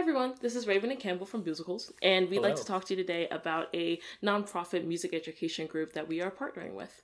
everyone. This is Raven and Campbell from Musicals, and we'd like to talk to you today about a nonprofit music education group that we are partnering with.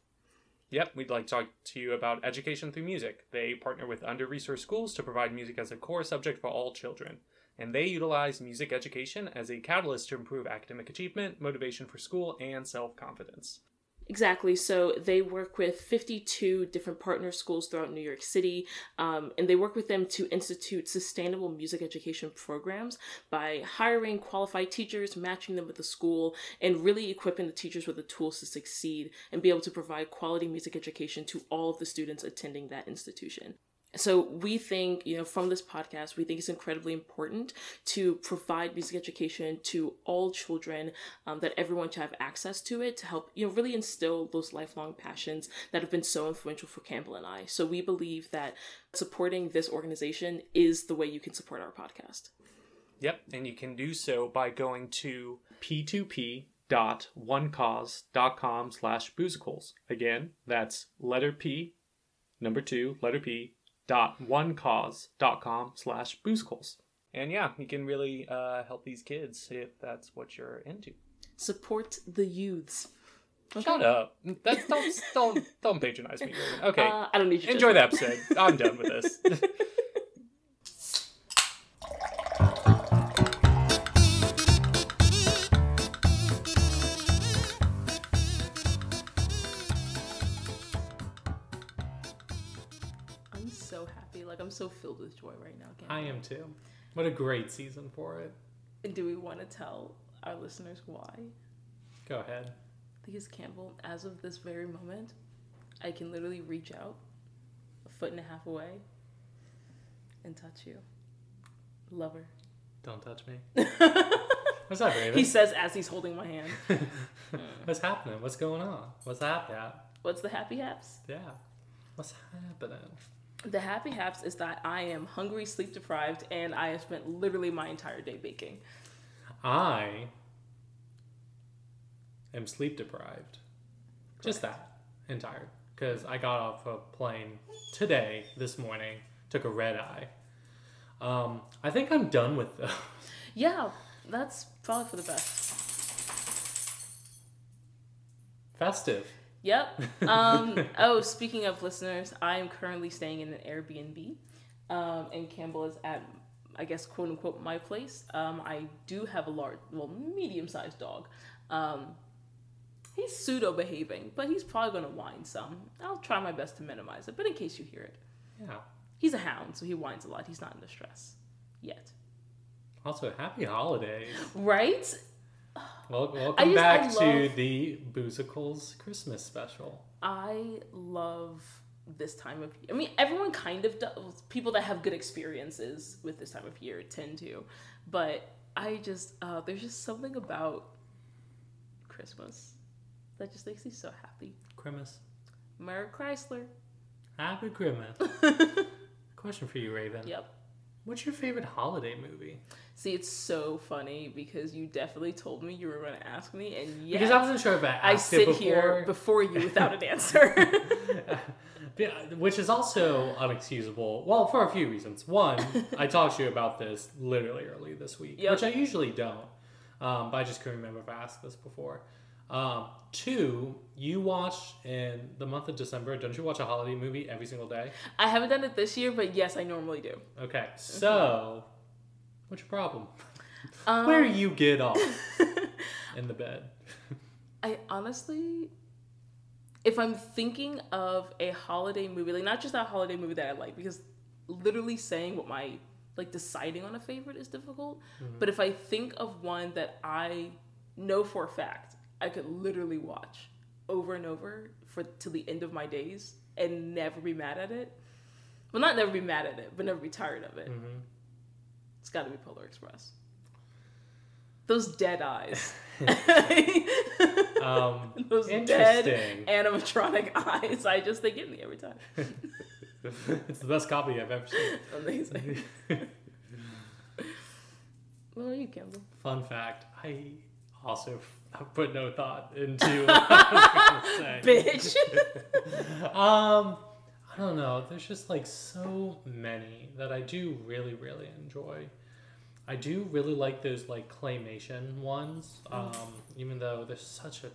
Yep, we'd like to talk to you about Education Through Music. They partner with under-resourced schools to provide music as a core subject for all children, and they utilize music education as a catalyst to improve academic achievement, motivation for school, and self-confidence. Exactly. So they work with 52 different partner schools throughout New York City, and they work with them to institute sustainable music education programs by hiring qualified teachers, matching them with the school, and really equipping the teachers with the tools to succeed and be able to provide quality music education to all of the students attending that institution. So we think, from this podcast, we think it's incredibly important to provide music education to all children, that everyone should have access to it to help, really instill those lifelong passions that have been so influential for Campbell and I. So we believe that supporting this organization is the way you can support our podcast. Yep. And you can do so by going to p2p.onecause.com/musicals. Again, that's letter P, number 2, letter P, .onecause.com/musicals. And yeah, you can really help these kids if that's what you're into. Support the youths. Okay. Shut up. That's don't patronize me. Okay. I don't need you. Enjoy the episode. I'm done with this. I'm so filled with joy right now, Campbell. I am too. What a great season for it. And do we want to tell our listeners why? Go ahead. Because Campbell, as of this very moment, I can literally reach out a foot and a half away and touch you. Lover. Don't touch me. What's up, Raven? He says as he's holding my hand. What's happening? What's going on? What's the happy hap? What's the happy haps? Yeah. What's happening? The happy haps is that I am hungry, sleep deprived, and I have spent literally my entire day baking. I am sleep deprived. Correct. Just that. And tired. Because I got off a plane today, this morning, took a red eye. I think I'm done with those. Yeah, that's probably for the best. Festive. Yep. Speaking of listeners, I am currently staying in an Airbnb, and Campbell is at, I guess, quote unquote, my place. I do have a medium-sized dog. He's pseudo-behaving, but he's probably going to whine some. I'll try my best to minimize it, but in case you hear it. Yeah. He's a hound, so he whines a lot. He's not in distress yet. Also, happy holidays. Right? Welcome back to the Boozicles Christmas special. I love this time of year. I mean, everyone kind of does. People that have good experiences with this time of year tend to. But I just, there's just something about Christmas that just makes me so happy. Christmas. Merry Chrysler. Happy Christmas. Question for you, Raven. Yep. What's your favorite holiday movie? See, it's so funny because you definitely told me you were going to ask me, and yes, because I wasn't sure about. I sit here before you without an answer, which is also unexcusable. Well, for a few reasons. One, I talked to you about this literally early this week, yep, which I usually don't, but I just couldn't remember if I asked this before. Two, you watched in the month of December, don't you watch a holiday movie every single day? I haven't done it this year, but yes, I normally do. Okay, so what's your problem? Where you get off in the bed? I honestly, if I'm thinking of a holiday movie, like not just that holiday movie that I like, because literally saying what my, like deciding on a favorite is difficult, mm-hmm, but if I think of one that I know for a fact I could literally watch over and over till the end of my days and never be mad at it. Well, not never be mad at it, but never be tired of it. Mm-hmm. It's got to be Polar Express. Those dead eyes. Those dead animatronic eyes. I just, they get me every time. It's the best copy I've ever seen. Amazing. What about you, Campbell? Fun fact, I also put no thought into what I was going to say. Bitch. I don't know. There's just like so many that I do really, really enjoy. I do really like those like claymation ones, even though there's such a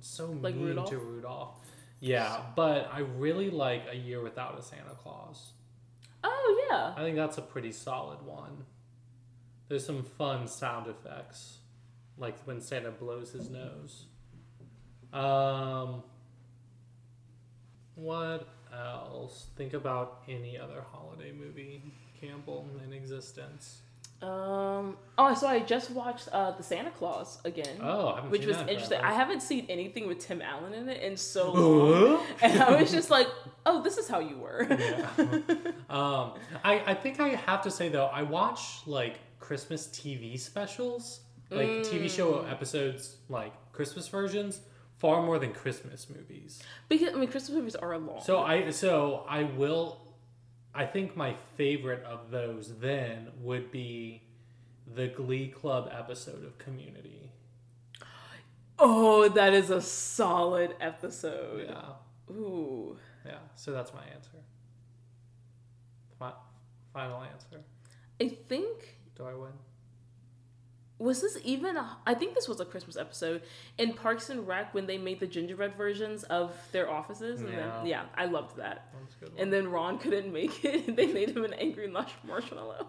so like mean Rudolph? To Rudolph. Yeah, but I really like A Year Without a Santa Claus. Oh yeah, I think that's a pretty solid one. There's some fun sound effects, like when Santa blows his nose. What else? Think about any other holiday movie, Campbell, in existence. Oh, so I just watched The Santa Claus again. Oh, I haven't which seen was that interesting. Forever. I haven't seen anything with Tim Allen in it in so long, and I was just like, "Oh, this is how you were." Yeah. I think I have to say though, I watch like Christmas TV specials, like TV show episodes, like Christmas versions, far more than Christmas movies. Because I mean, Christmas movies are long. So I will. I think my favorite of those then would be the Glee Club episode of Community. Oh, that is a solid episode. Yeah. Ooh. Yeah. So that's my answer. My final answer. I think. Do I win? Was this even I think this was a Christmas episode in Parks and Rec when they made the gingerbread versions of their offices. And yeah. Then, yeah, I loved that. That was a good one. And then Ron couldn't make it. And they made him an angry marshmallow.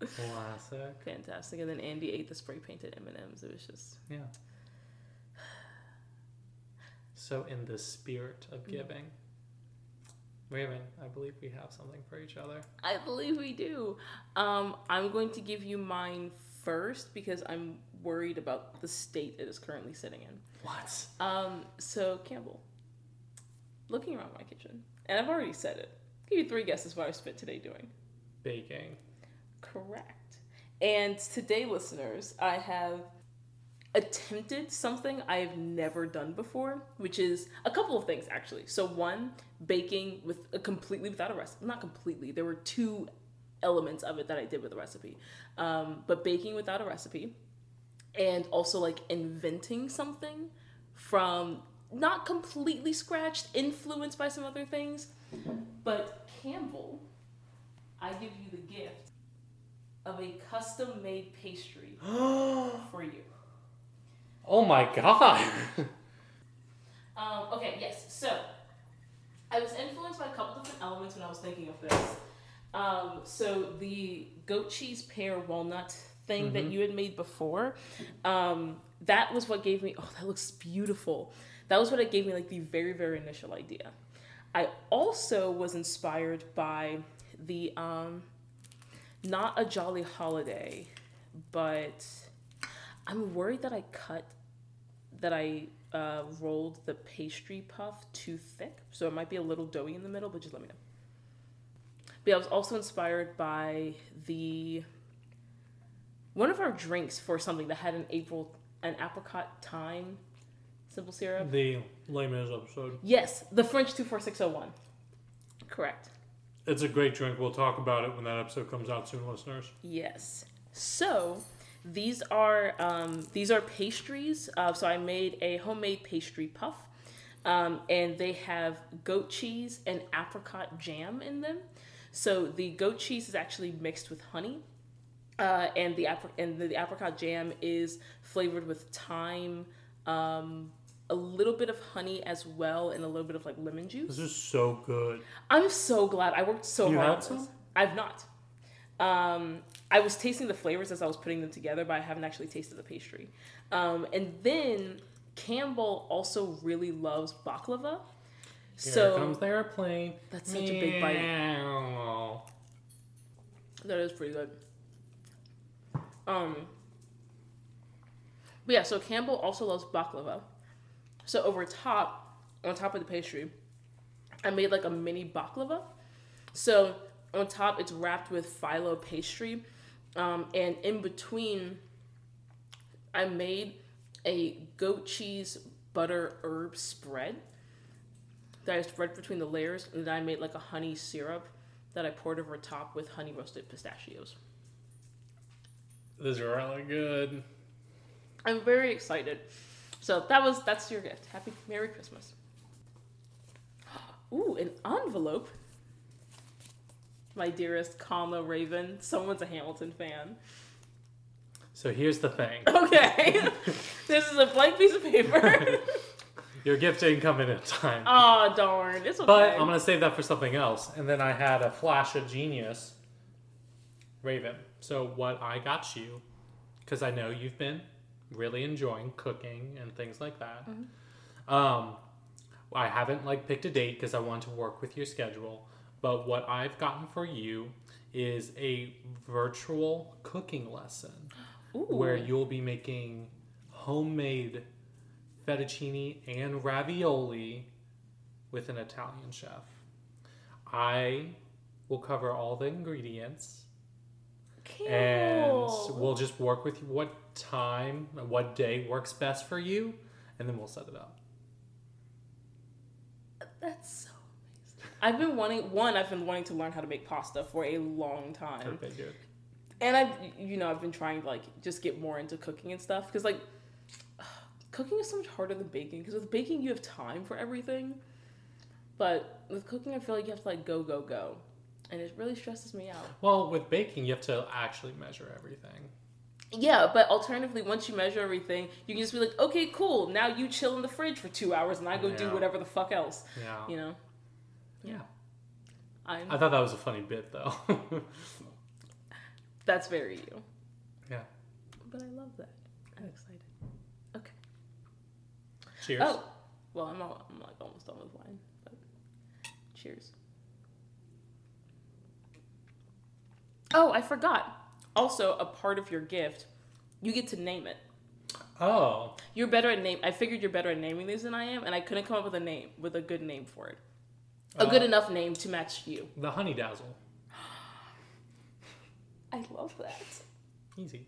Classic. Fantastic. And then Andy ate the spray-painted M&Ms. It was just... Yeah. So in the spirit of giving... Raven, I believe we have something for each other. I believe we do. I'm going to give you mine first because I'm worried about the state it is currently sitting in. What? So Campbell, looking around my kitchen, and I've already said it. I'll give you three guesses what I spent today doing. Baking. Correct. And today, listeners, I have attempted something I've never done before, which is a couple of things actually. So one, baking with without a recipe. Not completely. There were two elements of it that I did with a recipe, but baking without a recipe, and also like inventing something from not completely scratched, influenced by some other things. But Campbell, I give you the gift of a custom made pastry for you. Oh my god. Okay, yes, so I was influenced by a couple different elements when I was thinking of this. So the goat cheese pear walnut thing that you had made before, that was what gave me, oh, that looks beautiful. That was what it gave me, like, the very, very initial idea. I also was inspired by the, not a jolly holiday, but I'm worried that I rolled the pastry puff too thick. So it might be a little doughy in the middle, but just let me know. Yeah, I was also inspired by one of our drinks for something that had an apricot thyme simple syrup. The Les Mis episode. Yes, the French 24601. Correct. It's a great drink. We'll talk about it when that episode comes out soon, listeners. Yes. So these are pastries. So I made a homemade pastry puff, and they have goat cheese and apricot jam in them. So the goat cheese is actually mixed with honey, and the apricot jam is flavored with thyme, a little bit of honey as well, and a little bit of like lemon juice. This is so good. I'm so glad I worked so hard on this. You had some? I've not. I was tasting the flavors as I was putting them together, but I haven't actually tasted the pastry. And then Campbell also really loves baklava. Here comes their airplane. That's such a big bite. That is pretty good. But yeah, so Campbell also loves baklava. So on top of the pastry, I made like a mini baklava. So on top, it's wrapped with phyllo pastry. And in between, I made a goat cheese butter herb spread that I spread between the layers, and then I made like a honey syrup that I poured over top with honey roasted pistachios. This is really good. I'm very excited. So that's your gift. Happy Merry Christmas. Ooh, an envelope my dearest, comma, Raven. Someone's a Hamilton fan. So here's the thing. Okay. This is a blank piece of paper. Your gift didn't come in at time. Oh, darn. It's okay. But I'm going to save that for something else. And then I had a flash of genius. Raven, so what I got you, because I know you've been really enjoying cooking and things like that. Mm-hmm. I haven't picked a date because I want to work with your schedule. But what I've gotten for you is a virtual cooking lesson. Ooh. Where you'll be making homemade fettuccine and ravioli with an Italian chef. I will cover all the ingredients. Cool. And we'll just work with you what time, what day works best for you, and then we'll set it up. That's so amazing. I've been wanting to learn how to make pasta for a long time. Okay, good. And I've been trying to just get more into cooking and stuff, because cooking is so much harder than baking, because with baking you have time for everything, but with cooking I feel like you have to go. And it really stresses me out. Well, with baking, you have to actually measure everything. Yeah, but alternatively, once you measure everything, you can just be like, okay, cool. Now you chill in the fridge for 2 hours and I go do whatever the fuck else. Yeah. You know? Yeah. I thought that was a funny bit, though. That's very you. Yeah. But I love that. I'm excited. Okay. Cheers. Oh, well, I'm almost done with wine. But cheers. Oh, I forgot. Also, a part of your gift, you get to name it. Oh. You're better at name. I figured you're better at naming these than I am, and I couldn't come up with a good name for it. A good enough name to match you. The Honey Dazzle. I love that. Easy.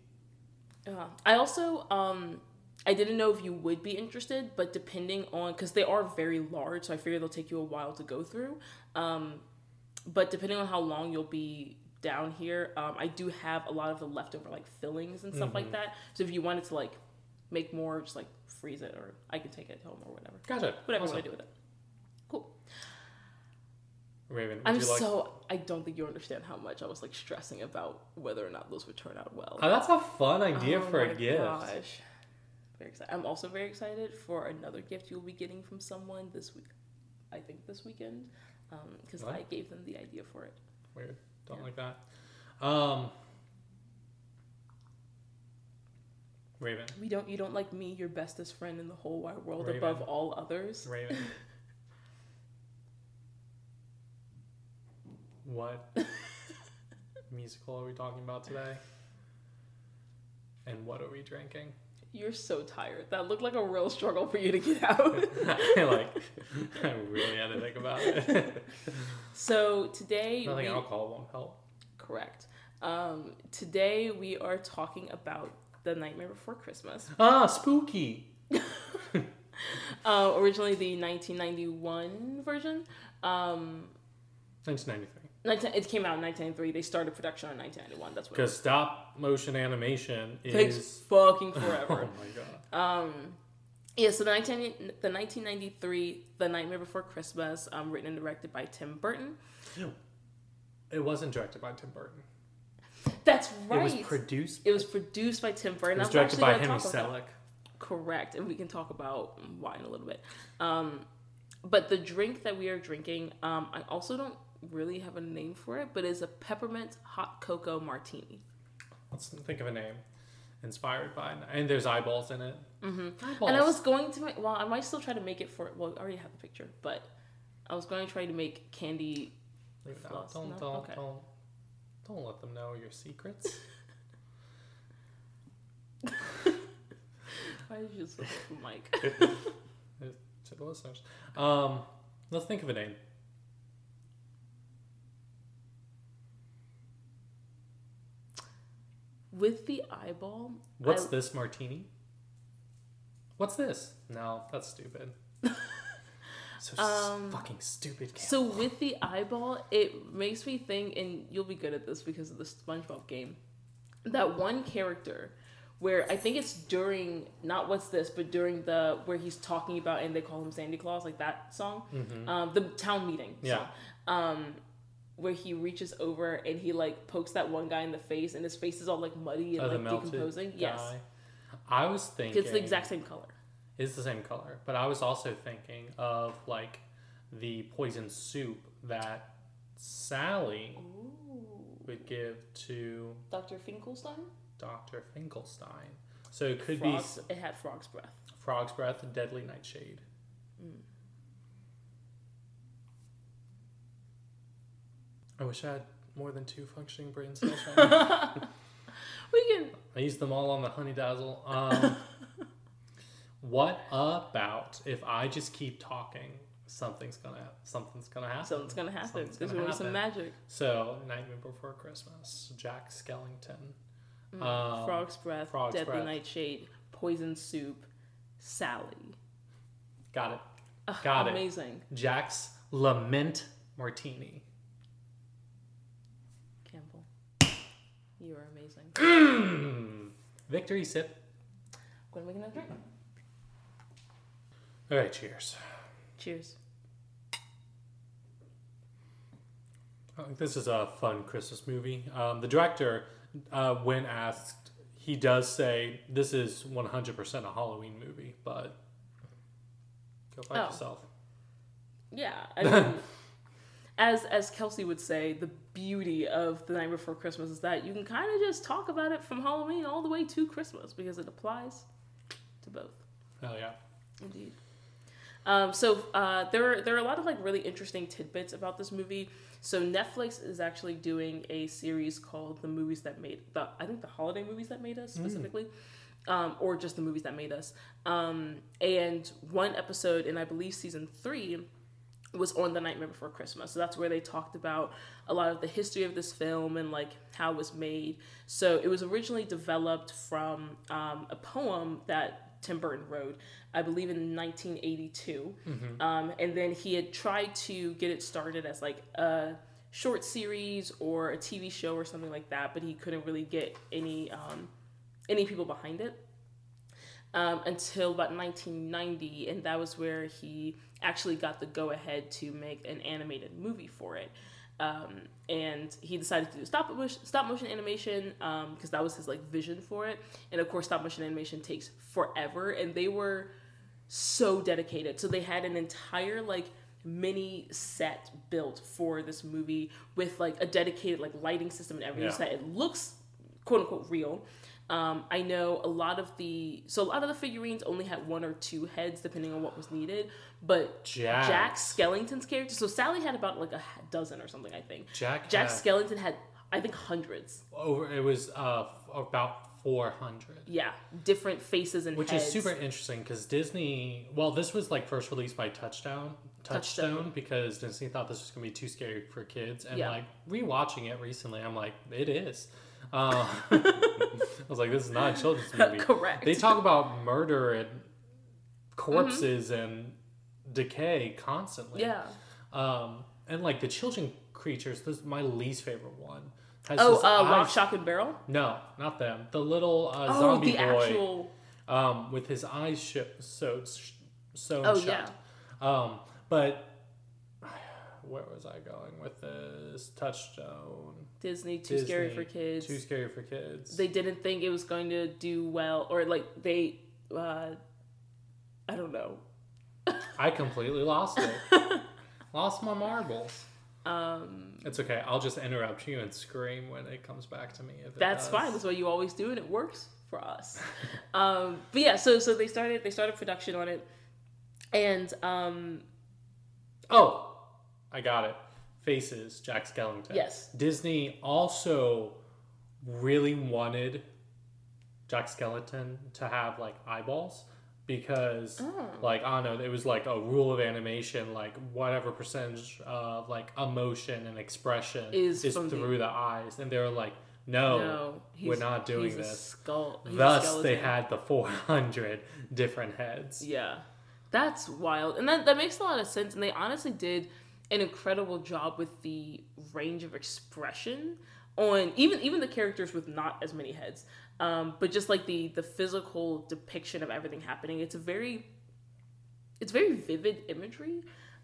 I also, I didn't know if you would be interested, but depending on, because they are very large, so I figure they'll take you a while to go through. But depending on how long you'll be down here, I do have a lot of the leftover fillings and stuff mm-hmm. like that. So if you wanted to make more, just freeze it, or I can take it home or whatever. Gotcha. Whatever awesome. I do with it. Cool. Raven, I don't think you understand how much I was stressing about whether or not those would turn out well. Oh, that's a fun idea for a gift. Oh my gosh. Very excited. I'm also very excited for another gift you'll be getting from someone this week. I think this weekend, because I gave them the idea for it. Weird. Don't like that. Raven. You don't like me, your bestest friend in the whole wide world, Raven. Above all others. Raven. What musical are we talking about today? And what are we drinking? You're so tired. That looked like a real struggle for you to get out. I really had to think about it. So today... Nothing alcohol won't help. Correct. Today we are talking about The Nightmare Before Christmas. Ah, spooky! Originally the 1991 version. 1993. It came out in 1993. They started production in 1991. That's what. Because stop motion animation takes fucking forever. Oh my god. Yeah. So the 1993, The Nightmare Before Christmas, written and directed by Tim Burton. It wasn't directed by Tim Burton. That's right. It was produced by Tim Burton. It was directed by Henry Selick. Correct, and we can talk about wine a little bit. But the drink that we are drinking, I also don't really have a name for it, but it's a peppermint hot cocoa martini. Let's think of a name inspired by it. And there's eyeballs in it. Mm-hmm. Eyeballs. And I was going to make, I might still try to make it for, I already have the picture, but I was going to try to make candy. Floss. Don't let them know your secrets. Why did you just look at the mic? To the listeners. Let's think of a name. With the eyeball... What's this martini? What's this? No, that's stupid. So fucking stupid. So with the eyeball, it makes me think, and you'll be good at this because of the SpongeBob game, that one character where I think it's during, not what's this, but during the, where he's talking about and they call him Sandy Claus, that song. Mm-hmm. The town meeting song. where he reaches over and he like pokes that one guy in the face and his face is all like muddy and like decomposing. Guy. Yes. I was thinking it's the exact same color. It's the same color. But I was also thinking of like the poison soup that Sally would give to Dr. Finkelstein. Dr. Finkelstein. So it could be. It had frog's breath. Frog's breath and deadly nightshade. Mm. I wish I had more than two functioning brain cells. We can. I used them all on the honey dazzle. What about if I just keep talking? Something's gonna happen. There's gonna be some magic. So, Nightmare Before Christmas. Jack Skellington. Frog's breath. Deadly nightshade. Poison soup. Sally. Got it. Got it. Amazing. Jack's Lament Martini. You are amazing. Victory sip. I'm going to make another drink. All right, cheers. Cheers. I think this is a fun Christmas movie. The director, when asked, he does say, this is 100% a Halloween movie, but go find yourself. Yeah, I mean... As Kelsey would say, the beauty of The Night Before Christmas is that you can kind of just talk about it from Halloween all the way to Christmas because it applies to both. Hell yeah. Indeed. There are a lot of like really interesting tidbits about this movie. So Netflix is actually doing a series called The Movies That Made... I think the Holiday Movies That Made Us specifically. Or just The Movies That Made Us. And one episode in I believe season 3... was on The Nightmare Before Christmas. So that's where they talked about a lot of the history of this film and like how it was made. So it was originally developed from a poem that Tim Burton wrote, I believe in 1982. Mm-hmm. And then he had tried to get it started as like a short series or a TV show or something like that, but he couldn't really get any people behind it. Until about 1990, and that was where he actually got the go-ahead to make an animated movie for it. And he decided to do stop motion animation because that was his like vision for it. And of course, stop motion animation takes forever, and they were so dedicated. So they had an entire like mini set built for this movie with like a dedicated like lighting system and everything, so that it looks quote unquote real. I know a lot of the figurines only had one or two heads depending on what was needed, but Jack Skellington's character, so Sally had about like a dozen or something, I think. Jack Skellington had, I think, hundreds. Over, it was about 400. Yeah, different faces and which heads. Which is super interesting because Disney, well, this was like first released by Touchstone because Disney thought this was going to be too scary for kids, and like rewatching it recently, I'm like, it is. I was like, this is not a children's movie. Correct. They talk about murder and corpses and decay constantly. Yeah. And like the children creatures, this is my least favorite one. Rock, Shock, and Barrel? No, not them. The little zombie boy actual... with his eyes sewn shut. Yeah. But where was I going with this? Touchstone. Disney, Too Scary for Kids. They didn't think it was going to do well, or like they, I don't know. I completely lost it. Lost my marbles. It's okay. I'll just interrupt you and scream when it comes back to me. If that's fine. That's what you always do, and it works for us. But yeah, so they started production on it, and I got it. Faces, Jack Skellington. Yes. Disney also really wanted Jack Skellington to have like eyeballs because like I don't know, it was like a rule of animation, like whatever percentage of like emotion and expression is through the eyes, and they were like, no, we're not doing this. Thus, they had the 400 different heads. Yeah, that's wild, and that makes a lot of sense. And they honestly did an incredible job with the range of expression on even the characters with not as many heads, but just like the physical depiction of everything happening. It's very vivid imagery,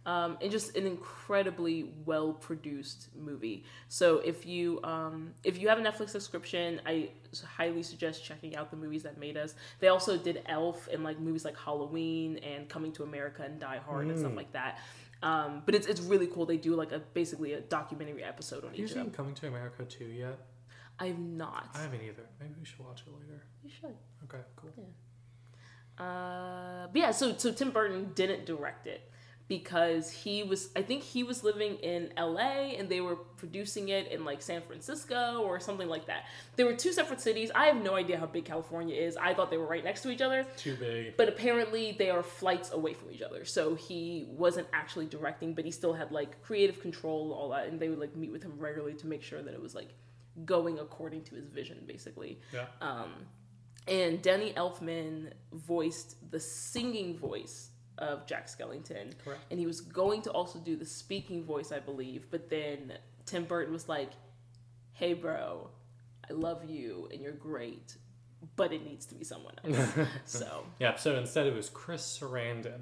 and just an incredibly well-produced movie. So if you have a Netflix subscription, I highly suggest checking out the movies that made us. They also did Elf and like movies like Halloween and Coming to America and Die Hard and stuff like that. But it's really cool. They do like basically a documentary episode on each of them. Have you seen Coming to America 2 yet? I have not. I haven't either. Maybe we should watch it later. You should. Okay, cool. Yeah. But yeah, so Tim Burton didn't direct it because I think he was living in LA and they were producing it in like San Francisco or something like that. There were two separate cities. I have no idea how big California is. I thought they were right next to each other. Too big. But apparently they are flights away from each other. So he wasn't actually directing, but he still had like creative control and all that, and they would like meet with him regularly to make sure that it was like going according to his vision, basically. Yeah. And Danny Elfman voiced the singing voice of Jack Skellington. Correct. And he was going to also do the speaking voice, I believe. But then Tim Burton was like, hey, bro, I love you and you're great, but it needs to be someone else. So instead it was Chris Sarandon,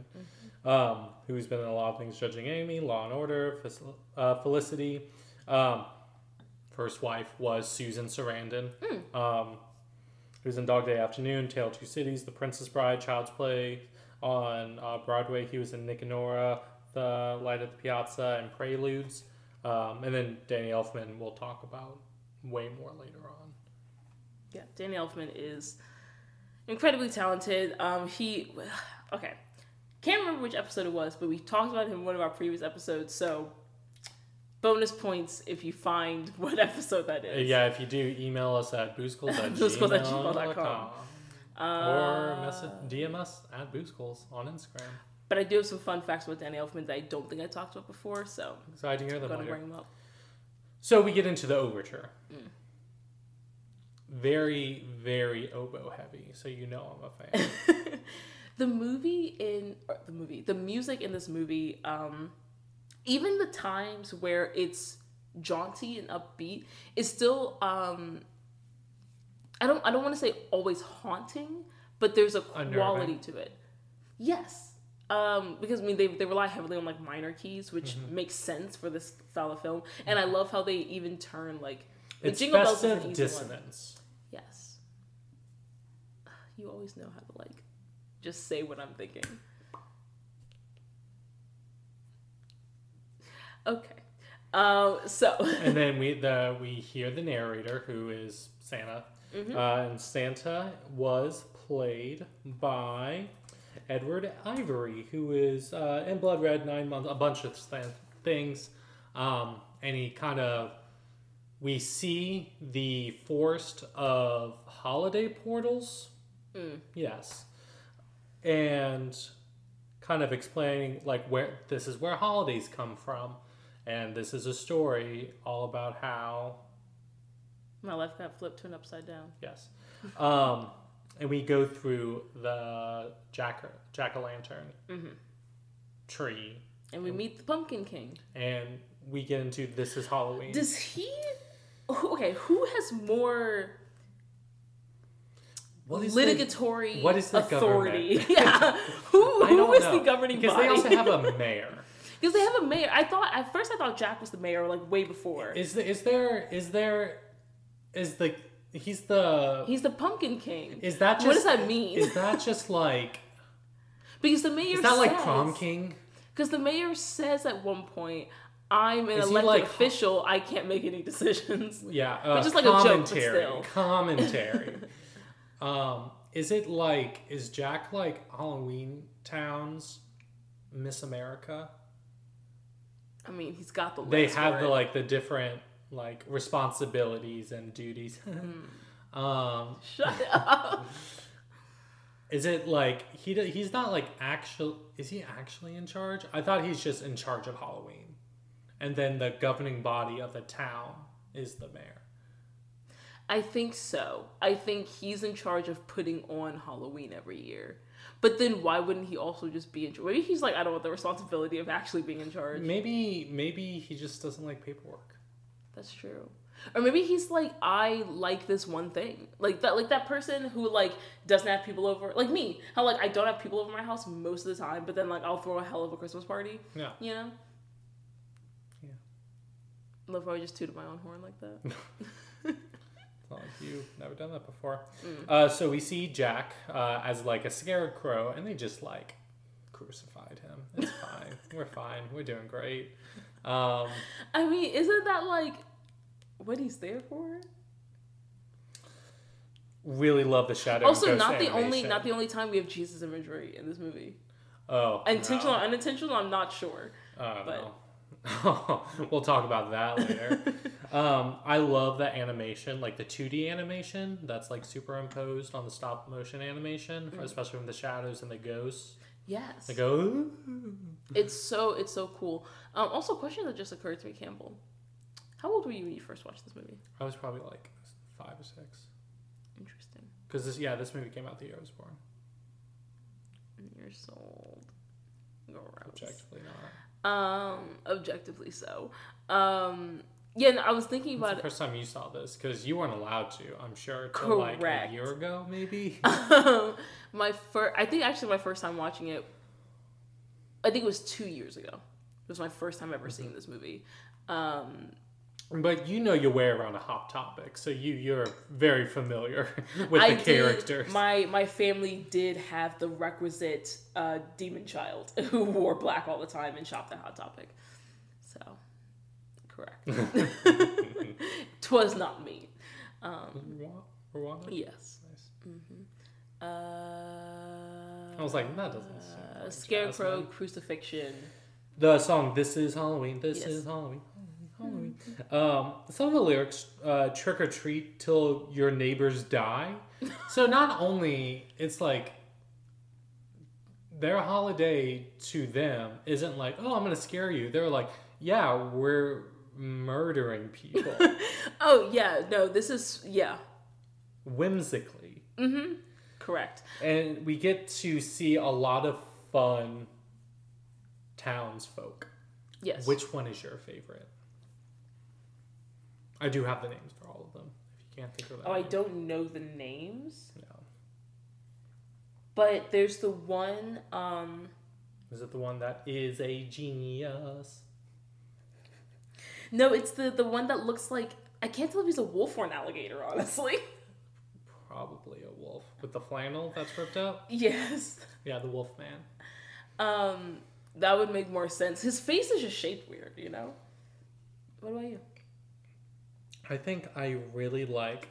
who's been in a lot of things, Judging Amy, Law & Order, Felicity. First wife was Susan Sarandon. He was in Dog Day Afternoon, Tale of Two Cities, The Princess Bride, Child's Play. On Broadway, he was in Nick and Nora, The Light at the Piazza, and Preludes. And then Danny Elfman we'll talk about way more later on. Yeah, Danny Elfman is incredibly talented. Okay, can't remember which episode it was, but we talked about him in one of our previous episodes, so... bonus points if you find what episode that is. Yeah, if you do, email us at boozecools@gmail.com. Or DM us at boozecools on Instagram. But I do have some fun facts about Danny Elfman that I don't think I talked about before, so excited to hear them. I'm going to bring them up. So we get into the overture. Very, very oboe heavy, so you know I'm a fan. The music in this movie, even the times where it's jaunty and upbeat is still, I don't want to say always haunting, but there's a quality to it. Yes. Because, they rely heavily on, like, minor keys, which makes sense for this style of film. And I love how they even turn, like, it's Jingle Bells is an easy dissonance. One. Yes. You always know how to, like, just say what I'm thinking. Okay, and then we hear the narrator, who is Santa, and Santa was played by Edward Ivory, who is in Blood Red, 9 months, a bunch of things, and he we see the forest of holiday portals, yes, and kind of explaining like where holidays come from. And this is a story all about how... my life got flipped, turned upside down. Yes. And we go through the jack-o'-lantern tree. And we meet the Pumpkin King. And we get into This is Halloween. Does he... okay, who has more... What is the authority? Yeah. Who is the governing body? Because they also have a mayor. I thought Jack was the mayor like way before. He's the Pumpkin King. Is that just... what does that mean? Is that just like... because the mayor says... is that like Prom King? Because the mayor says at one point, I'm an elected official, I can't make any decisions. Yeah. Which is like a joke, but still. Commentary. Is Jack like Halloween Town's Miss America? I mean, he's got the... they have the the different like responsibilities and duties. Shut up. Is it like he's not like actual... is he actually in charge? I thought he's just in charge of Halloween, and then the governing body of the town is the mayor. I think so. I think he's in charge of putting on Halloween every year. But then why wouldn't he also just be in charge? Maybe he's like, I don't want the responsibility of actually being in charge. Maybe he just doesn't like paperwork. That's true. Or maybe he's like, I like this one thing. Like that person who like doesn't have people over, like me. How like I don't have people over my house most of the time, but then like I'll throw a hell of a Christmas party. Yeah. You know? Yeah. Love how I just tooted my own horn like that. Well, you've never done that before. Mm. So we see Jack as like a scarecrow, and they just like crucified him. It's fine. We're fine. We're doing great. I mean, isn't that like what he's there for? Really love the shadow. Also, not the only time we have Jesus imagery in this movie. Oh, intentional or unintentional? I'm not sure. We'll talk about that later. I love the animation, like the 2D animation that's like superimposed on the stop motion animation, especially from the shadows and the ghosts. Yes. They go. Ooh. It's so cool. Also, a question that just occurred to me, Campbell. How old were you when you first watched this movie? I was probably like 5 or 6. Interesting. Because this movie came out the year I was born. You're sold. Gross. Objectively not. Objectively so. No, I was thinking about it. It's the first time you saw this, because you weren't allowed to, I'm sure, until like a year ago, maybe? My first time watching it, I think it was 2 years ago. It was my first time ever seeing this movie. But you know your way around a Hot Topic, so you're very familiar with the characters. My family did have the requisite demon child who wore black all the time and shopped at Hot Topic. So, correct. 'Twas not me. Rwanda? Yes. Nice. Mm-hmm. I was like, that doesn't sound like Scarecrow, Jasmine. Crucifixion. The song, This Is Halloween, This Is Halloween. Halloween. Some of the lyrics, trick or treat till your neighbors die. So not only it's like their holiday to them isn't like, oh, I'm going to scare you. They're like, yeah, we're murdering people. Oh yeah. No, this is, yeah. Whimsically. Mm-hmm. Correct. And we get to see a lot of fun townsfolk. Yes. Which one is your favorite? I do have the names for all of them, if you can't think of that. Oh, name. I don't know the names. No. But there's the one... Is it the one that is a genius? No, it's the one that looks like... I can't tell if he's a wolf or an alligator, honestly. Probably a wolf. With the flannel that's ripped up? Yes. Yeah, the wolf man. That would make more sense. His face is just shaped weird, you know? What about you? I think I really like,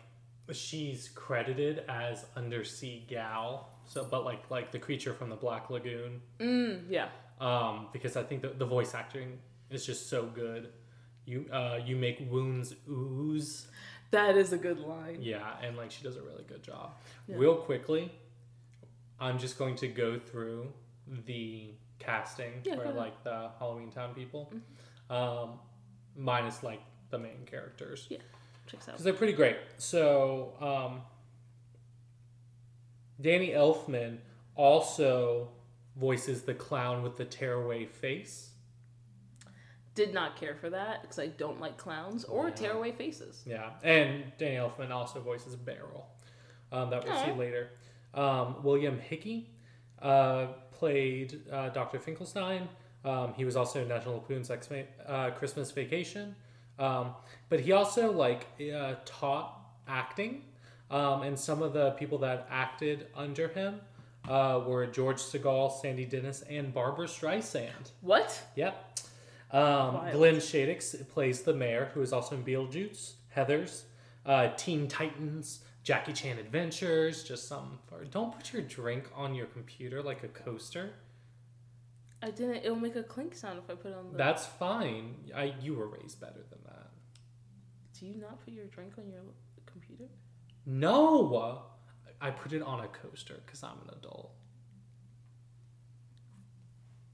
she's credited as Undersea Gal, but the creature from the Black Lagoon. Yeah. Because I think the voice acting is just so good. You make wounds ooze. That is a good line. Yeah, and like she does a really good job. Yeah. Real quickly, I'm just going to go through the casting for like the Halloween Town people, minus like the main characters. Yeah, checks out. Because they're pretty great. So, Danny Elfman also voices the clown with the tearaway face. Did not care for that, because I don't like clowns or tearaway faces. Yeah, and Danny Elfman also voices Beryl, that we'll see later. William Hickey played Dr. Finkelstein. He was also in National Lampoon's Christmas Vacation. But he also taught acting, and some of the people that acted under him were George Segal, Sandy Dennis, and Barbara Streisand. What? Yep. Glenn Shadix plays the mayor, who is also in Beetlejuice, Heathers, Teen Titans, Jackie Chan Adventures. Just some. Don't put your drink on your computer like a coaster. I didn't. It'll make a clink sound if I put it on the... That's fine. You were raised better than that. Do you not put your drink on your computer? No! I put it on a coaster because I'm an adult.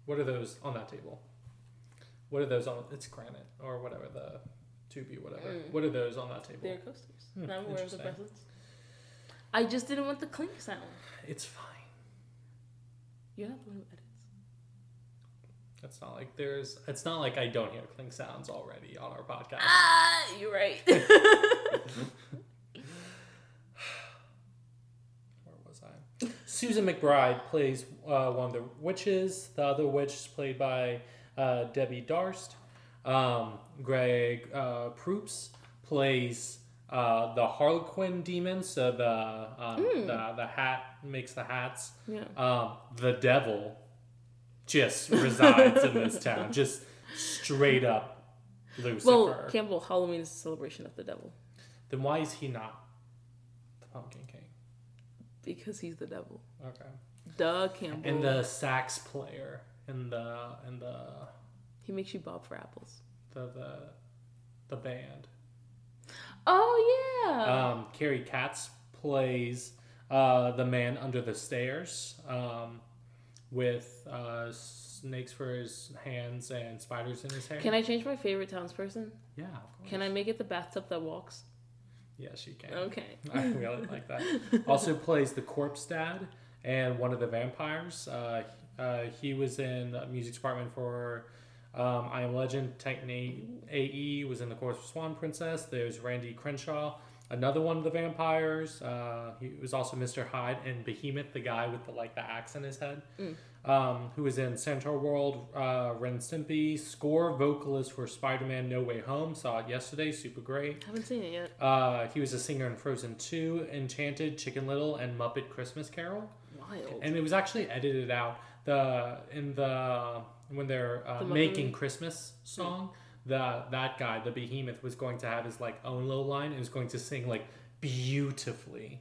What are those on that table? What are those on... It's granite or whatever, the Tubi, whatever. What are those on that table? They're coasters. And I'm aware of the presents. I just didn't want the clink sound. It's fine. You're not the one who edits. It's not like there's. It's not like I don't hear clink sounds already on our podcast. Ah, you're right. Where was I? Susan McBride plays one of the witches. The other witch is played by Debbie Darst. Greg Proops plays the Harlequin demon, so the hat makes the hats. Yeah. The devil just resides in this town, just straight up Lucifer. Well, Campbell, Halloween is a celebration of the devil. Then why is he not the Pumpkin King? Because he's the devil. Okay. Duh, Campbell. And the sax player and the he makes you bob for apples. The band. Oh yeah. Carrie Katz plays the man under the stairs with snakes for his hands and spiders in his hair. Can I change my favorite townsperson? Yeah, of course. Can I make it the bathtub that walks? Yes, you can. Okay. I really like that. Also plays the corpse dad and one of the vampires. He was in the music department for I Am Legend. Titan A.E. was in The Course of Swan Princess. There's Randy Crenshaw, another one of the vampires. He was also Mr. Hyde and Behemoth, the guy with the axe in his head, who was in Centaur World, Ren and Stimpy, score vocalist for Spider-Man No Way Home. Saw it yesterday. Super great. Haven't seen it yet. He was a singer in Frozen 2, Enchanted, Chicken Little, and Muppet Christmas Carol. Wild. And it was actually edited out. When they're making Christmas song, that guy, the Behemoth, was going to have his own low line and was going to sing beautifully,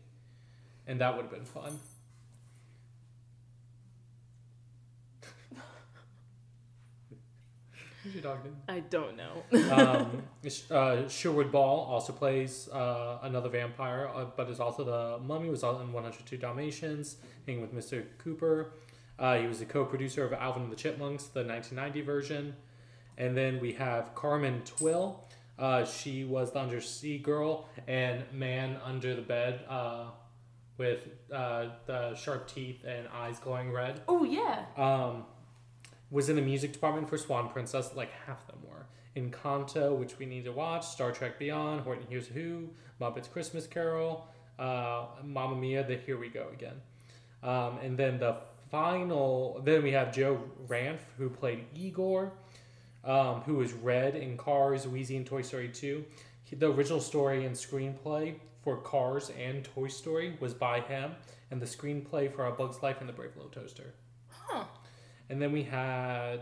and that would have been fun. Who's your dog name? I don't know. Sherwood Ball also plays another vampire, but is also the mummy. Was in 102 Dalmatians, hanging with Mr. Cooper. He was a co-producer of Alvin and the Chipmunks, the 1990 version. And then we have Carmen Twill. She was the Undersea Girl and Man Under the Bed with the sharp teeth and eyes glowing red. Oh, yeah. Was in the music department for Swan Princess. Half of them were. Encanto, which we need to watch. Star Trek Beyond, Horton Hears Who, Muppet's Christmas Carol, Mamma Mia, the Here We Go Again. And then then we have Joe Ranf, who played Igor, who was Red in Cars, Wheezy in Toy Story 2. The original story and screenplay for Cars and Toy Story was by him, and the screenplay for A Bug's Life and The Brave Little Toaster. Huh. And then we had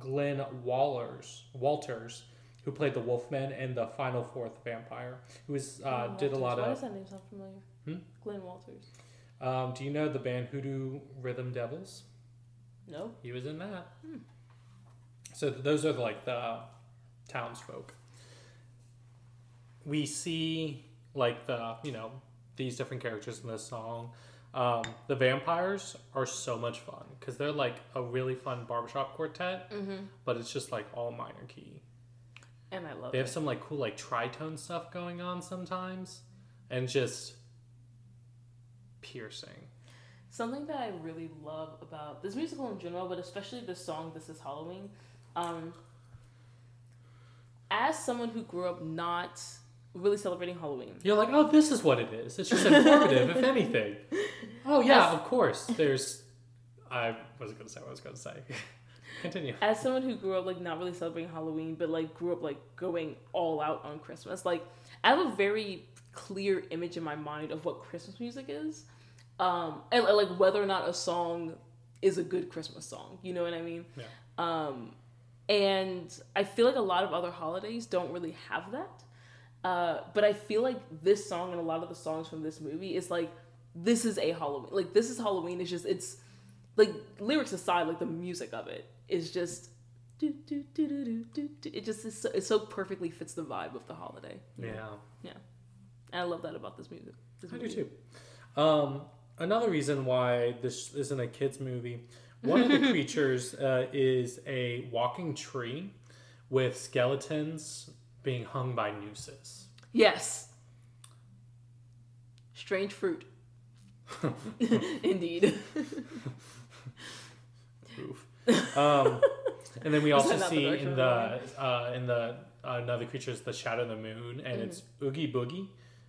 Glenn Walters, who played the Wolfman and the final fourth vampire, who was did a lot of... Why does that name sound familiar? Glenn Walters. Do you know the band Hoodoo Rhythm Devils? No. He was in that. So those are the townsfolk. We see these different characters in this song. The vampires are so much fun because they're a really fun barbershop quartet, but it's just all minor key. And I love it. They have some cool tritone stuff going on sometimes, and just piercing. Something that I really love about this musical in general, but especially the song This Is Halloween, as someone who grew up not really celebrating Halloween, you're like, oh, this is what it is. It's just informative. If anything. Oh yeah, of course. I wasn't gonna say what I was gonna say. Continue. As someone who grew up not really celebrating Halloween, but grew up going all out on Christmas, I have a very clear image in my mind of what Christmas music is, and whether or not a song is a good Christmas song, you know what I mean? Yeah. And I feel a lot of other holidays don't really have that, but I feel this song and a lot of the songs from this movie is this is a Halloween, This Is Halloween is just, it's lyrics aside, the music of it is just do, do, do, do, do, do, do. It just is so, it so perfectly fits the vibe of the holiday. Yeah. And I love that about this music. I do too. Another reason why this isn't a kid's movie, one of the creatures is a walking tree with skeletons being hung by nooses. Yes. Strange fruit. Indeed. Oof. And then we also see in Another Creature's The Shadow of the Moon, and it's Oogie Boogie,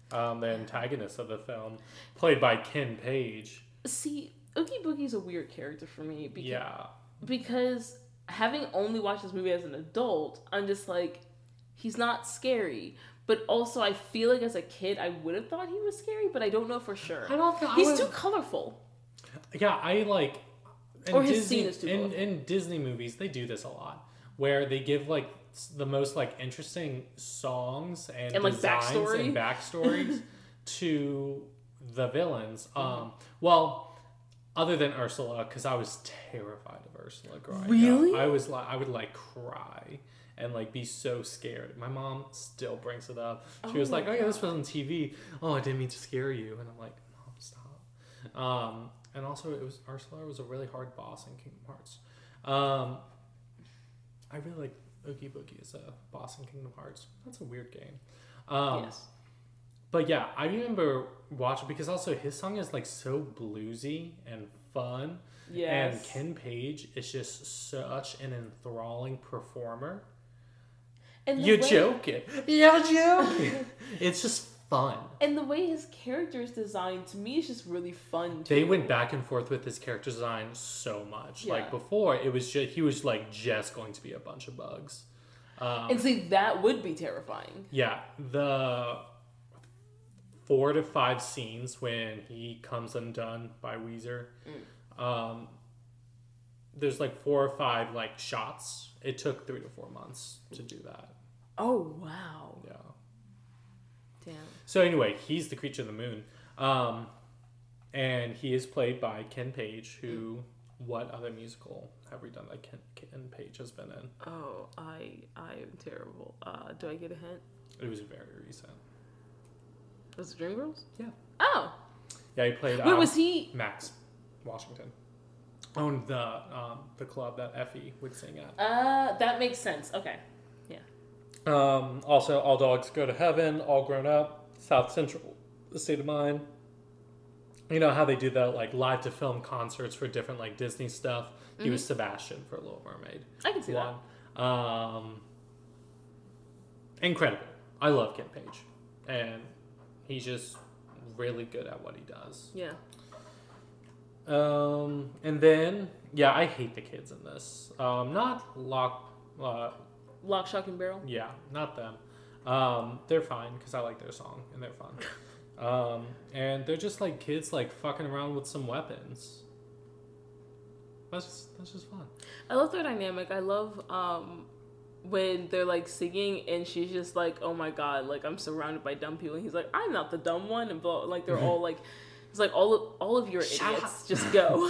the antagonist of the film, played by Ken Page. See, Oogie Boogie's a weird character for me. Because having only watched this movie as an adult, I'm just like, he's not scary. But also, I feel like as a kid, I would have thought he was scary, but I don't know for sure. I don't think he's too colorful. Yeah, I like. Or his scene is too colorful. In Disney movies, they do this a lot, where they give like the most like interesting songs and designs and backstories to the villains. Other than Ursula, because I was terrified of Ursula growing up. I would like cry and like be so scared. My mom still brings it up. She was like, "Oh yeah, this was on TV. Oh, I didn't mean to scare you." And I'm like, "Mom, stop." And also, Ursula was a really hard boss in Kingdom Hearts. I really like Oogie Boogie as a boss in Kingdom Hearts. That's a weird game. Yes. But yeah, I remember watching, because also his song is like so bluesy and fun. Yes. And Ken Page is just such an enthralling performer. And You're joking. It's just fun. And the way his character is designed, to me, is just really fun too. They went back and forth with his character design so much. Yeah. Like before, it was just, he was like just going to be a bunch of bugs. And see, that would be terrifying. Yeah. The 4 to 5 scenes when he comes undone by Weezer. There's like 4 or 5 like shots. It took 3 to 4 months to do that. Oh wow! Yeah. Damn. So anyway, he's the creature of the moon, and he is played by Ken Page. Who? What other musical have we done that Ken Page has been in? Oh, I am terrible. Do I get a hint? It was very recent. Was it Dreamgirls? Yeah. Oh. Yeah, he played. Where was he? Max Washington owned the club that Effie would sing at. That makes sense. Okay. Yeah. Also, All Dogs Go to Heaven, All Grown Up, South Central, The State of Mind. You know how they do that, like live to film concerts for different like Disney stuff. He was Sebastian for Little Mermaid. I can see that. Incredible. I love Ken Page, and he's just really good at what he does. Yeah. And then, yeah, I hate the kids in this. Not Lock, Shock, and Barrel? Yeah, not them. They're fine, because I like their song, and they're fun. And they're just, like, kids, like, fucking around with some weapons. That's just fun. I love their dynamic. I love, when they're, like, singing, and she's just like, oh, my God, like, I'm surrounded by dumb people. And he's like, I'm not the dumb one. And, blah, like, they're all, like... It's like, all of your idiots, just go.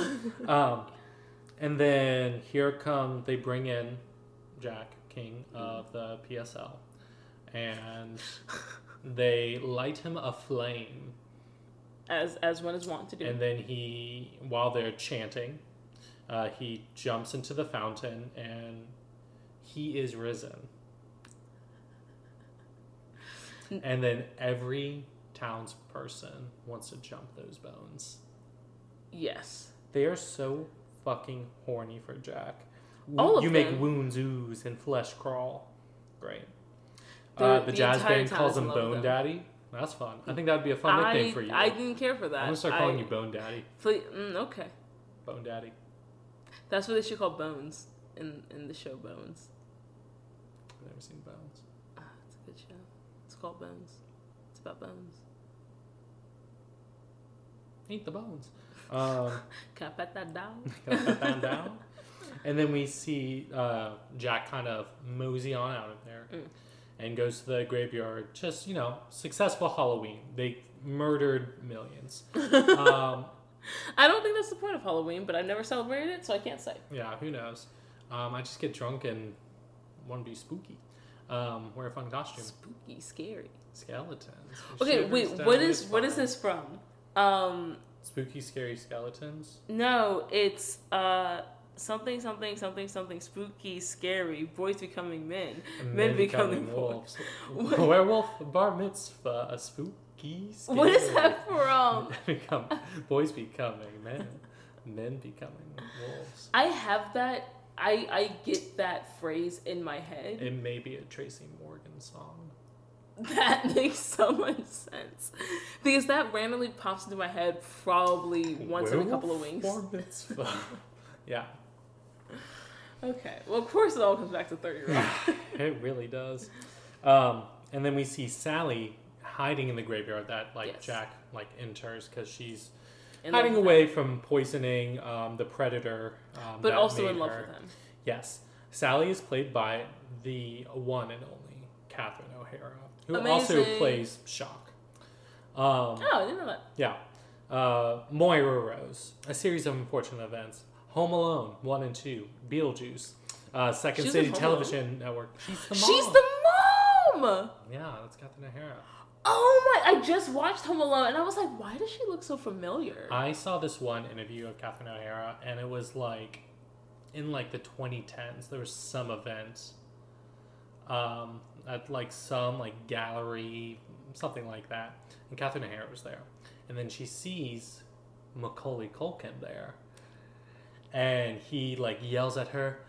And then they bring in Jack King of the PSL. And they light him aflame. As one is wont to do. And then he, while they're chanting, he jumps into the fountain and he is risen. And then every townsperson wants to jump those bones. Yes. They are so fucking horny for Jack. All of them. Make wounds ooze and flesh crawl. Great. The jazz band calls him Bone Daddy. That's fun. I think that would be a fun nickname for you. I didn't care for that. I'm going to start calling you Bone Daddy. Okay. Bone Daddy. That's what they should call Bones in the show Bones. I've never seen Bones. It's a good show. It's called Bones. It's about bones. Eat the bones. Can I put that down? And then we see Jack kind of mosey on out of there and goes to the graveyard. Just, you know, successful Halloween. They murdered millions. I don't think that's the point of Halloween, but I've never celebrated it, so I can't say. Yeah, who knows? I just get drunk and want to be spooky. Wear a fun costume. Spooky, scary. Skeletons. Okay, wait, what is this from? Spooky, scary skeletons? No, it's something spooky, scary. Boys becoming men. Men becoming wolves. Werewolf bar mitzvah. A spooky, scary. What is that from? Boys becoming men. Men becoming wolves. I have that. I get that phrase in my head. It may be a Tracy Morgan song. That makes so much sense. Because that randomly pops into my head probably once in a couple of weeks. Yeah. Okay. Well, of course it all comes back to 30-year-old. It really does. And then we see Sally hiding in the graveyard that Jack enters because she's hiding away from poisoning the predator. But also in love with him. Yes. Sally is played by the one and only Catherine O'Hara, who also plays Shock. I didn't know that. Yeah. Moira Rose, A Series of Unfortunate Events, Home Alone 1 and 2, Beetlejuice, Second City Television Network. She's the mom! Yeah, that's Catherine O'Hara. Oh my, I just watched Home Alone and I was like, why does she look so familiar? I saw this one interview of Catherine O'Hara and it was in the 2010s, there was some event at some gallery, something like that. And Catherine O'Hara was there. And then she sees Macaulay Culkin there. And he yells at her,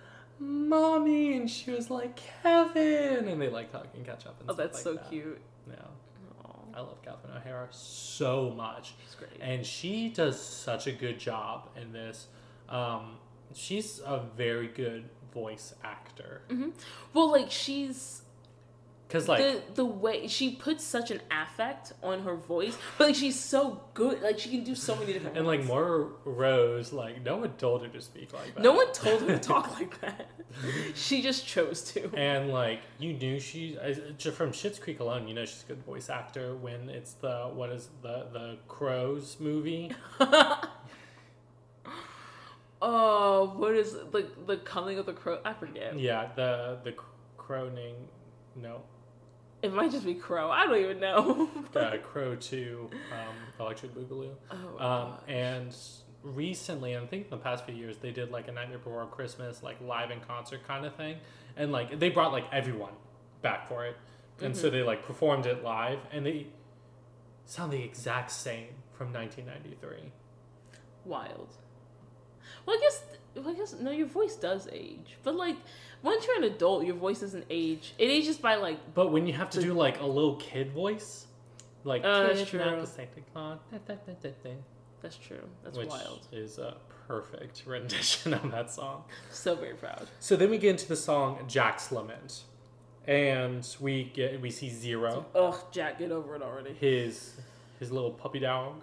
"Mommy," and she was like, "Kevin," and they hug and catch up and stuff. Oh, that's so cute. Yeah. Aww. I love Catherine O'Hara so much. She's great. And she does such a good job in this. She's a very good voice actor. Mm-hmm. Well, she's... Because, the way... She puts such an affect on her voice, but, she's so good. She can do so many different things. And, Moira Rose, no one told her to speak like that. No one told her to talk like that. She just chose to. And, you knew she... From Schitt's Creek alone, you know she's a good voice actor when it's the... What is the Crows movie? Oh, what is... The Coming of the Crow... I forget. Yeah, the Croning... No. It might just be Crow. I don't even know. Crow 2, Electric Boogaloo. Oh, and recently, I think in the past few years, they did a Nightmare Before Christmas, live in concert kind of thing. And they brought everyone back for it. And so they performed it live. And they sound the exact same from 1993. Wild. Well, I guess no, your voice does age. But once you're an adult, your voice doesn't age. It ages by But when you have to do a little kid voice, that's true. That's true. That's wild. Which is a perfect rendition of that song. So very proud. So then we get into the song Jack's Lament, and we see Zero. Ugh, Jack, get over it already. His little puppy dog.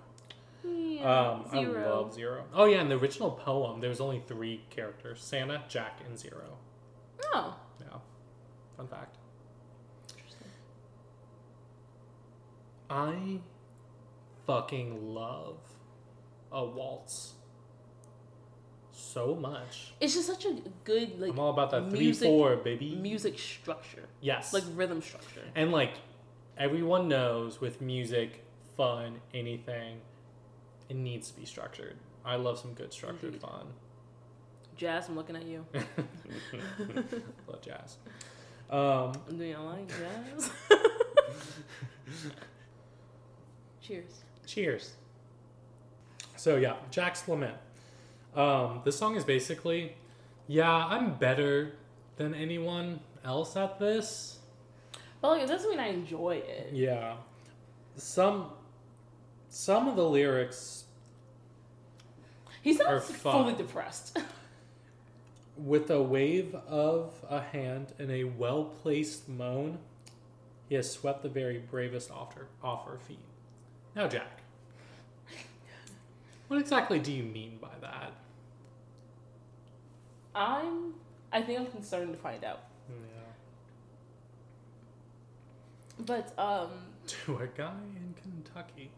Yeah, Zero. I love Zero. Oh yeah, in the original poem, there was only 3 characters: Santa, Jack, and Zero. Oh. Yeah. Fun fact. Interesting. I fucking love a waltz so much. It's just such a good I'm all about that 3/4 baby. Music structure. Yes. Rhythm structure. And everyone knows with music, fun, anything. It needs to be structured. I love some good structured fun. Jazz, I'm looking at you. Love jazz. Do you like jazz? Cheers. Cheers. So yeah, Jack's Lament. This song is basically, I'm better than anyone else at this. Well, it doesn't mean I enjoy it. Yeah. Some of the lyrics he sounds fully depressed. With a wave of a hand and a well-placed moan, he has swept the very bravest off her feet. Now, Jack, what exactly do you mean by that? I think I'm concerned to find out. Yeah. But, to a guy in Kentucky...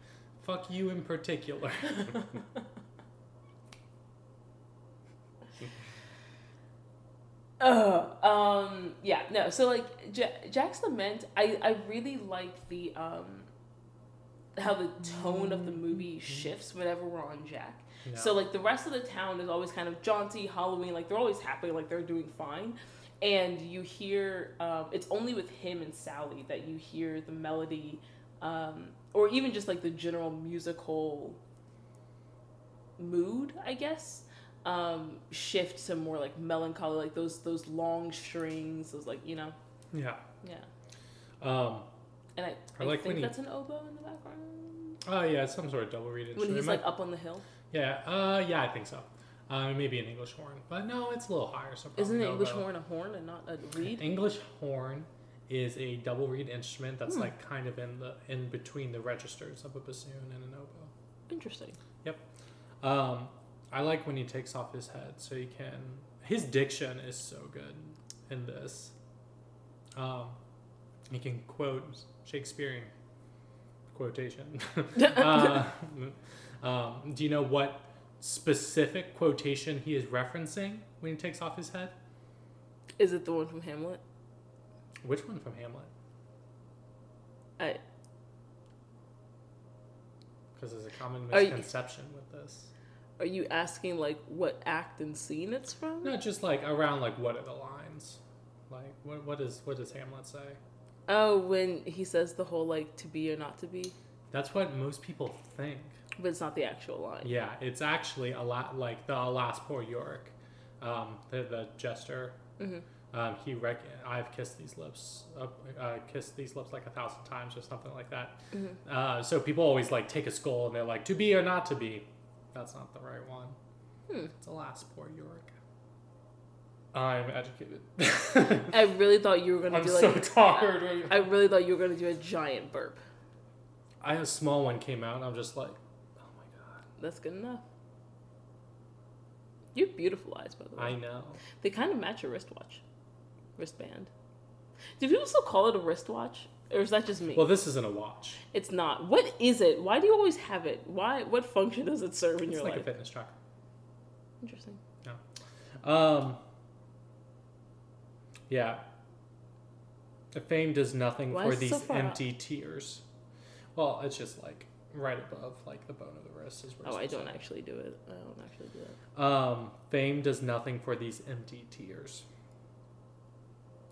Fuck you in particular. Yeah, no. So, Jack's Lament, I really like the, how the tone of the movie shifts whenever we're on Jack. Yeah. So, the rest of the town is always kind of jaunty, Halloween. They're always happy. They're doing fine. And you hear, it's only with him and Sally that you hear the melody, or even just the general musical mood, I guess, shift to more like melancholy, like those long strings, those like, you know. Yeah. Yeah. And I like think that's an oboe in the background. Oh yeah, it's some sort of double reed instrument. When he's like up on the hill. Yeah. Yeah, I think so. Maybe an English horn, but no, it's a little higher. So isn't an English horn a horn and not a reed? An English horn is a double reed instrument that's like kind of in between the registers of a bassoon and an oboe. Interesting. Yep. I like when he takes off his head, so you can. His diction is so good in this. He can quote Shakespearean quotation. Do you know what specific quotation he is referencing when he takes off his head? Is it the one from Hamlet? Which one from Hamlet? Because there's a common misconception with this. Are you asking, like, what act and scene it's from? No, just, like, around, like, what are the lines? Like, what does Hamlet say? Oh, when he says the whole, like, to be or not to be? That's what most people think. But it's not the actual line. Yeah, it's actually a lot, like, the alas, poor Yorick, the jester. Mm-hmm. I've kissed these lips, like 1,000 times or something like that. Mm-hmm. So people always, like, take a skull and they're like, to be or not to be. That's not the right one. It's alas, poor Yorick. I'm educated. I really thought you were going to do like... I'm so tired. I really thought you were going to do a giant burp. I had a small one came out and I'm just like, oh my god. That's good enough. You have beautiful eyes, by the way. I know. They kind of match your wristband. Do people still call it a wristwatch? Or is that just me? Well, this isn't a watch. It's not. What is it? Why do you always have it? Why? What function does it serve in your life? It's like a fitness tracker. Interesting. No. Yeah. The fame does nothing for these empty tears. Well, it's just like right above, like the bone of the wrist is where. Oh, I don't actually do that. Fame does nothing for these empty tears.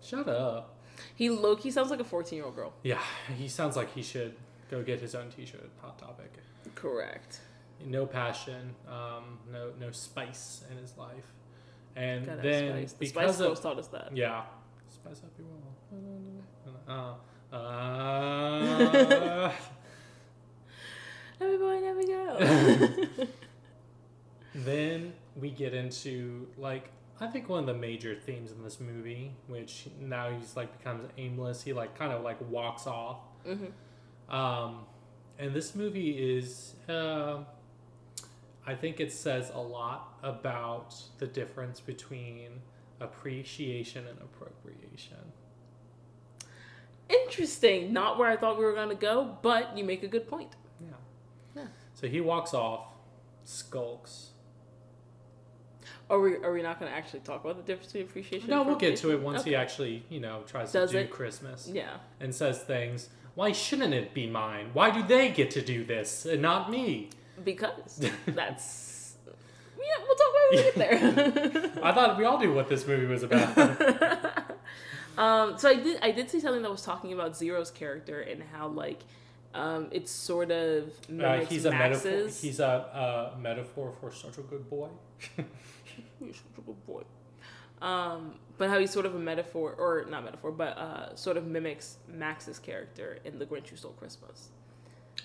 Shut up. He low-key sounds like a 14-year-old girl. Yeah, he sounds like he should go get his own t-shirt, Hot Topic. Correct. No passion, no spice in his life. And then spice. Because the Spice Girls taught us that. Yeah. Spice up your world. Every boy and every girl. Then we get into, like, I think one of the major themes in this movie, which now he's like becomes aimless. He like kind of like walks off. Mm-hmm. And this movie is, I think it says a lot about the difference between appreciation and appropriation. Interesting. Not where I thought we were going to go, but you make a good point. Yeah. So he walks off, skulks. Are we not going to actually talk about the difference between appreciation? No, we'll get to it once he actually, tries to do Christmas. Yeah. And says things. Why shouldn't it be mine? Why do they get to do this and not me? Because that's... Yeah, we'll talk about it when we get there. I thought we all knew what this movie was about. So I did see something that was talking about Zero's character and how, like, it's sort of mimics Max's. He's a metaphor for such a good boy. You're such a good boy. But how he's sort of a metaphor, or not metaphor, but sort of mimics Max's character in The Grinch Who Stole Christmas.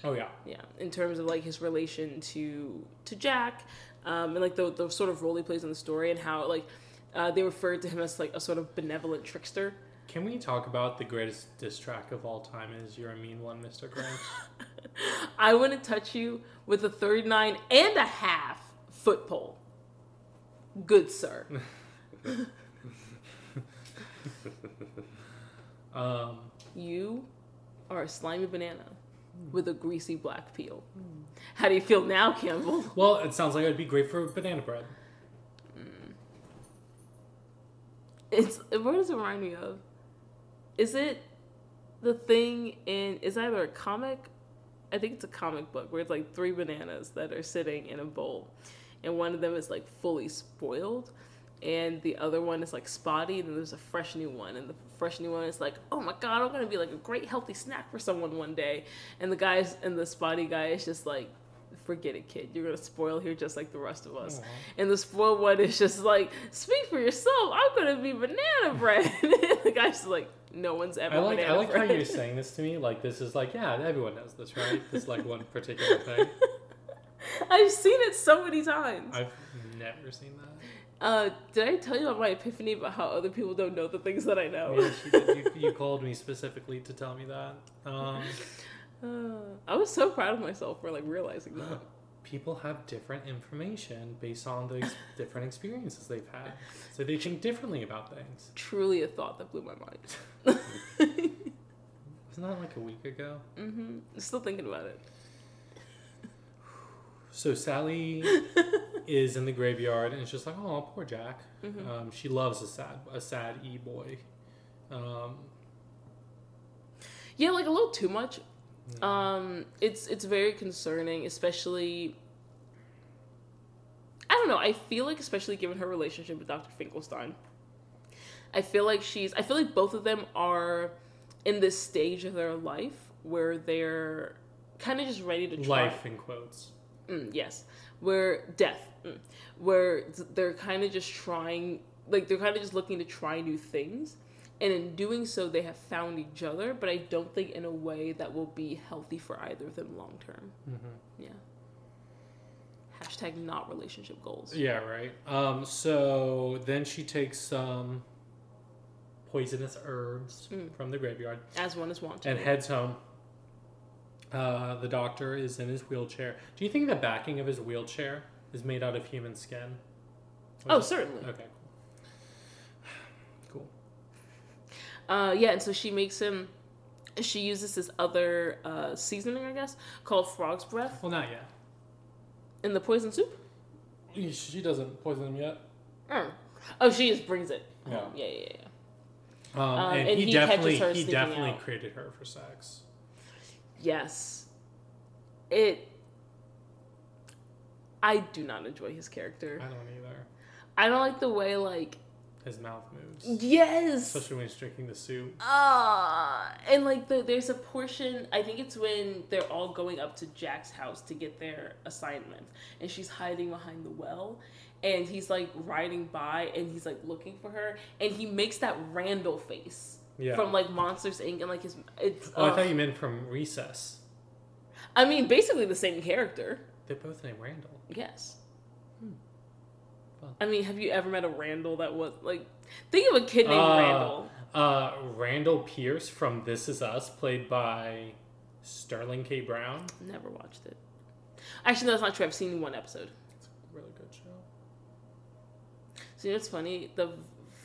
Oh, yeah. Yeah, in terms of, like, his relation to Jack, and, like, the sort of role he plays in the story, and how, like, they referred to him as, like, a sort of benevolent trickster. Can we talk about the greatest diss track of all time is You're a Mean One, Mr. Grinch? I want to touch you with a 39.5-foot pole. Good sir. You are a slimy banana with a greasy black peel. How do you feel now, Campbell? Well, it sounds like it would be great for banana bread. What does it remind me of? Is it the thing in... Is either a comic... I think it's a comic book where it's like 3 bananas that are sitting in a bowl. And one of them is like fully spoiled. And the other one is like spotty. And then there's a fresh new one. And the fresh new one is like, oh my god, I'm going to be like a great healthy snack for someone one day. And the spotty guy is just like, forget it, kid. You're going to spoil here just like the rest of us. Yeah. And the spoiled one is just like, speak for yourself. I'm going to be banana bread. The guy's just like, no one's ever banana bread. I like how you're saying this to me. Like, this is like, yeah, everyone knows this, right? This like one particular thing. I've seen it so many times. I've never seen that. Did I tell you about my epiphany about how other people don't know the things that I know? Yeah, she did. You called me specifically to tell me that. I was so proud of myself for like realizing that. People have different information based on the different experiences they've had. So they think differently about things. Truly a thought that blew my mind. Wasn't that like a week ago? Mm-hmm. I'm still thinking about it. So Sally is in the graveyard and it's just like, oh, poor Jack. Mm-hmm. She loves a sad e-boy. Yeah, like a little too much. It's very concerning, especially, I don't know, I feel like especially given her relationship with Dr. Finkelstein, I feel like both of them are in this stage of their life where they're kind of just ready to try. Life in quotes. Yes. Where they're kind of just trying, like they're kind of just looking to try new things. And in doing so, they have found each other, but I don't think in a way that will be healthy for either of them long term. Mm-hmm. Yeah. # not relationship goals. Yeah, right. So then she takes some poisonous herbs from the graveyard. As one is wont to. And heads home. The doctor is in his wheelchair. Do you think the backing of his wheelchair is made out of human skin? Certainly. Okay, cool. Yeah, and so she makes him... She uses this other seasoning, I guess, called frog's breath. Well, not yet. In the poison soup? She doesn't poison him yet. Oh, she just brings it. Yeah. Yeah. And he definitely, created her for sex. Yes. I do not enjoy his character. I don't either. I don't like the way, like... His mouth moves. Yes! Especially when he's drinking the soup. And, like, there's a portion... I think it's when they're all going up to Jack's house to get their assignment. And she's hiding behind the well. And he's, like, riding by. And he's, like, looking for her. And he makes that Randall face. Yeah. From like Monsters Inc. and like his. I thought you meant from Recess. I mean, basically the same character. They're both named Randall. Yes. Well. I mean, have you ever met a Randall that was like? Think of a kid named Randall. Randall Pierce from This Is Us, played by Sterling K. Brown. Never watched it. Actually, no, that's not true. I've seen one episode. It's a really good show. So you know what's funny? The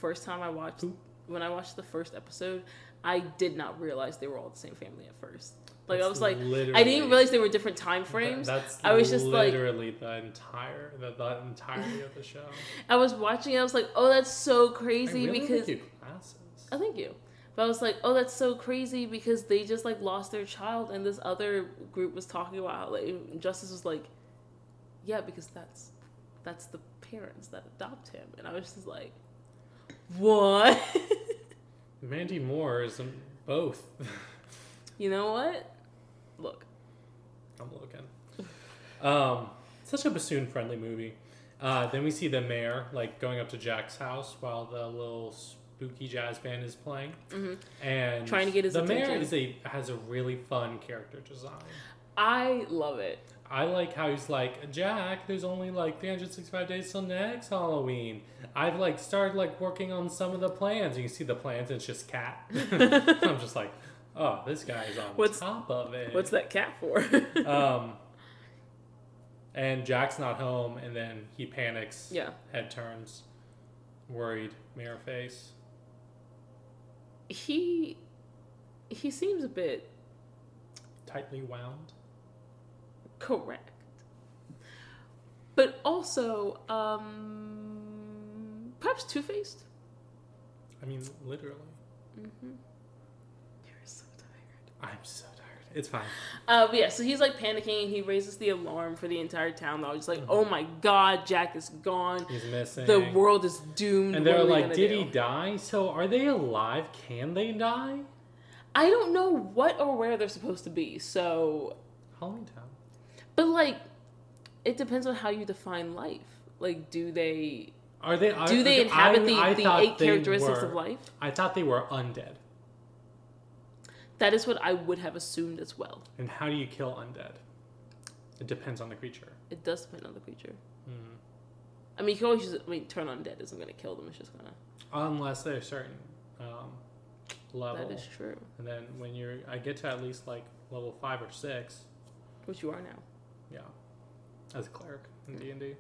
first time I watched. Ooh. When I watched the first episode, I did not realize they were all the same family at first. Like that's I was like, I didn't realize they were different time frames. I was just like, literally the entirety of the show. I was watching. I was like, oh, that's so crazy because I really like classes. Oh, thank you. But I was like, oh, that's so crazy because they just like lost their child, and this other group was talking about how, like, Justice was like, yeah, because that's the parents that adopt him, and I was just like, what? Mandy Moore is both. You know what? Look. I'm looking. Such a bassoon-friendly movie. Then we see the mayor, like, going up to Jack's house while the little spooky jazz band is playing. Mm-hmm. And trying to get his attention. The mayor has a really fun character design. I love it. I like how he's like, Jack, there's only like 365 days till next Halloween. I've like started like working on some of the plans. And you see the plans and it's just cat. I'm just like, oh, this guy is on top of it. What's that cat for? And Jack's not home and then he panics. Yeah. Head turns. Worried. Mirror face. He seems a bit... tightly wound. Correct. But also, perhaps two-faced? I mean, literally. Mm-hmm. You're so tired. I'm so tired. It's fine. But yeah, so he's like panicking and he raises the alarm for the entire town. I was just like, oh my god, Jack is gone. He's missing. The world is doomed. And they're like, did he die? So are they alive? Can they die? I don't know what or where they're supposed to be, so... Halloween Town. But, like, It depends on how you define life. Like, do they inhabit the eight characteristics of life? I thought they were undead. That is what I would have assumed as well. And how do you kill undead? It depends on the creature. It does depend on the creature. Mm-hmm. I mean, you can always use it. I mean, turn undead isn't going to kill them. It's just going to... Unless they're certain level. That is true. And then when I get to at least like level 5 or 6. Which you are now. Yeah. As a cleric in D&D.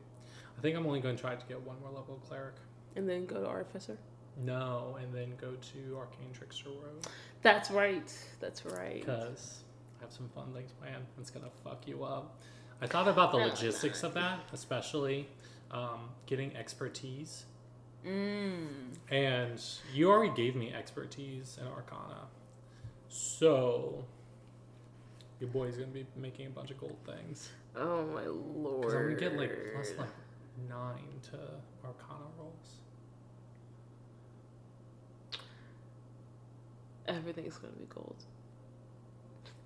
I think I'm only going to try to get one more level of cleric. And then go to Artificer? No, and then go to Arcane Trickster Road. That's right. Because I have some fun things planned. It's going to fuck you up. I thought about the logistics of that, especially getting expertise. Mm. And you already gave me expertise in Arcana. So your boy's going to be making a bunch of gold things. Oh my lord. Because I'm going to get like plus like 9 to Arcana rolls. Everything's going to be gold.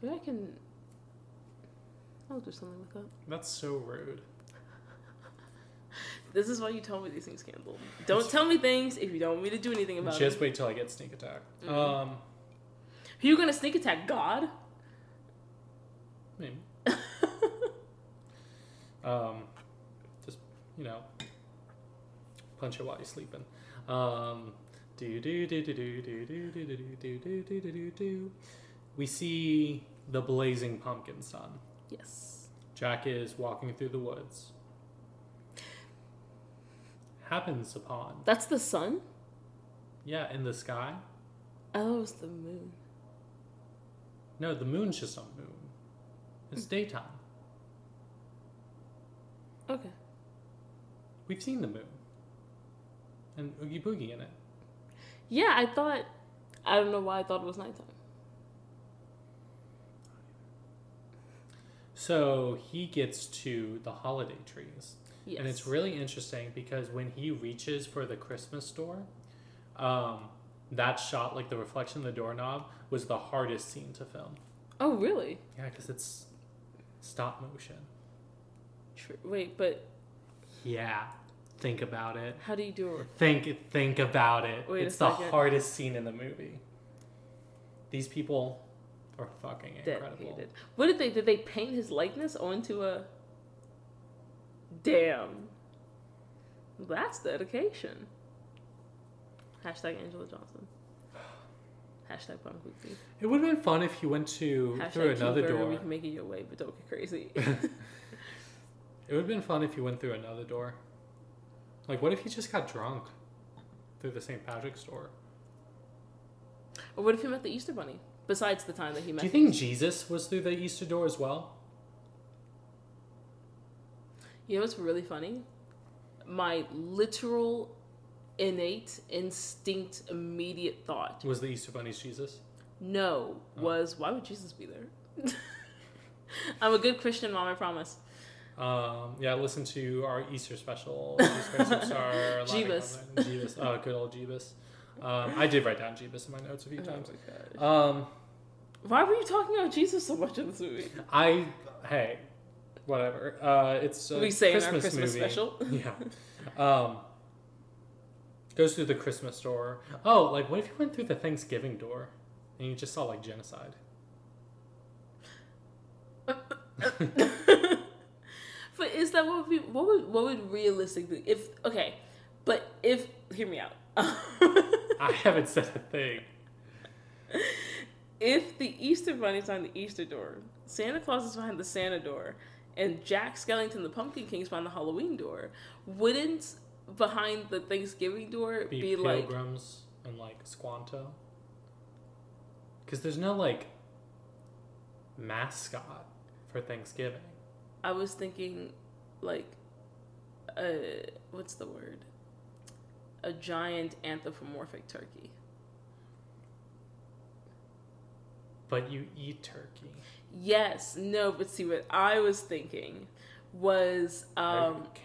Maybe I'll do something with that. That's so rude. This is why you tell me these things, Campbell. Don't tell me things if you don't want me to do anything about it. Just wait till I get sneak attack. Mm-hmm. Are you going to sneak attack God? Maybe. Just, punch it while you're sleeping. We see the blazing pumpkin sun. Yes. Jack is walking through the woods. Happens upon. That's the sun? Yeah, in the sky. Oh, it's the moon. No, the moon's just a moon. It's daytime. Okay. We've seen the moon. And Oogie Boogie in it. Yeah, I don't know why I thought it was nighttime. So he gets to the holiday trees. Yes. And it's really interesting because when he reaches for the Christmas door, that shot, like the reflection of the doorknob, was the hardest scene to film. Oh, really? Yeah, because it's stop motion. True. Wait, but... Yeah. Think about it. How do you do it? Think about it. Wait, it's the hardest scene in the movie. These people are fucking incredible. Dedicated. What did they paint his likeness onto a... Damn. That's dedication. Hashtag Angela Johnson. Hashtag Punk Weekly. It would have been fun if you went to Hashtag through another door. We can make it your way, but don't get crazy. It would have been fun if you went through another door. Like, what if he just got drunk through the St. Patrick's door? Or what if he met the Easter Bunny? Besides the time that he met Do you think Jesus was through the Easter door as well? You know what's really funny? My literal, innate, instinct, immediate thought. Was the Easter Bunny's Jesus? No. Oh. Why would Jesus be there? I'm a good Christian mom, I promise. Listen to our Easter special. Jeebus. Jeebus. Oh, good old Jeebus. I did write down Jeebus in my notes a few times. My gosh. Why were you talking about Jesus so much in this movie? Hey, whatever. It's a Christmas movie. Special. Yeah. Goes through the Christmas door. Oh, like what if you went through the Thanksgiving door and you just saw like genocide? But is that what would realistically hear me out. I haven't said a thing. If the Easter Bunny's on the Easter door, Santa Claus is behind the Santa door, and Jack Skellington the Pumpkin King's behind the Halloween door, wouldn't behind the Thanksgiving door be like pilgrims and like Squanto? Because there's no like mascot for Thanksgiving. I was thinking, like, what's the word? A giant anthropomorphic turkey. But you eat turkey. Yes. No, but see, what I was thinking was...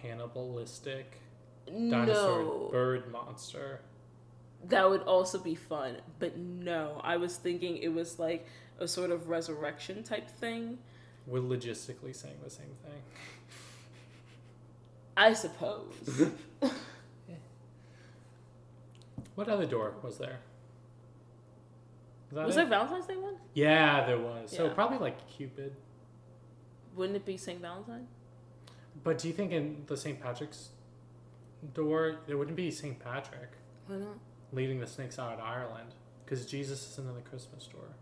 cannibalistic dinosaur bird monster. That would also be fun. But no, I was thinking it was like a sort of resurrection type thing. We're logistically saying the same thing. I suppose. What other door was there? Was there Valentine's Day one? Yeah, there was. Yeah. So probably like Cupid. Wouldn't it be St. Valentine? But do you think in the St. Patrick's door, there wouldn't be St. Patrick? Why not? Leading the snakes out of Ireland. Because Jesus is in the Christmas door.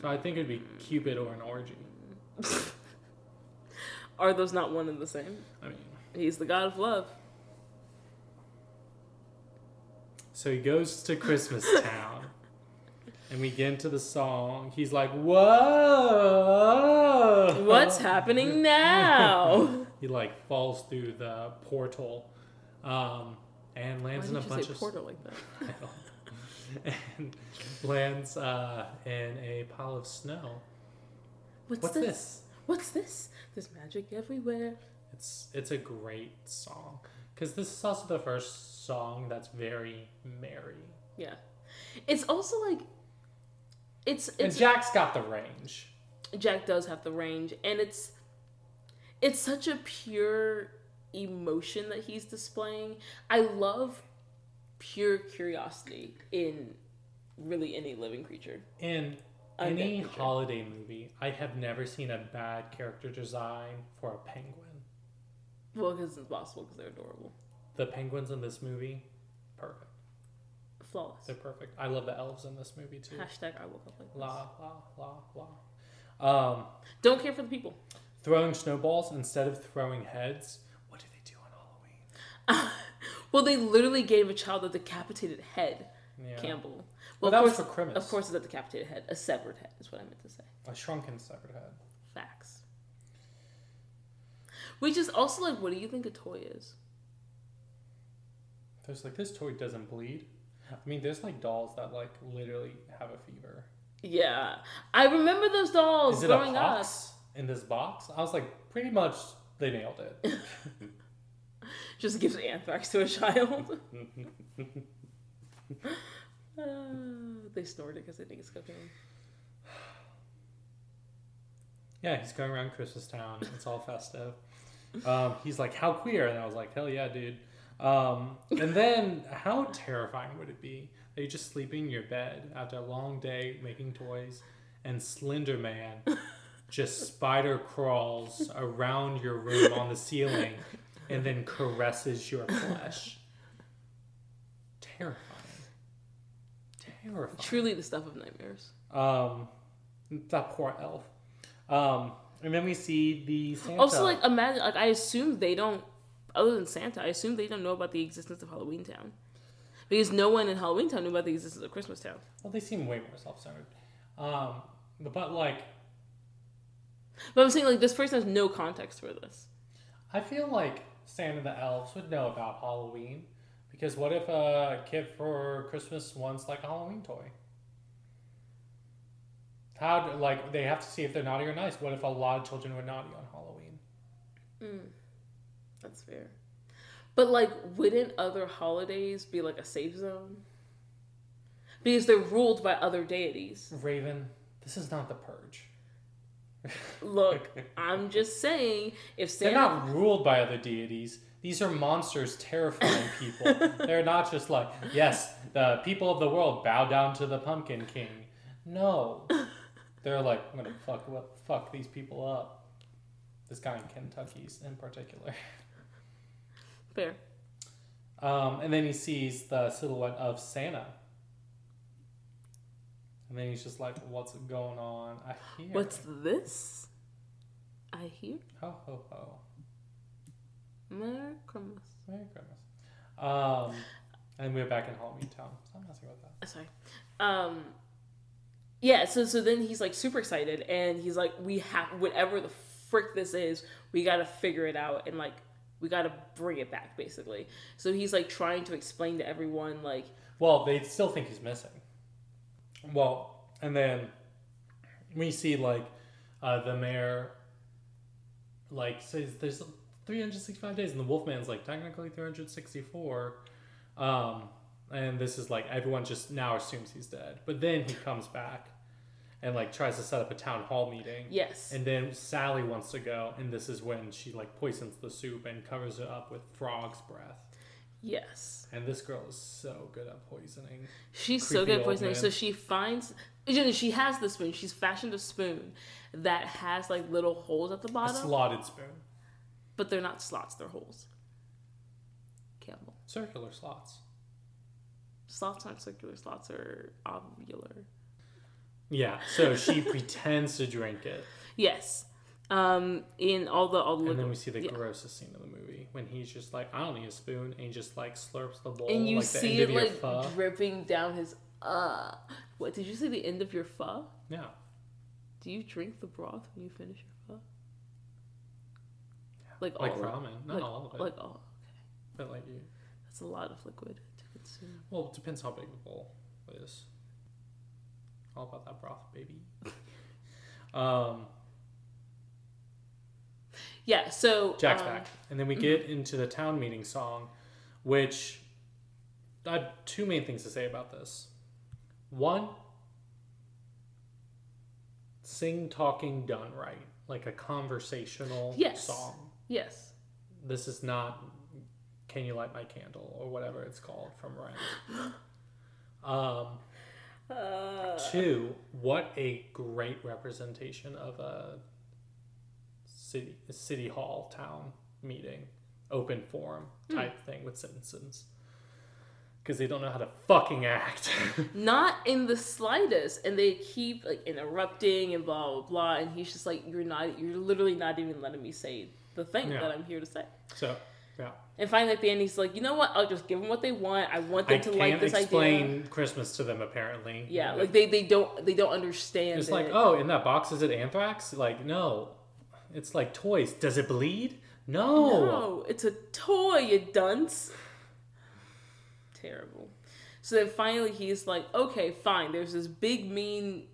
So I think it would be Cupid or an orgy. Are those not one and the same? I mean... He's the god of love. So he goes to Christmas Town. And we get into the song. He's like, whoa! What's happening now? He like falls through the portal. And lands in a bunch of... Why did you say portal like that? I don't. And lands in a pile of snow. What's this? What's this? There's magic everywhere. It's a great song. Because this is also the first song that's very merry. Yeah. It's also like... And Jack's got the range. Jack does have the range. And it's such a pure emotion that he's displaying. I love pure curiosity in really any living creature. In any holiday movie, I have never seen a bad character design for a penguin. Well, because it's impossible because they're adorable. The penguins in this movie, perfect. Flawless. They're perfect. I love the elves in this movie too. # I woke up like this. La, la, la, la. Don't care for the people. Throwing snowballs instead of throwing heads. What do they do on Halloween? Well, they literally gave a child a decapitated head, yeah. Campbell. Well, that was for Christmas. Of course, it's a decapitated head. A severed head is what I meant to say. A shrunken severed head. Facts. Which is also like, what do you think a toy is? There's like, this toy doesn't bleed. I mean, there's like dolls that like literally have a fever. Yeah. I remember those dolls growing up. Is it in this box? I was like, pretty much they nailed it. Just gives anthrax to a child. They snorted because they think it's cocaine. Yeah, he's going around Christmas Town. It's all festive. He's like, how queer? And I was like, hell yeah, dude. And then, how terrifying would it be that you're just sleeping in your bed after a long day making toys and Slender Man just spider crawls around your room on the ceiling and then caresses your flesh? Terrifying. Terrifying. Truly the stuff of nightmares. That poor elf. And then we see the Santa. Also, like, imagine, like, I assume they don't, other than Santa, I assume they don't know about the existence of Halloween Town. Because no one in Halloween Town knew about the existence of Christmas Town. Well, they seem way more self-centered. But, like... But I'm saying, like, this person has no context for this. I feel like Santa the Elves would know about Halloween. Because what if a kid for Christmas wants, like, a Halloween toy? How, like, they have to see if they're naughty or nice. What if a lot of children were naughty on Halloween? That's fair. But, like, wouldn't other holidays be, like, a safe zone? Because they're ruled by other deities. Raven, this is not the Purge. Look, I'm just saying, if Santa... They're not ruled by other deities. These are monsters terrifying people. They're not just like, yes, the people of the world bow down to the Pumpkin King. No. They're like, I'm going to fuck these people up. This guy in Kentucky's in particular. Fair. And then he sees the silhouette of Santa. And then he's just like, what's going on? I hear. What's this? I hear. Ho, ho, ho. Merry Christmas. Merry Christmas. And we're back in Halloween Town. So I'm asking about that. Sorry. Yeah, so then he's, like, super excited, and he's like, we have, whatever the frick this is, we gotta figure it out, and, like, we gotta bring it back, basically. So he's, like, trying to explain to everyone, like... Well, they still think he's missing. Well, and then we see, like, the mayor, like, says there's 365 days, and the Wolfman's, like, technically 364, And this is like, everyone just now assumes he's dead. But then he comes back. and like tries to set up a town hall meeting. Yes. And then Sally wants to go, and this is when she like poisons the soup and covers it up with frog's breath. Yes. And this girl is so good at poisoning. She's so good at poisoning. So she finds, she has the spoon. She's fashioned a spoon that has like little holes at the bottom. A slotted spoon. But they're not slots, they're holes. Campbell. Circular slots. Slots aren't circular, slots are ovular. Yeah, so she pretends to drink it. Yes. In all the and then we see the grossest scene of the movie when he's just like, I don't need a spoon, and he just like slurps the bowl. And you like see it like dripping down his What did you say, the end of your pho? Yeah. Do you drink the broth when you finish your pho? Yeah. Like all ramen. Not all of it. Like all okay. But like you. That's a lot of liquid to consume. Well, it depends how big the bowl is. All about that broth, baby. Yeah, so... Jack's back. And then we get into the town meeting song, which... I have two main things to say about this. One, sing talking done right. Like a conversational song. Yes. This is not Can You Light My Candle or whatever it's called from Rent. Two, what a great representation of a... City hall town meeting, open forum type thing with citizens, because they don't know how to fucking act. Not in the slightest, and they keep like interrupting and blah blah blah. And he's just like, you're literally not even letting me say the thing that I'm here to say. So yeah. And finally at the end, he's like, you know what? I'll just give them what they want. I want them to like this idea. I can't explain Christmas to them apparently. Yeah, like they don't understand. It's like, oh, in that box is it anthrax? Like no. It's like toys. Does it bleed? No, it's a toy, you dunce. Terrible. So then finally he's like, okay, fine. There's this big mean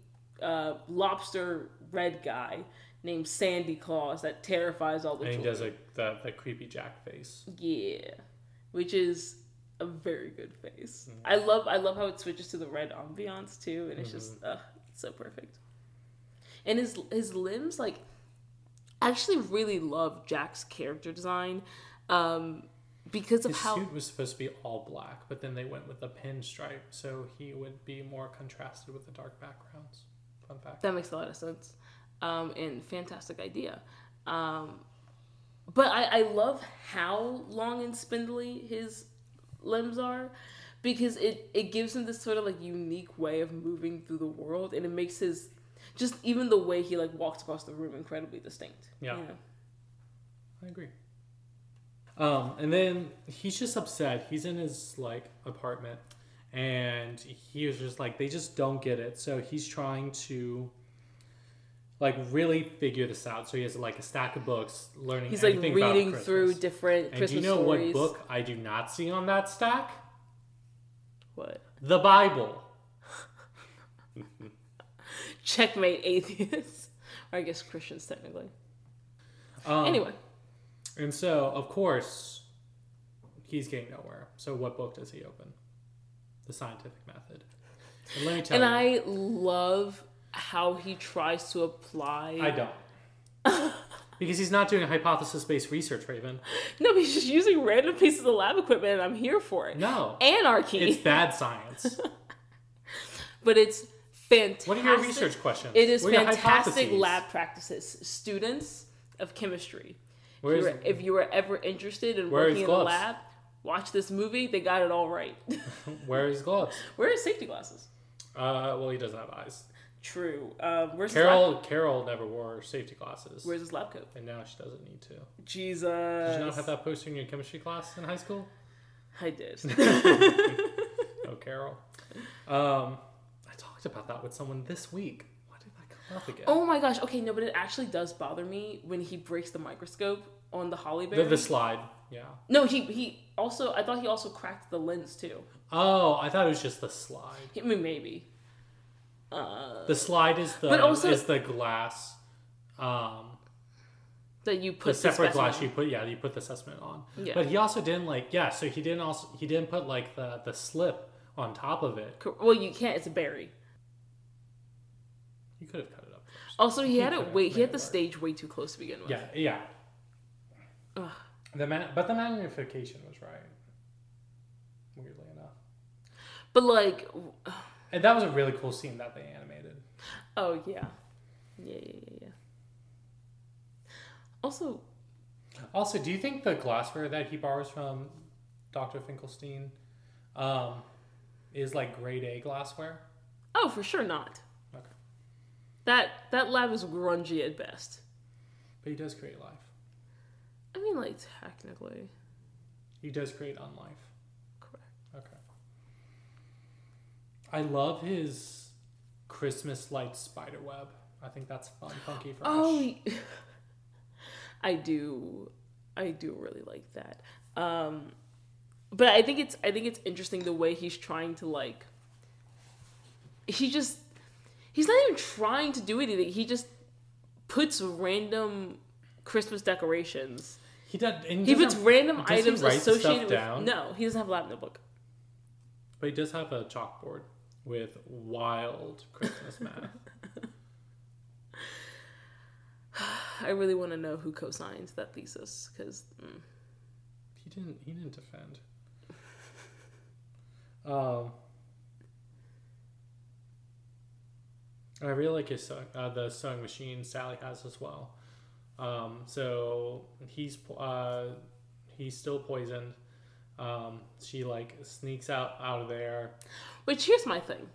lobster red guy named Sandy Claus that terrifies all the children. And he does the creepy Jack face. Yeah, which is a very good face. Mm-hmm. I love how it switches to the red ambiance too, and it's just it's so perfect. And his limbs like. I actually really love Jack's character design because of how... His suit was supposed to be all black, but then they went with a pinstripe, so he would be more contrasted with the dark backgrounds. Fun fact. That makes a lot of sense. And fantastic idea. But I love how long and spindly his limbs are because it gives him this sort of like unique way of moving through the world, and it makes his... Just even the way he like walks across the room, incredibly distinct. Yeah, you know? I agree. And then he's just upset. He's in his like apartment, and he was just like, they just don't get it. So he's trying to like really figure this out. So he has like a stack of books, learning. He's like reading through different Christmas stories. And do you know what book I do not see on that stack? What? The Bible. Checkmate atheists. Or I guess Christians, technically. Anyway. And so, of course, he's getting nowhere. So what book does he open? The Scientific Method. And let me tell you. And I love how he tries to apply... I don't. Because he's not doing hypothesis-based research, Raven. No, he's just using random pieces of lab equipment, and I'm here for it. No. Anarchy. It's bad science. But it's... Fantastic. What are your research questions? It is fantastic lab practices. Students of chemistry. If you were ever interested in working in a lab, watch this movie. They got it all right. Where are his gloves? Where are his safety glasses? Well, he doesn't have eyes. True. Where's Carol never wore safety glasses. Where's his lab coat? And now she doesn't need to. Jesus. Did you not have that poster in your chemistry class in high school? I did. Oh, Carol. Talked about that with someone this week. Why did that come up again? Oh my gosh. Okay, no, but it actually does bother me when he breaks the microscope on the holly berry. The slide. Yeah. No, I thought he also cracked the lens too. Oh, I thought it was just the slide. I mean, maybe. The slide is the glass that you put the separate glass on. You put the assessment on. Yeah. But he also didn't he didn't put like the slip on top of it. Well, you can't. It's a berry. He could have cut it up first. Also, he had the stage way too close to begin with. Yeah. Ugh. But the magnification was right. Weirdly enough. But like, and that was a really cool scene that they animated. Oh yeah. Yeah. Also, do you think the glassware that he borrows from Dr. Finkelstein is like grade A glassware? Oh, for sure not. Okay. That lab is grungy at best. But he does create life. I mean, like, technically. He does create unlife. Correct. Okay. I love his Christmas light spider web. I think that's fun, funky for us. Oh, I do really like that. But I think it's interesting the way he's trying to, like, he's not even trying to do anything. He just puts random Christmas decorations. He puts random items associated with. Down? No, he doesn't have a lab notebook. But he does have a chalkboard with wild Christmas math. I really want to know who co-signed that thesis, because he didn't defend. I really like his the sewing machine Sally has as well. So he's still poisoned. She like sneaks out of there. Which, here's my thing.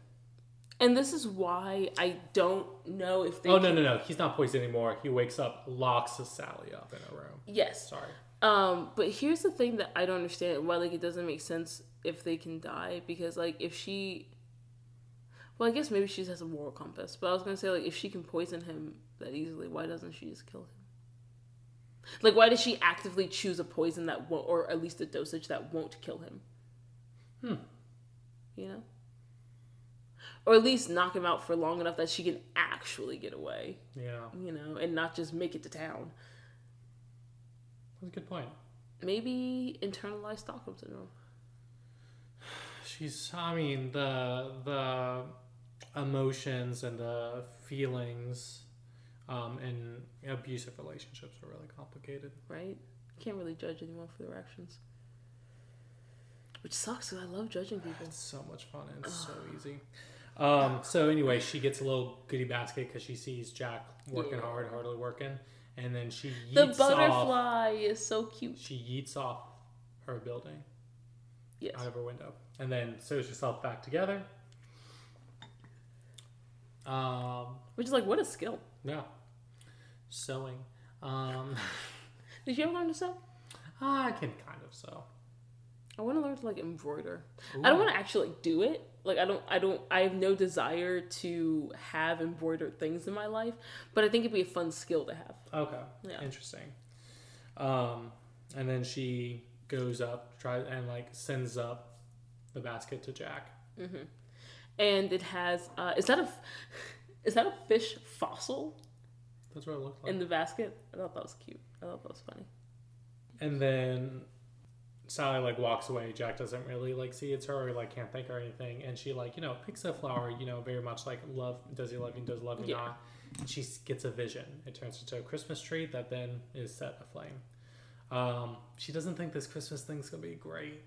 And this is why I don't know if they... Oh, no. He's not poisoned anymore. He wakes up, locks Sally up in a room. Yes. Sorry. But here's the thing that I don't understand. Why, like, it doesn't make sense if they can die. Because, like, if she... Well, I guess maybe she just has a moral compass. But I was going to say, like, if she can poison him that easily, why doesn't she just kill him? Like, why does she actively choose a poison that won't... Or at least a dosage that won't kill him? You know? Or at least knock him out for long enough that she can actually get away. Yeah. You know, and not just make it to town. That's a good point. Maybe internalized Stockholm Syndrome. The emotions and the feelings in abusive relationships are really complicated. Right? You can't really judge anyone for their actions. Which sucks, because I love judging people. It's so much fun and so easy. So anyway, she gets a little goodie basket because she sees Jack working hard, hardly working. And then she yeets off. The butterfly is so cute. She yeets off her building. Yes. Out of her window. And then sews herself back together. Which is like, what a skill. Yeah. Sewing. Did you ever learn to sew? I can kind of sew. I want to learn to, like, embroider. Ooh. I don't want to actually, like, do it. Like, I have no desire to have embroidered things in my life, but I think it'd be a fun skill to have. Okay. Yeah. Interesting. And then she goes up, sends up the basket to Jack. Mm-hmm. And it has, is that a fish fossil? That's what it looked like. In the basket? I thought that was cute. I thought that was funny. And then Sally, like, walks away. Jack doesn't really, like, see it's her or, like, can't think or anything. And she, like, you know, picks a flower, you know, very much like, love, does he love you, does love you not? And she gets a vision. It turns into a Christmas tree that then is set aflame. She doesn't think this Christmas thing's gonna be great.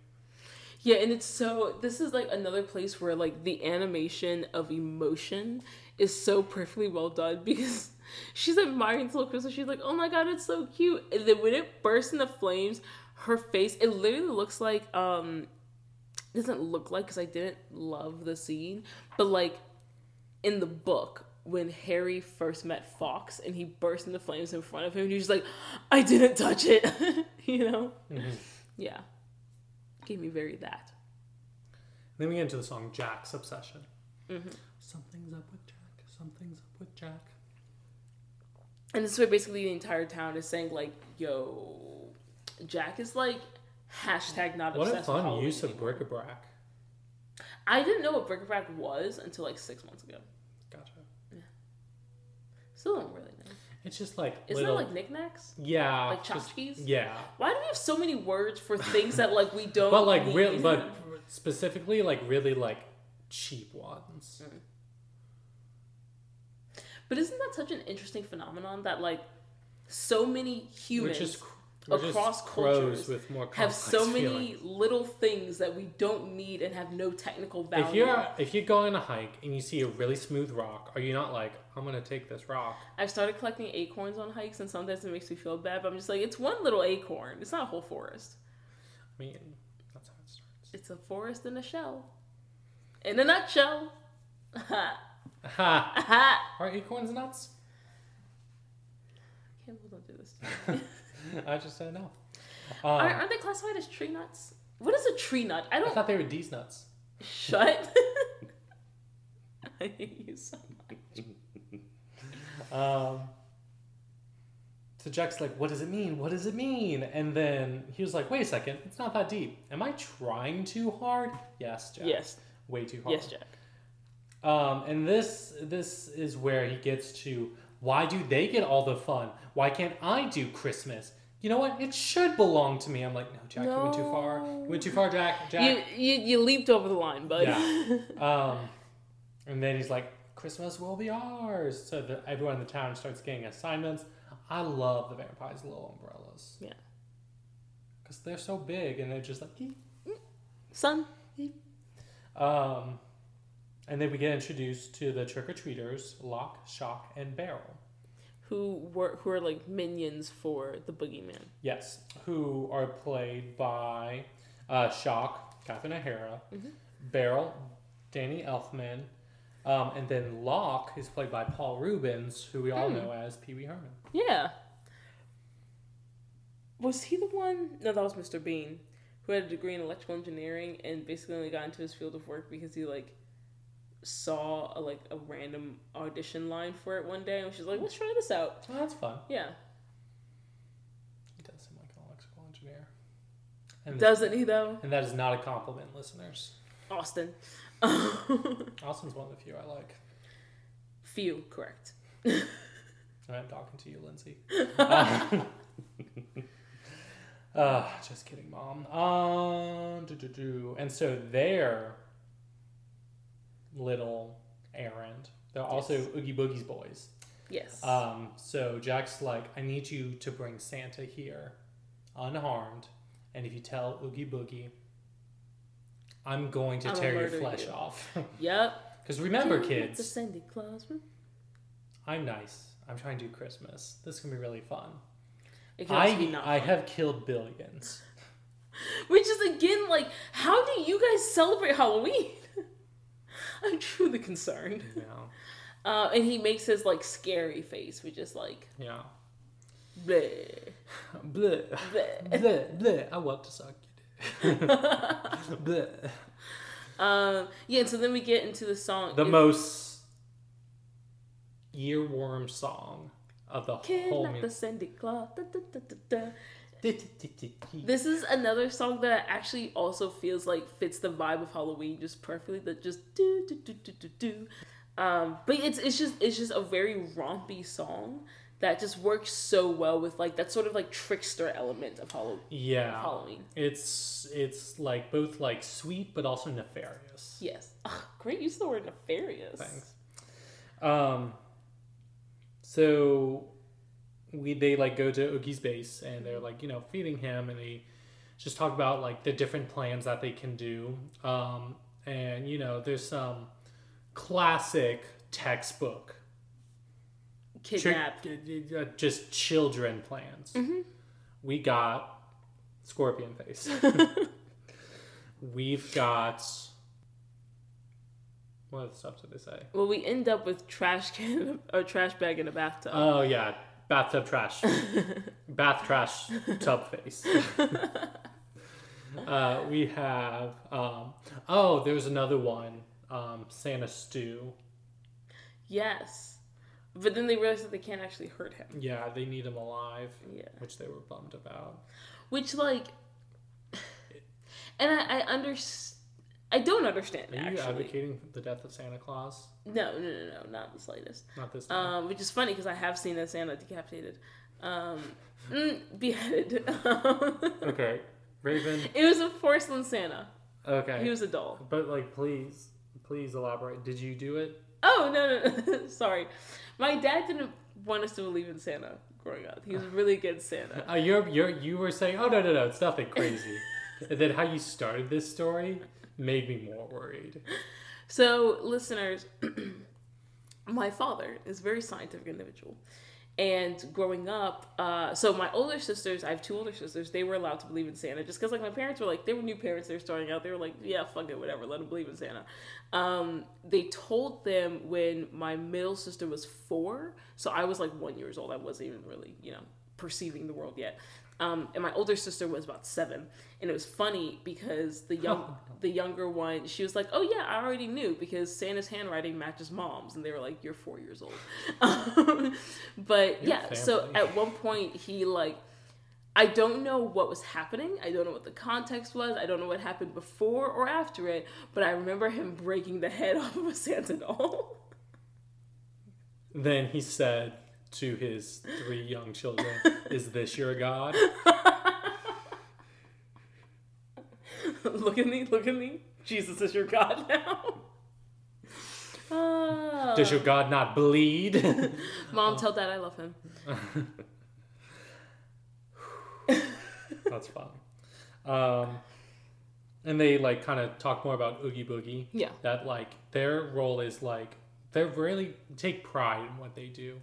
Yeah, and it's so, this is, like, another place where, like, the animation of emotion is so perfectly well done, because she's admiring this little Christmas. She's like, oh my God, it's so cute. And then when it bursts into flames, her face, it literally looks like, it doesn't look like, because I didn't love the scene, but, like, in the book, when Harry first met Fox and he burst into flames in front of him, and he was just like, I didn't touch it, you know? Mm-hmm. Yeah. Gave me very that. Then we get into the song Jack's Obsession. Mm-hmm. Something's up with Jack, something's up with Jack. And this is where basically the entire town is saying, like, yo... Jack is, like, hashtag not obsessed with Halloween. What a fun use of bric-a-brac. I didn't know what bric-a-brac was until, like, 6 months ago. Gotcha. Yeah. Still don't really know. It's just, like, isn't it, like, knickknacks? Yeah. Like, tchotchkes? Yeah. Why do we have so many words for things that, like, we don't but, like, need? But specifically, like, really, like, cheap ones. Mm-hmm. But isn't that such an interesting phenomenon that, like, so many humans across cultures with more have so many little things that we don't need and have no technical value? If you go on a hike and you see a really smooth rock, are you not like, I'm gonna take this rock? I've started collecting acorns on hikes, and sometimes it makes me feel bad, but I'm just like, it's one little acorn, it's not a whole forest. I mean, that's how it starts. It's a forest in a shell, in a nutshell. Ha ha ha. Are acorns nuts? I can't believe I'll do this to you. I just don't know. Aren't they classified as tree nuts? What is a tree nut? I thought they were D's nuts. Shut. I hate you so much. So Jack's like, what does it mean? What does it mean? And then he was like, wait a second. It's not that deep. Am I trying too hard? Yes, Jack. Yes. Way too hard. Yes, Jack. And this is where he gets to, why do they get all the fun? Why can't I do Christmas? You know what? It should belong to me. I'm like, no, Jack, no. You went too far. You went too far, Jack. You leaped over the line, bud. Yeah. And then he's like, Christmas will be ours. So everyone in the town starts getting assignments. I love the vampires' little umbrellas. Yeah. Because they're so big and they're just like, sun. And then we get introduced to the trick-or-treaters, Lock, Shock, and Barrel. Who are like minions for the boogeyman. Yes, who are played by Shock, Catherine O'Hara, mm-hmm. Barrel, Danny Elfman, and then Lock is played by Paul Rubens, who we all know as Pee Wee Herman. Yeah. Was he the one? No, that was Mr. Bean, who had a degree in electrical engineering and basically only got into his field of work because he, like, saw a random audition line for it one day and she's like, let's try this out. Oh, that's fun. Yeah. He does seem like an electrical engineer. And doesn't he though? And that is not a compliment, listeners. Austin. Austin's one of the few I like. Few, correct. I'm talking to you, Lindsay. Just kidding, Mom. And so there... little errand. They're also Oogie Boogie's boys. Yes. So Jack's like, I need you to bring Santa here unharmed, and if you tell Oogie Boogie, I'm going to tear your flesh off. Yep. Because remember, kids, Santa Claus. I'm nice. I'm trying to do Christmas. This can be really fun. I have killed billions. Which is again like, how do you guys celebrate Halloween? I'm truly concerned. Yeah. And he makes his, like, scary face, which is like... yeah. Bleh. Bleh. Bleh. Bleh. Bleh. I want to suck you. Bleh. And so then we get into the song. Most earworm song of the whole... Kidnap the Santa Claus. Da, da, da, da, da. This is another song that actually also feels like fits the vibe of Halloween just perfectly. That just do do do do do do. But it's just a very rompy song that just works so well with like that sort of like trickster element of Halloween. Yeah, Halloween. It's like both like sweet but also nefarious. Yes, great use of the word nefarious. Thanks. So. They like go to Oogie's base and they're like, you know, feeding him, and they just talk about like the different plans that they can do. And you know, there's some classic textbook kidnap, just children plans. Mm-hmm. We got Scorpion Face. We've got what other stuff did they say? Well, we end up with trash bag in a bathtub. Oh yeah. Bathtub trash. Bath trash tub face. We have... there was another one. Santa Stew. Yes. But then they realized that they can't actually hurt him. Yeah, they need him alive. Yeah. Which they were bummed about. Which, like... And I don't understand, actually. Are you advocating for the death of Santa Claus? No, not the slightest. Not this time. Which is funny, because I have seen that Santa decapitated. Beheaded. Okay. Raven. It was a porcelain Santa. Okay. He was a doll. But, like, please elaborate. Did you do it? Oh, no. Sorry. My dad didn't want us to believe in Santa growing up. He was really against Santa. You were saying, oh, no, it's nothing crazy. And then how you started this story made me more worried. So, listeners, my father is a very scientific individual. And growing up, so my older sisters, I have two older sisters, they were allowed to believe in Santa. Just because, like, my parents were, like, they were new parents, they were starting out. They were like, yeah, fuck it, whatever, let them believe in Santa. They told them when my middle sister was 4, so I was, like, 1 years old. I wasn't even really, perceiving the world yet. And my older sister was about 7, and it was funny because the younger one, she was like, oh yeah, I already knew because Santa's handwriting matches mom's, and they were like, you're 4 years old. But your yeah, family. So at one point he like, I don't know what was happening. I don't know what the context was. I don't know what happened before or after it, but I remember him breaking the head off of a Santa doll. Then he said to his 3 young children, is this your God? Look at me. Jesus is your God now. Does your God not bleed? Mom, tell Dad I love him. That's fun. And they like kind of talk more about Oogie Boogie. Yeah. That like their role is like, they really take pride in what they do.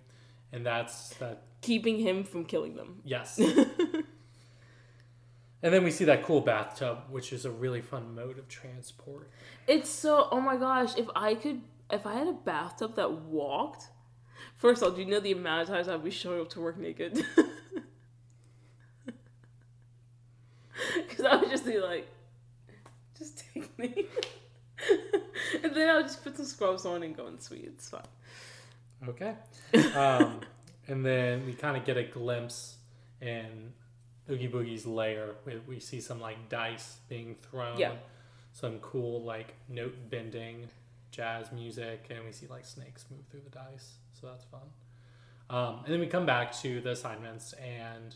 And that's that. Keeping him from killing them. Yes. And then we see that cool bathtub, which is a really fun mode of transport. It's so, oh my gosh, if I had a bathtub that walked, first of all, do you know the amount of times I'd be showing up to work naked? Because I would just be like, just take me. And then I would just put some scrubs on and go and sweet. It's fine. Okay. And then we kind of get a glimpse in Oogie Boogie's lair. We see some, like, dice being thrown. Yeah. Some cool, like, note-bending jazz music. And we see, like, snakes move through the dice. So that's fun. And then we come back to the assignments. And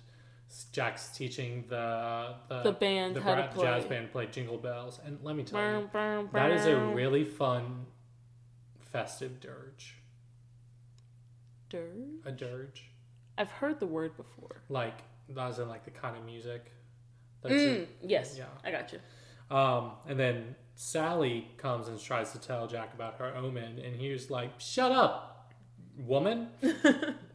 Jack's teaching the jazz band play Jingle Bells. And let me tell you, that is a really fun festive dirge. Dirge? A dirge. I've heard the word before. Like, as in, like, the kind of music. Yes. Yeah. I got you. And then Sally comes and tries to tell Jack about her omen, and he's like, shut up, woman.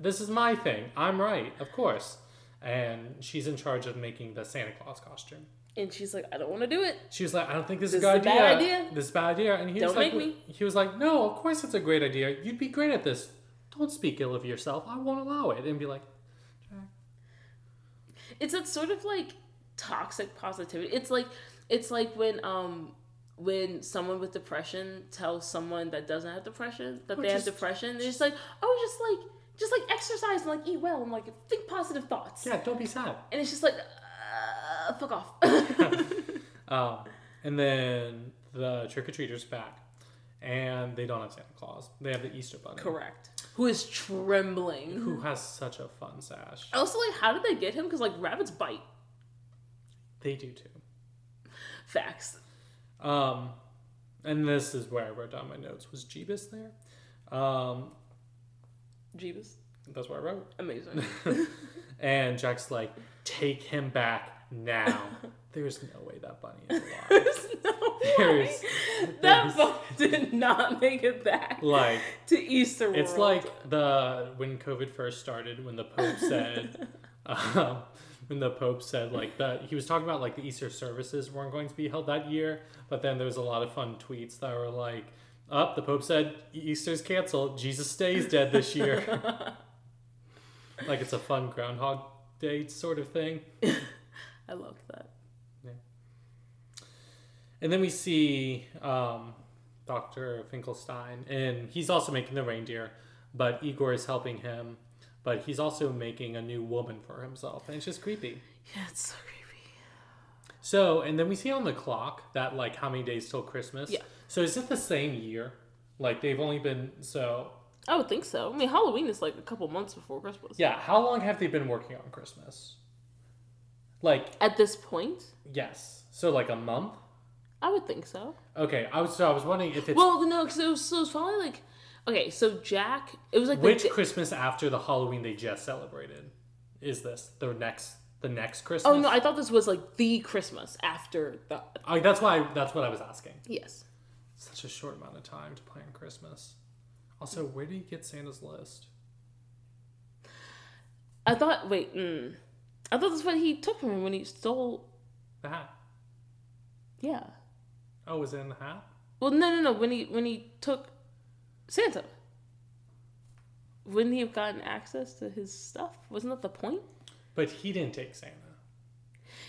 This is my thing. I'm right, of course. And she's in charge of making the Santa Claus costume. And she's like, I don't want to do it. She was like, I don't think this is a bad idea. This is a bad idea. And he was like, he was like, no, of course it's a great idea. You'd be great at this. Don't speak ill of yourself. I won't allow it. And be like, Jack. It's that sort of like toxic positivity. It's like when someone with depression tells someone that doesn't have depression that they have depression. They're just like, oh, just like exercise and like eat well and like think positive thoughts. Yeah, don't be sad. And it's just like, fuck off. And then the trick-or-treater's back. And they don't have Santa Claus. They have the Easter Bunny. Correct. Who is trembling. Who has such a fun sash. Also, like, how did they get him? Because, like, rabbits bite. They do, too. Facts. And this is where I wrote down my notes. Was Jeebus there? Jeebus? That's what I wrote. Amazing. And Jack's like, take him back now. There's no way that bunny is alive. There's no way. That bunny did not make it back like, to Easter World. It's like when COVID first started, when the Pope said, like, that he was talking about, like, the Easter services weren't going to be held that year, but then there was a lot of fun tweets that were like, up, the Pope said, Easter's canceled, Jesus stays dead this year. Like, it's a fun Groundhog Day sort of thing. I love that. And then we see Dr. Finkelstein, and he's also making the reindeer, but Igor is helping him, but he's also making a new woman for himself, and it's just creepy. Yeah, it's so creepy. So, and then we see on the clock that, like, how many days till Christmas. Yeah. So is it the same year? Like, they've only been, so... I would think so. I mean, Halloween is, like, a couple months before Christmas. Yeah, how long have they been working on Christmas? Like... At this point? Yes. So, like, a month? I would think so. Okay, I was wondering if it's... Well, no, because it was probably like... Okay, so Jack, it was like which Christmas after the Halloween they just celebrated? Is this the next Christmas? Oh no, I thought this was like the Christmas after the. That's what I was asking. Yes. Such a short amount of time to plan Christmas. Also, where do you get Santa's list? I thought that's what he took from him when he stole the hat. Yeah. Oh, was it in the hat? Well, no. When he took Santa, wouldn't he have gotten access to his stuff? Wasn't that the point? But he didn't take Santa.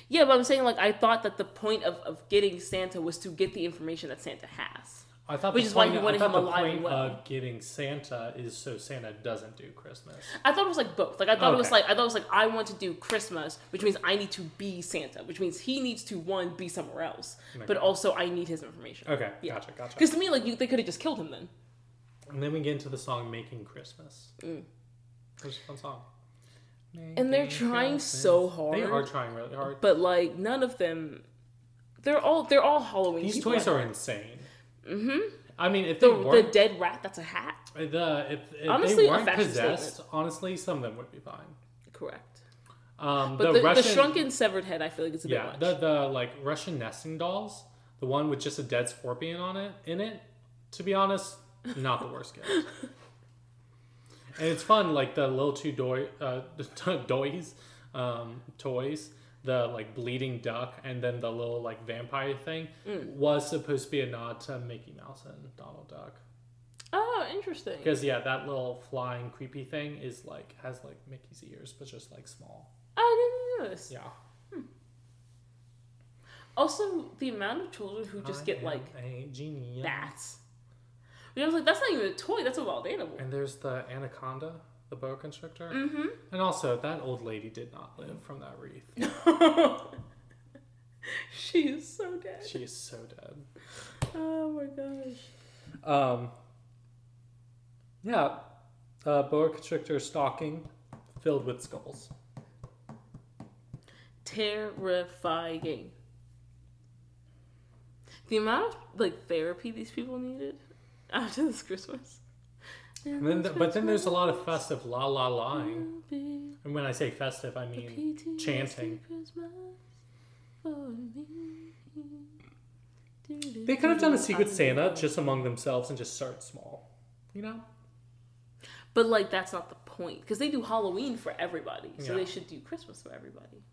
Yeah, but I'm saying, like, I thought that the point of getting Santa was to get the information that Santa has. I thought which the is point, why you wanted him alive and well. Of getting Santa is so Santa doesn't do Christmas. I thought it was like both. Like I thought okay. It was like I want to do Christmas, which means I need to be Santa, which means he needs to be somewhere else, okay. But also I need his information. Okay, yeah. Gotcha. Because to me, like they could have just killed him then. And then we get into the song "Making Christmas," which is a fun song. And they're trying so hard. They are trying really hard, but like none of them. They're all Halloween. These toys are insane. Mm-hmm. I mean, if the dead rat that's a hat. If honestly, they weren't possessed, honestly, some of them would be fine. Correct. But the shrunken severed head, I feel like it's a bit much. The like Russian nesting dolls, the one with just a dead scorpion on it. To be honest, not the worst gift. And it's fun, like the little two toys. The like bleeding duck and then the little like vampire thing was supposed to be a nod to Mickey Mouse and Donald Duck. Oh, interesting. Because yeah, that little flying creepy thing is like has like Mickey's ears, but just like small. I didn't notice. Yeah. Also, the amount of children who just get like a genius. Bats. And I was like, that's not even a toy. That's a wild animal. And there's the anaconda. The boa constrictor. Mm-hmm. And also, that old lady did not live from that wreath. She is so dead. Oh my gosh. Yeah. Boa constrictor stocking filled with skulls. Terrifying. The amount of like therapy these people needed after this Christmas. And then but then there's a lot of festive la-la-laing. And when I say festive, I mean chanting. They could have done a Secret Santa just among themselves and just start small. You know? But, like, that's not the point. Because they do Halloween for everybody. So they should do Christmas for everybody.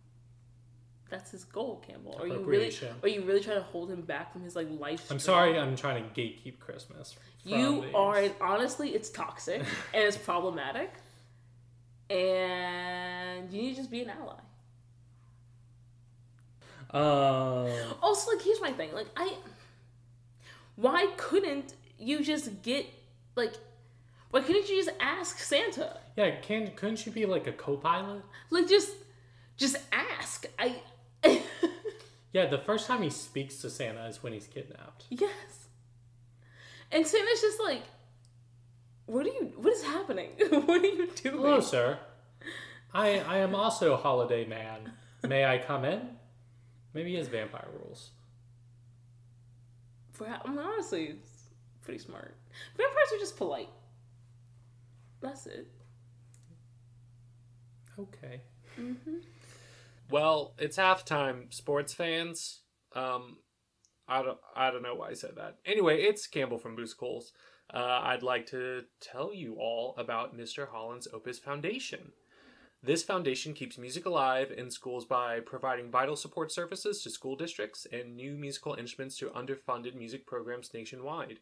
That's his goal, Campbell. Are you really trying to hold him back from his like life? I'm sorry, I'm trying to gatekeep Christmas. You are, and honestly, it's toxic and it's problematic. And you need to just be an ally. Also, like here's my thing. Like why couldn't you just get like why couldn't you just ask Santa? Yeah, couldn't you be like a co-pilot? Like just ask. Yeah, the first time he speaks to Santa is when he's kidnapped. Yes. And Santa's just like, what is happening? What are you doing? Hello, sir. I am also a holiday man. May I come in? Maybe he has vampire rules. Honestly, it's pretty smart. Vampires are just polite. That's it. Okay. Mm-hmm. Well, it's halftime, sports fans. I don't know why I said that. Anyway, it's Campbell from Boost Coles. I'd like to tell you all about Mr. Holland's Opus Foundation. This foundation keeps music alive in schools by providing vital support services to school districts and new musical instruments to underfunded music programs nationwide,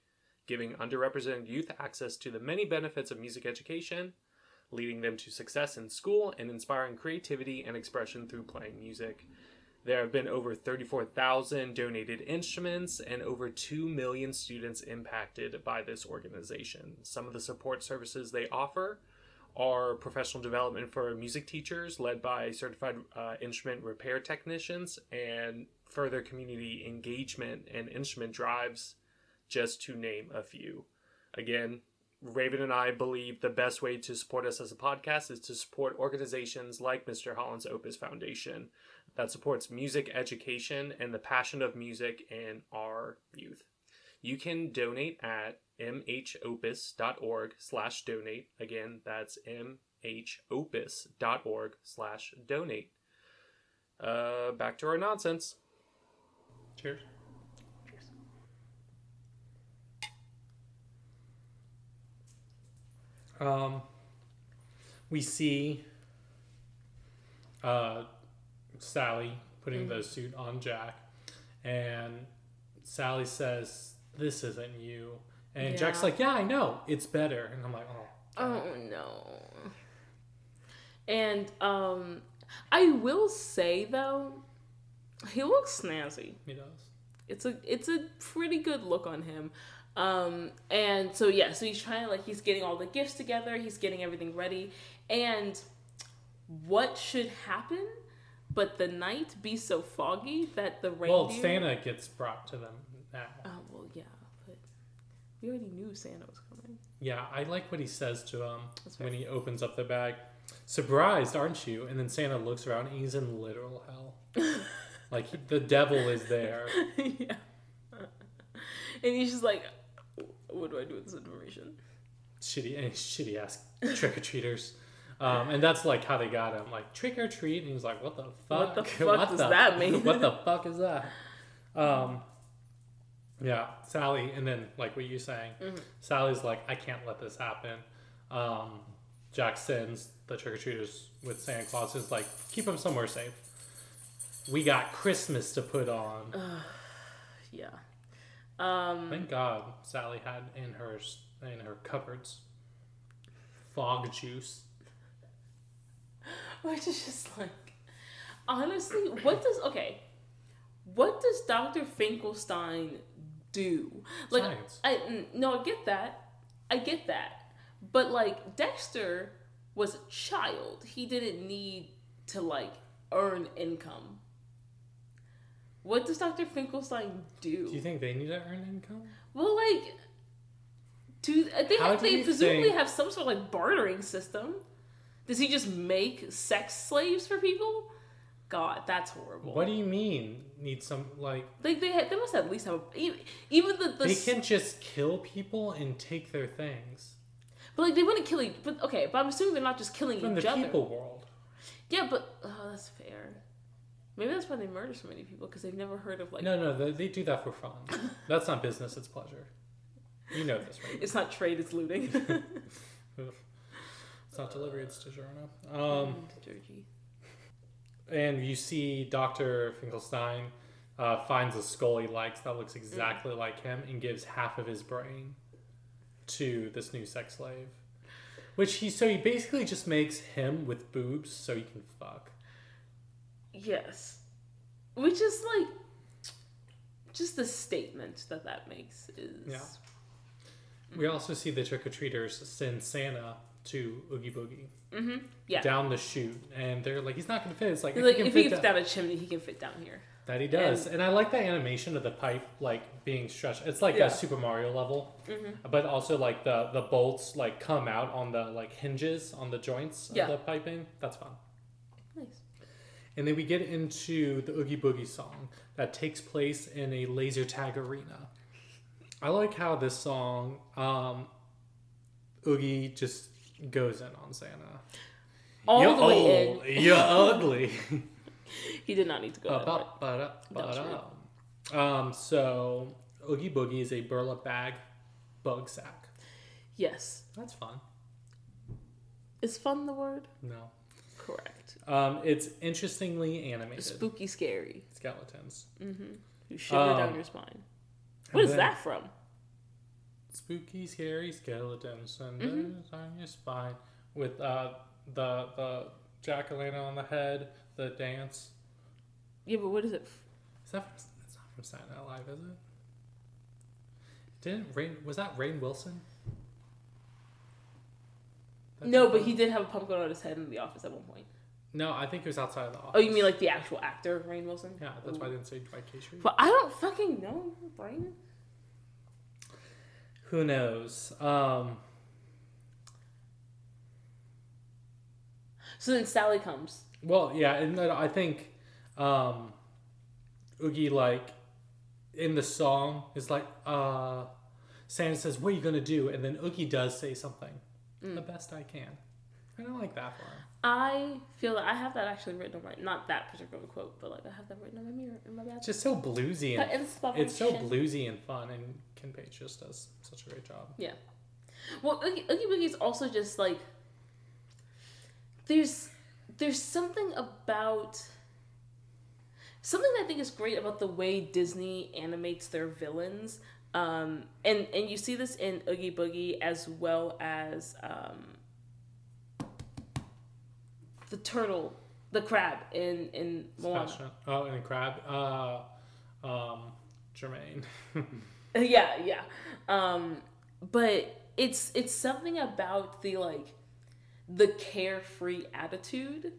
giving underrepresented youth access to the many benefits of music education, leading them to success in school and inspiring creativity and expression through playing music. There have been over 34,000 donated instruments and over 2 million students impacted by this organization. Some of the support services they offer are professional development for music teachers led by certified instrument repair technicians and further community engagement and instrument drives, just to name a few. Again, Raven and I believe the best way to support us as a podcast is to support organizations like Mr. Holland's Opus Foundation that supports music education and the passion of music in our youth. You can donate at mhopus.org/donate. Again, that's mhopus.org/donate. Back to our nonsense. Cheers. Cheers. We see Sally putting the suit on Jack, and Sally says, "This isn't you." And Jack's like, "Yeah, I know. It's better." And I'm like, "Oh no." And I will say though, he looks snazzy. He does. It's a pretty good look on him. And so so he's trying to, like, he's getting all the gifts together, he's getting everything ready, and what should happen but the night be so foggy that the reindeer... Well, Santa gets brought to them now. Oh, well, yeah, but we already knew Santa was coming. Yeah, I like what he says to him when he opens up the bag. "Surprised, aren't you?" And then Santa looks around and he's in literal hell. Like, the devil is there. Yeah. And he's just like, "What do I do with this information?" Shitty ass trick-or-treaters. And that's, like, how they got him. Like, "Trick or treat?" And he's like, "What the fuck? What does that mean? What the fuck is that?" Sally, and then, like, what you're saying, Sally's like, "I can't let this happen." Jack sends the trick-or-treaters with Santa Claus. He's like, "Keep them somewhere safe. We got Christmas to put on." Yeah. Thank God Sally had in her cupboards fog juice. Which is just like, honestly, what does Dr. Finkelstein do? Like, science. I get that. But, like, Dexter was a child. He didn't need to, like, earn income. What does Dr. Finkelstein do? Do you think they need to earn income? Well, like, they presumably have some sort of, like, bartering system. Does he just make sex slaves for people? God, that's horrible. What do you mean? Need some, like... They must at least have... Even the... They can just kill people and take their things. But, like, they wouldn't kill each... But I'm assuming they're not just killing each other. From the people world. Yeah, but... Oh, that's fair. Maybe that's why they murder so many people, because they've never heard of, like... No, they do that for fun. That's not business, it's pleasure. You know this, right? It's not trade, it's looting. It's not delivery, it's DiGiorno. And you see Dr. Finkelstein finds a skull he likes that looks exactly like him and gives half of his brain to this new sex slave. So he basically just makes him with boobs so he can fuck. Yes. Which is, like, just the statement that makes is... Yeah. We also see the trick-or-treaters send Santa to Oogie Boogie. Mm-hmm. Yeah. Down the chute. And they're like, he's not going to fit. It's like, if he gets down a chimney, he can fit down here. That he does. And I like that animation of the pipe, like, being stretched. It's like a Super Mario level. Mm-hmm. But also, like, the bolts, like, come out on the, like, hinges on the joints of the piping. That's fun. Nice. And then we get into the Oogie Boogie song that takes place in a laser tag arena. I like how this song, Oogie just goes in on Santa. All the way in. You're ugly. He did not need to go in. So, Oogie Boogie is a burlap bag bug sack. Yes. That's fun. Is fun the word? No. Correct. It's interestingly animated. Spooky, scary. Skeletons. Mm-hmm. You shiver down your spine. What is that from? Spooky, scary skeletons on your spine. With the jack-o'-lantern on the head, the dance. Yeah, but what is it? It's not from Saturday Night Live, is it? Was that Rainn Wilson? But he did have a pumpkin on his head in The Office at one point. No, I think it was outside of The Office. Oh, you mean like the actual actor, Rainn Wilson? Yeah, that's why I didn't say Dwight K. Schrute. But I don't fucking know, Brian. Who knows? So then Sally comes. Well, yeah, and then I think Oogie, like, in the song is like, Santa says, "What are you gonna do?" And then Oogie does say something. The best I can. I don't like that one. I feel that I have that actually written on my, not that particular quote, but like I have that written on my mirror in my bathroom. It's just so bluesy and it's so bluesy and fun, and Ken Page just does such a great job. Yeah. Well, Oogie Boogie's also just like, there's something about, something I think is great about the way Disney animates their villains, and you see this in Oogie Boogie as well as the turtle, the crab in Moana. Oh, and the crab, Jermaine. yeah. But it's something about the like, the carefree attitude,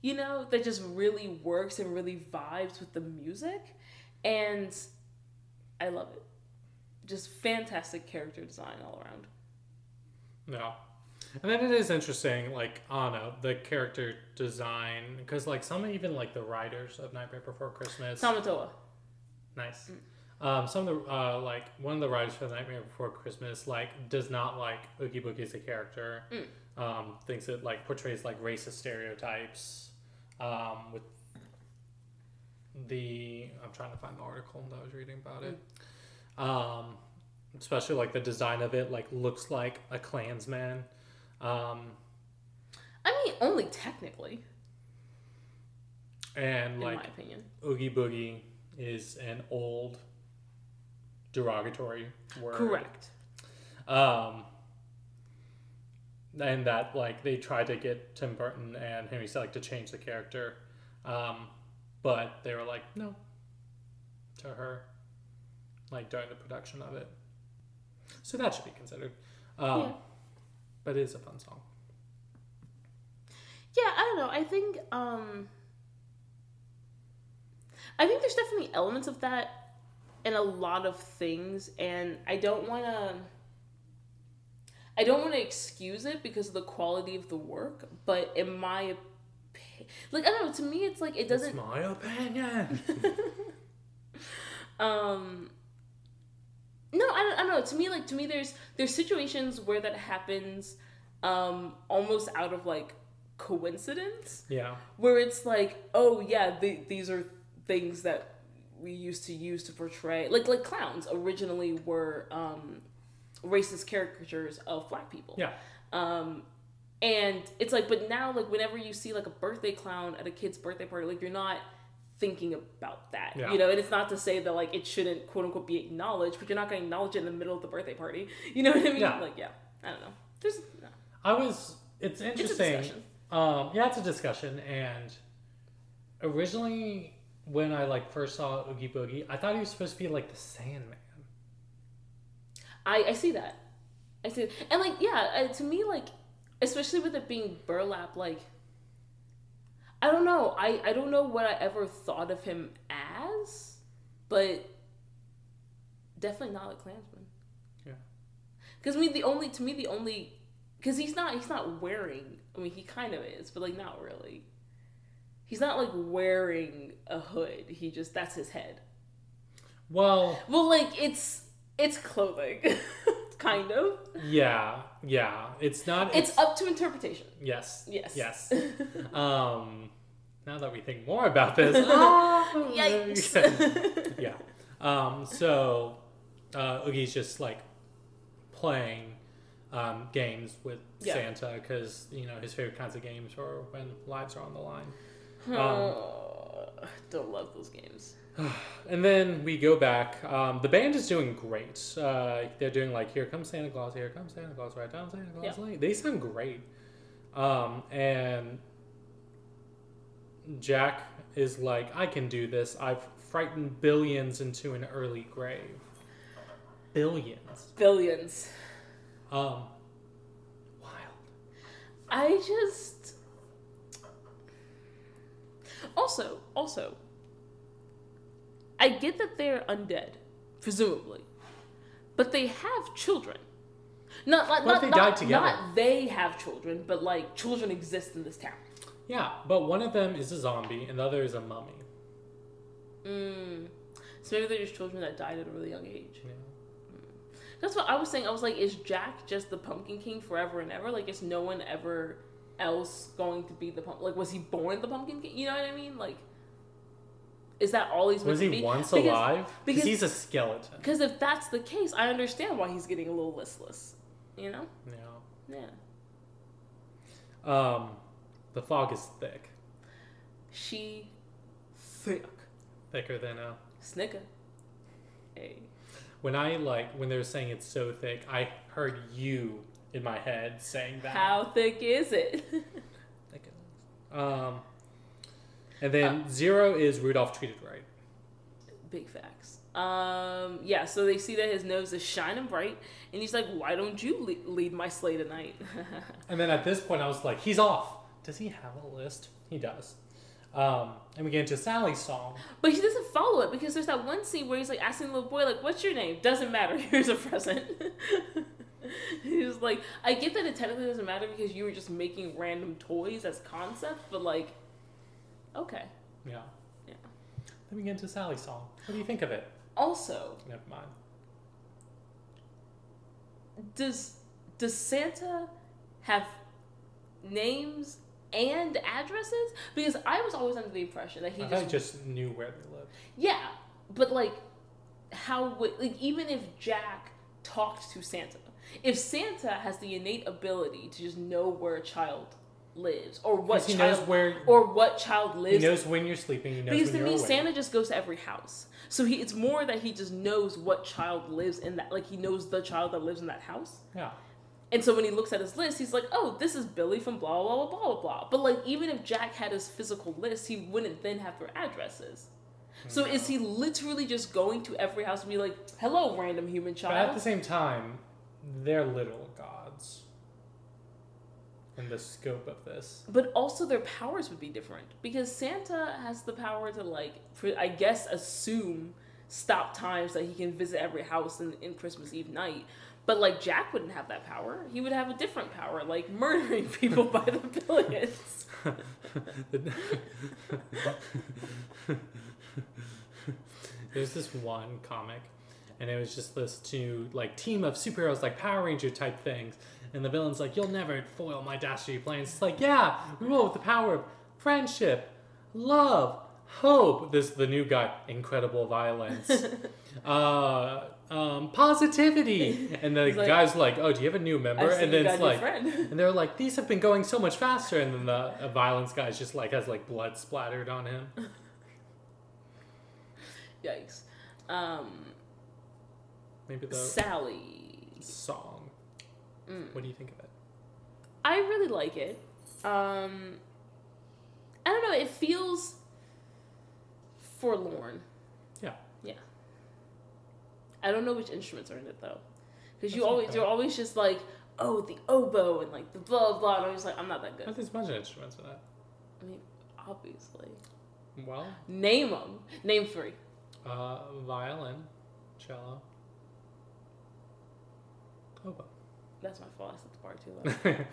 you know, that just really works and really vibes with the music, and I love it. Just fantastic character design all around. Yeah. And then it is interesting, like, Anna, the character design, because, like, some even, like, the writers of Nightmare Before Christmas. Tomatoa. Nice. Some of the, like, one of the writers for Nightmare Before Christmas, like, does not like Oogie Boogie as a character. Thinks it, like, portrays, like, racist stereotypes with the... I'm trying to find the article that I was reading about it. Especially, like, the design of it, like, looks like a Klansman. I mean, only technically. And, like, in my opinion, Oogie Boogie is an old derogatory word. Correct. And that, like, they tried to get Tim Burton and Henry Selick to change the character. But they were like, no. To her. Like, during the production of it. So that should be considered. Yeah. But it is a fun song. Yeah, I don't know. I think there's definitely elements of that in a lot of things, and I don't want to excuse it because of the quality of the work, but in my opinion, like, I don't know, to me it's like it doesn't... It's my opinion! No, I don't know. To me, there's situations where that happens, almost out of like coincidence. Yeah. Where it's like, oh yeah, these are things that we used to use to portray, like clowns originally were racist caricatures of black people. Yeah. And it's like, but now like whenever you see like a birthday clown at a kid's birthday party, like you're not thinking about that, yeah. You know, and it's not to say that like it shouldn't quote unquote be acknowledged, but you're not going to acknowledge it in the middle of the birthday party. You know what I mean? Yeah. Like, yeah, I don't know. It's interesting. It's a discussion. It's a discussion. And originally, when I like first saw Oogie Boogie, I thought he was supposed to be like the Sandman. I see that. And like, yeah, to me, like, especially with it being burlap, like, I don't know. I don't know what I ever thought of him as, but definitely not a Klansman. Yeah. Because because he's not wearing. I mean, he kind of is, but like not really. He's not like wearing a hood. He just, that's his head. Well, like it's clothing, kind of. Yeah. It's not. It's up to interpretation. Yes. Now that we think more about this, yikes. Yeah. So Oogie's just like playing games with Santa because you know his favorite kinds of games are when lives are on the line. I don't love those games. And then we go back. The band is doing great. They're doing like, here comes Santa Claus, right down Santa Claus Lane. They sound great. And Jack is like, I can do this. I've frightened billions into an early grave. Billions. Wild. I just... Also, I get that they're undead, presumably, but they have children. Not they have children, but like children exist in this town. Yeah, but one of them is a zombie and the other is a mummy. So maybe they're just children that died at a really young age. Yeah. That's what I was saying. I was like, is Jack just the Pumpkin King forever and ever? Like, is no one ever else going to be the Pumpkin? Like, was he born the Pumpkin King? You know what I mean? Like, is that all he's meant to be? Was he once alive? Because he's a skeleton. Because if that's the case, I understand why he's getting a little listless. You know? Yeah. Yeah. The fog is thick. She thick. Thicker than a snicker. Hey. When they were saying it's so thick, I heard you in my head saying that. How thick is it? Thick it is. And then 0 is Rudolph treated right. Big facts. Yeah, so they see that his nose is shining bright, and he's like, why don't you lead my sleigh tonight? And then at this point, I was like, he's off. Does he have a list? He does. And we get into Sally's song. But he doesn't follow it, because there's that one scene where he's like asking the little boy, like, what's your name? Doesn't matter. Here's a present. He's like, I get that it technically doesn't matter because you were just making random toys as concept, but like, okay. Yeah. Yeah. Then we get into Sally's song. What do you think of it? Also. Never mind. Does Santa have names and addresses? Because I was always under the impression that he just knew where they lived. Yeah, but like, how would, like, even if Jack talked to Santa, if Santa has the innate ability to just know where a child lives or what child lives, he knows when you're sleeping. He knows because when to me, Santa just goes to every house, so it's more that he just knows what child lives in that. Like, he knows the child that lives in that house. Yeah. And so when he looks at his list, he's like, oh, this is Billy from blah, blah, blah, blah, blah. But, like, even if Jack had his physical list, he wouldn't then have their addresses. No. So is he literally just going to every house and be like, hello, random human child? But at the same time, they're little gods in the scope of this. But also their powers would be different. Because Santa has the power to, like, I guess, assume stop times that he can visit every house in Christmas Eve night. But, like, Jack wouldn't have that power. He would have a different power, like murdering people by the billions. There's this one comic, and it was just this two, like, team of superheroes, like Power Ranger type things. And the villain's like, you'll never foil my dastardly plans. It's like, yeah, we will with the power of friendship, love, hope. This is the new guy. Incredible violence. Positivity. And the guy's like, oh, do you have a new member? And then it's like, and they're like, these have been going so much faster. And then the violence guy's just like, has like blood splattered on him. Yikes. Maybe the Sally song. What do you think of it? I really like it. I don't know. It feels forlorn. Yeah. I don't know which instruments are in it though, because you're always just like, oh, the oboe and like the blah blah, and I'm just like, I'm not that good. But there's a bunch of instruments for that. I mean, obviously. Well, name them. Name 3. Violin, cello, oboe. That's my fault. I said the bar too low.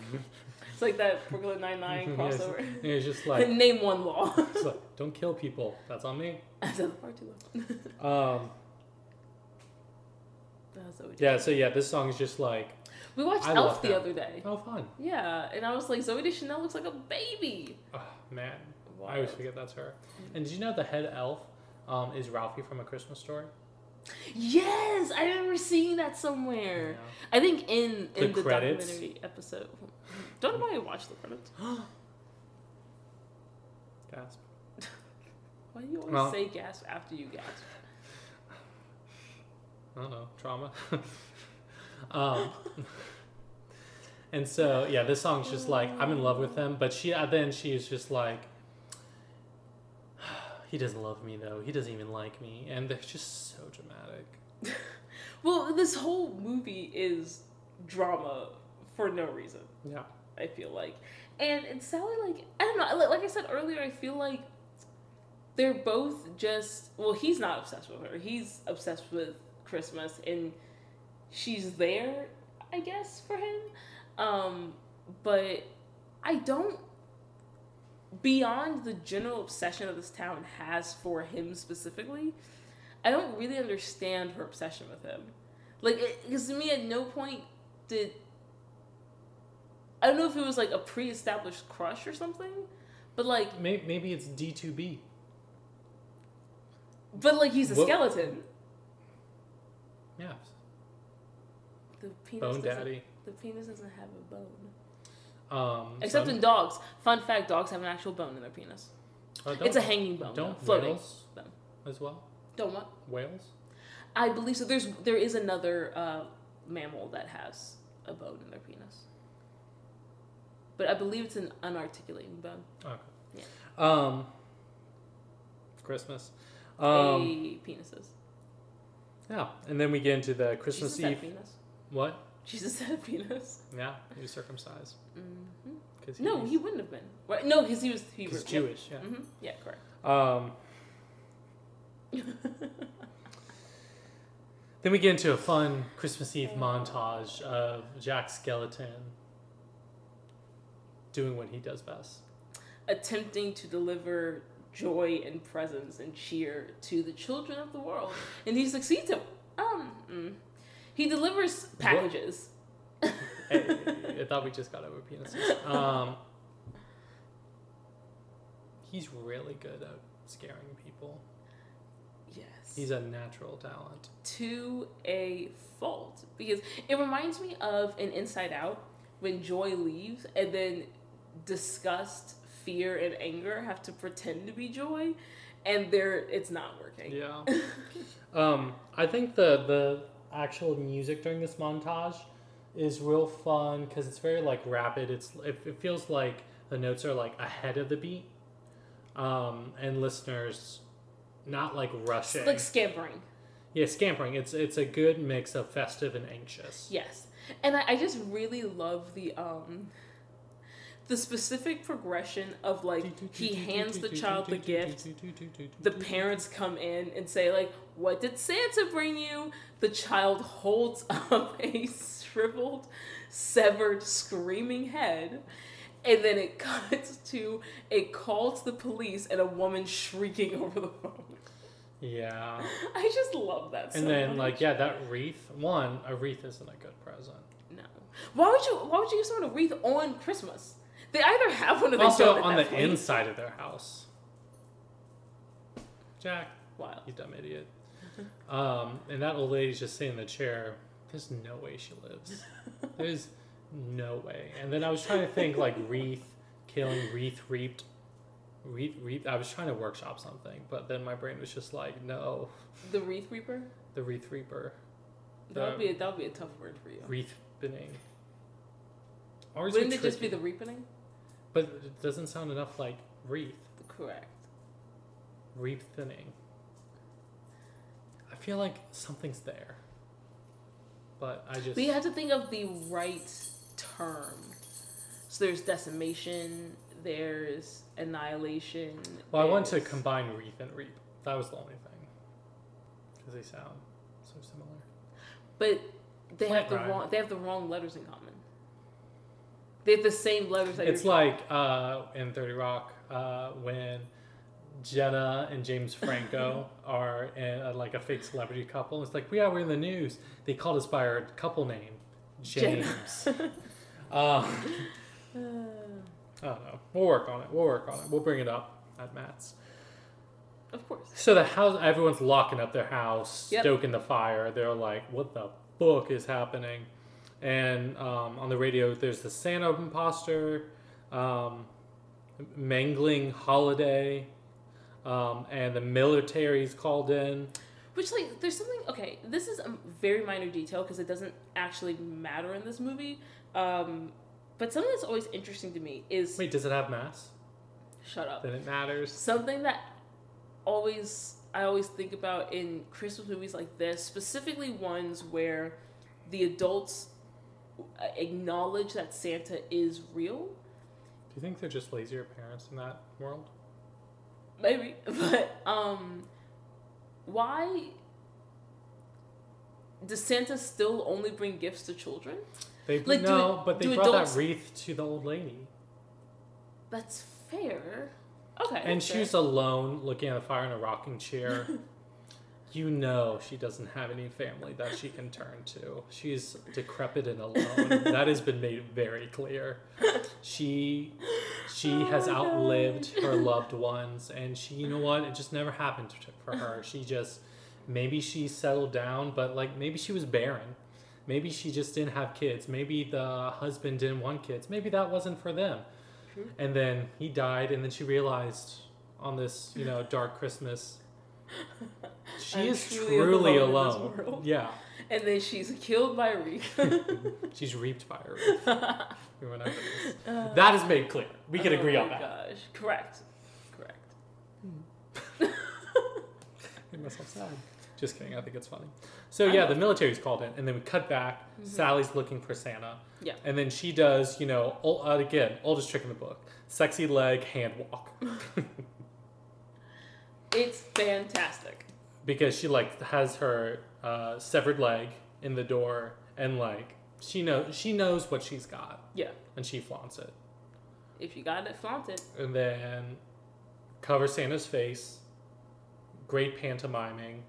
It's like that Brooklyn Nine-Nine crossover. It's just like name one law. It's like, don't kill people. That's on me. I said the bar too low. Yeah, so yeah, this song is just like... We watched Elf the other day. Oh, fun. Yeah, and I was like, Zooey Deschanel looks like a baby. Oh, man. Wow. I always forget that's her. And did you know the head elf is Ralphie from A Christmas Story? Yes! I remember seeing that somewhere. Yeah. I think in the documentary episode. Don't nobody watch the credits. Gasp. Why do you always say gasp after you gasp? I don't know, trauma. And so, yeah, this song's just like, I'm in love with him, but she's just like, he doesn't love me though, he doesn't even like me, and they're just so dramatic. Well, this whole movie is drama for no reason. Yeah. I feel like. And Sally, like, I don't know, like I said earlier, I feel like they're both just, well, he's not obsessed with her, he's obsessed with Christmas, and she's there, I guess, for him. But I don't, beyond the general obsession of this town has for him specifically, I don't really understand her obsession with him. Like, because to me, at no point did... I don't know if it was, like, a pre-established crush or something, but, like... Maybe it's D2B. But, like, he's a skeleton. Yeah. The penis bone daddy. The penis doesn't have a bone. Except in dogs. Fun fact, dogs have an actual bone in their penis. It's a hanging bone. Don't whales bone. As well? Don't what? Whales? I believe so. There is another mammal that has a bone in their penis. But I believe it's an unarticulating bone. Okay. Yeah. Christmas. Penises. Yeah. And then we get into the Christmas Eve. Penis. What? Jesus had a penis. Yeah. He was circumcised. Mm-hmm. He wouldn't have been. Right? No, because he was Jewish. Yeah. Mm-hmm. Yeah, correct. Then we get into a fun Christmas Eve montage of Jack Skeleton doing what he does best. Attempting to deliver joy and presents and cheer to the children of the world. And he succeeds him. He delivers packages. I thought we just got over penises. He's really good at scaring people. Yes. He's a natural talent. To a fault. Because it reminds me of an Inside Out when Joy leaves and then disgust, fear, and anger have to pretend to be Joy and it's not working. Yeah. I think the actual music during this montage is real fun because it's very like rapid. It feels like the notes are like ahead of the beat, and listeners not like rushing. It's like scampering. Yeah, scampering. It's a good mix of festive and anxious. Yes, and I just really love the specific progression of like he hands the child the gift, the parents come in and say like, what did Santa bring you? The child holds up a shriveled, severed, screaming head, and then it cuts to a call to the police and a woman shrieking over the phone. Yeah. I just love that so much. And then like, yeah, that wreath. One, a wreath isn't a good present. No. Why would you give someone a wreath on Christmas? They either have one or they also don't. Also on the inside of their house. Jack. Wild. You dumb idiot. And that old lady's just sitting in the chair. There's no way she lives. There's no way. And then I was trying to think like wreath, killing, wreath, reaped. Wreath. I was trying to workshop something, but then my brain was just like, no. The wreath reaper? The wreath reaper. That would be a tough word for you. Wreath-bening. Wouldn't it just be the reaping? But it doesn't sound enough like wreath. Correct. Wreath thinning. I feel like something's there. But I just... But you have to think of the right term. So there's decimation, there's annihilation. Well, I want to combine wreath and reap. That was the only thing. Because they sound so similar. But they have the wrong letters in common. They have the same letters that it's like in 30 Rock when Jenna and James Franco are in like a fake celebrity couple. It's like, yeah, we're in the news. They called us by our couple name, James. I don't know. We'll work on it. We'll bring it up at Matt's. Of course. So the house, everyone's locking up their house, yep. Stoking the fire. They're like, what the fuck is happening? And on the radio, there's the Santa imposter, mangling holiday, and the military's called in. Which, like, there's something... Okay, this is a very minor detail because it doesn't actually matter in this movie. But something that's always interesting to me is... Wait, does it have mass? Shut up. Then it matters. Something that I always think about in Christmas movies like this, specifically ones where the adults... acknowledge that Santa is real. Do you think they're just lazier parents in that world? Maybe, but why does Santa still only bring gifts to children? But they brought that wreath to the old lady. That's fair. Okay. And she was alone, looking at the fire in a rocking chair. You know she doesn't have any family that she can turn to. She's decrepit and alone. That has been made very clear. She has outlived her loved ones, and she, you know what? It just never happened for her. She just, maybe she settled down, but like maybe she was barren. Maybe she just didn't have kids. Maybe the husband didn't want kids. Maybe that wasn't for them. True. And then he died, and then she realized on this, you know, dark Christmas, she is truly alone. Yeah. And then she's killed by a reef. She's reaped by a reef. We went over this. That is made clear. We can agree on that. Oh gosh. Correct. Made myself sad. Just kidding. I think it's funny. So yeah, the military's called in, and then we cut back. Mm-hmm. Sally's looking for Santa. Yeah. And then she does, you know, again, oldest trick in the book. Sexy leg hand walk. It's fantastic. Because she like has her severed leg in the door, and like she knows what she's got. Yeah. And she flaunts it. If you got it, flaunt it. And then cover Santa's face. Great pantomiming.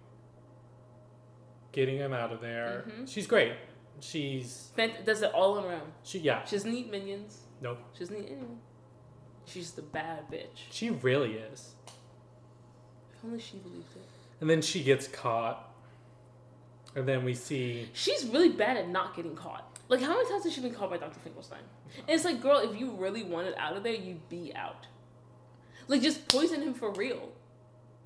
Getting him out of there. Mm-hmm. She's great. She's does it all around. She doesn't need minions. Nope. She doesn't need anyone. She's the bad bitch. She really is. If only she believed it. And then she gets caught. And then we see... She's really bad at not getting caught. Like, how many times has she been caught by Dr. Finkelstein? And it's like, girl, if you really wanted out of there, you'd be out. Like, just poison him for real.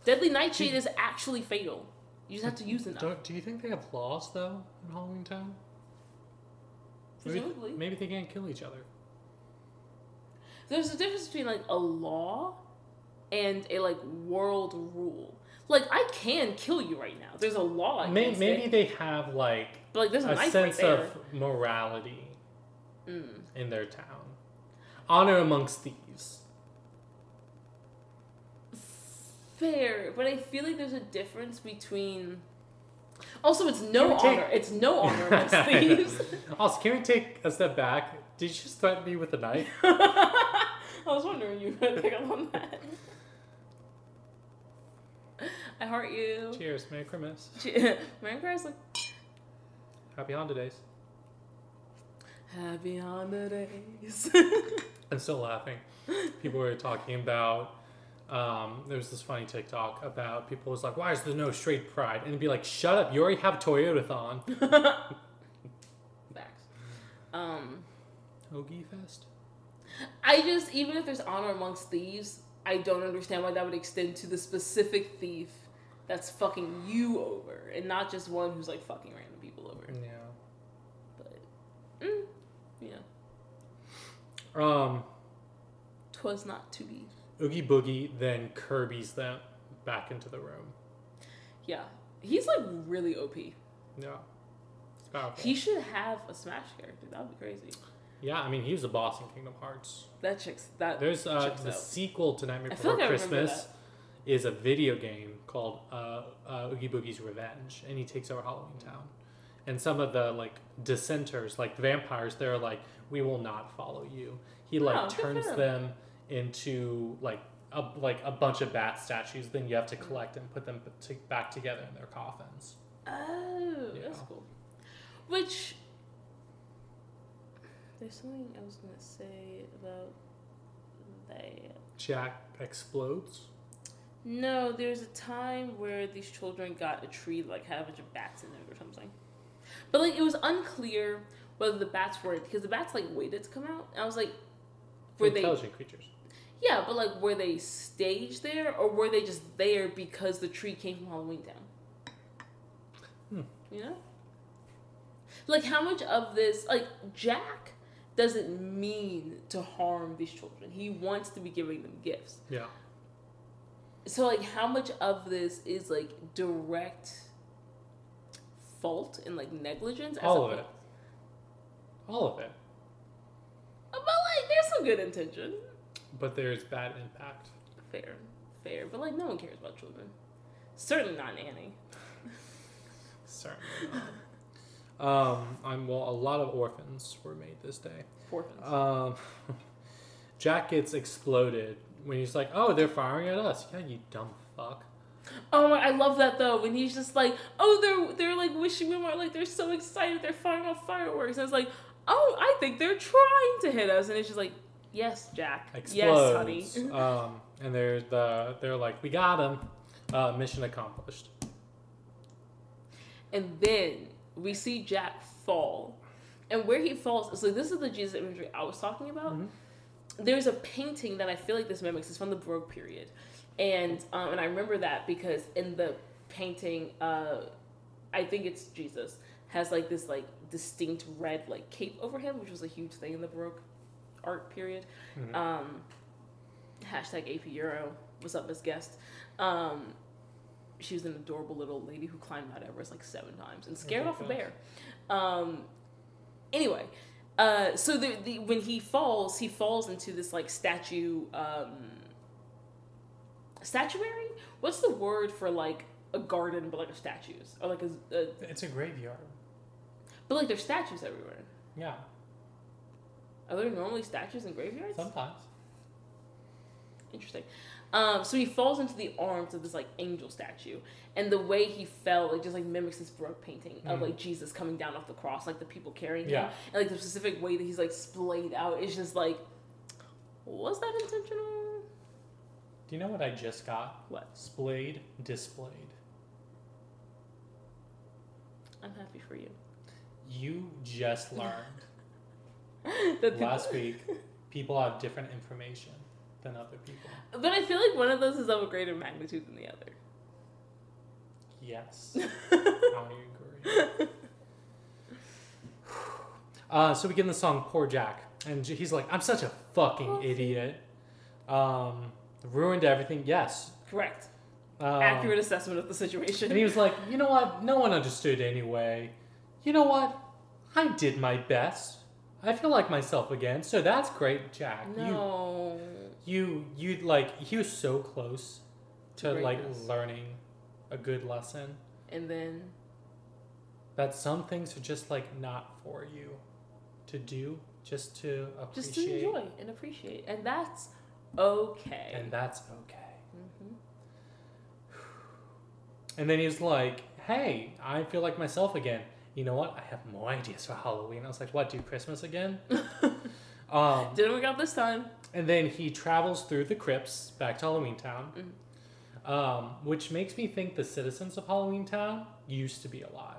Deadly Nightshade is actually fatal. You just have to use it. Do you think they have laws, though, in Halloween Town? Presumably. Maybe they can't kill each other. There's a difference between, like, a law and a, like, world rule. Like, I can kill you right now. There's a law against Maybe they have, like, but, like there's a sense of morality in their town. Honor amongst thieves. Fair. But I feel like there's a difference between... Also, it's no honor. It's no honor amongst thieves. Also, can we take a step back? Did you just threaten me with a knife? I was wondering you would pick up on that. I heart you. Cheers. Merry Christmas. Merry Christmas. Happy Honda Days. Happy Honda Days. I'm still laughing. People were talking about, there was this funny TikTok about people was like, why is there no straight pride? And it'd be like, shut up. You already have Toyotathon. Facts. Hoagie Fest. I just, even if there's honor amongst thieves, I don't understand why that would extend to the specific thief that's fucking you over, and not just one who's like fucking random people over. Yeah. But, yeah. Twas not to be. Oogie Boogie then Kirby's them back into the room. Yeah. He's like really OP. Yeah. Powerful. He should have a Smash character. That would be crazy. Yeah, I mean, he was a boss in Kingdom Hearts. There's the sequel to Nightmare Before Christmas is a video game called Oogie Boogie's Revenge, and he takes over Halloween Town. And some of the like dissenters, like the vampires, they're like, we will not follow you. He like turns them into like a bunch of bat statues. Then you have to collect and put them back together in their coffins. Oh, yeah. That's cool. Which. There's something I was going to say about that. Jack explodes? No, there's a time where these children got a tree that like, had a bunch of bats in it or something. But like it was unclear whether the bats were... Because the bats like waited to come out. And I was like... Intelligent creatures. Yeah, but like were they staged there? Or were they just there because the tree came from Halloween Town? You know? Like how much of this... Like Jack... doesn't mean to harm these children. He wants to be giving them gifts. Yeah. So, like, how much of this is, like, direct fault and, like, negligence? All of it. But, like, there's some good intention. But there's bad impact. Fair. But, like, no one cares about children. Certainly not Annie. Certainly not. A lot of orphans were made this day. Orphans. Jack gets exploded when he's like, oh, they're firing at us. Yeah, you dumb fuck. Oh, I love that though. When he's just like, oh, they're like wishing we more, like they're so excited, they're firing off fireworks. And it's like, oh, I think they're trying to hit us, and it's just like, yes, Jack. Explodes. Yes, honey. And they're like, we got him. Mission accomplished. And then we see Jack fall, and where he falls. So this is the Jesus imagery I was talking about. Mm-hmm. There's a painting that I feel like this mimics. It's from the Baroque period, and I remember that because in the painting, I think it's Jesus has like this like distinct red like cape over him, which was a huge thing in the Baroque art period. Mm-hmm. Hashtag AP Euro. What's up, Miss Guest? She was an adorable little lady who climbed Mount Everest like 7 times and scared off a bear. So when he falls into this like statue, statuary? What's the word for like a garden but like a statues? Or like a it's a graveyard. But like there's statues everywhere. Yeah. Are there normally statues in graveyards? Sometimes. Interesting. So he falls into the arms of this like angel statue, and the way he fell like just like mimics this Baroque painting of like Jesus coming down off the cross, like the people carrying him, and like the specific way that he's like splayed out. It's just like, was that intentional? Do you know what I just got? What? Splayed, displayed. I'm happy for you. You just learned last week. People have different information than other people. But I feel like one of those is of a greater magnitude than the other. Yes. I agree. So we get in the song Poor Jack. And he's like, I'm such a fucking idiot. Ruined everything. Yes. Correct. Accurate assessment of the situation. And he was like, you know what? No one understood anyway. You know what? I did my best. I feel like myself again. So that's great, Jack. No. You like, he was so close to greatness. Like learning a good lesson. And then? That some things are just like not for you to do, just to appreciate. Just to enjoy and appreciate. And that's okay. Mm-hmm. And then he was like, hey, I feel like myself again. You know what? I have more ideas for Halloween. I was like, what, do Christmas again? Didn't work out this time. And then he travels through the crypts back to Halloween Town, which makes me think the citizens of Halloween Town used to be alive.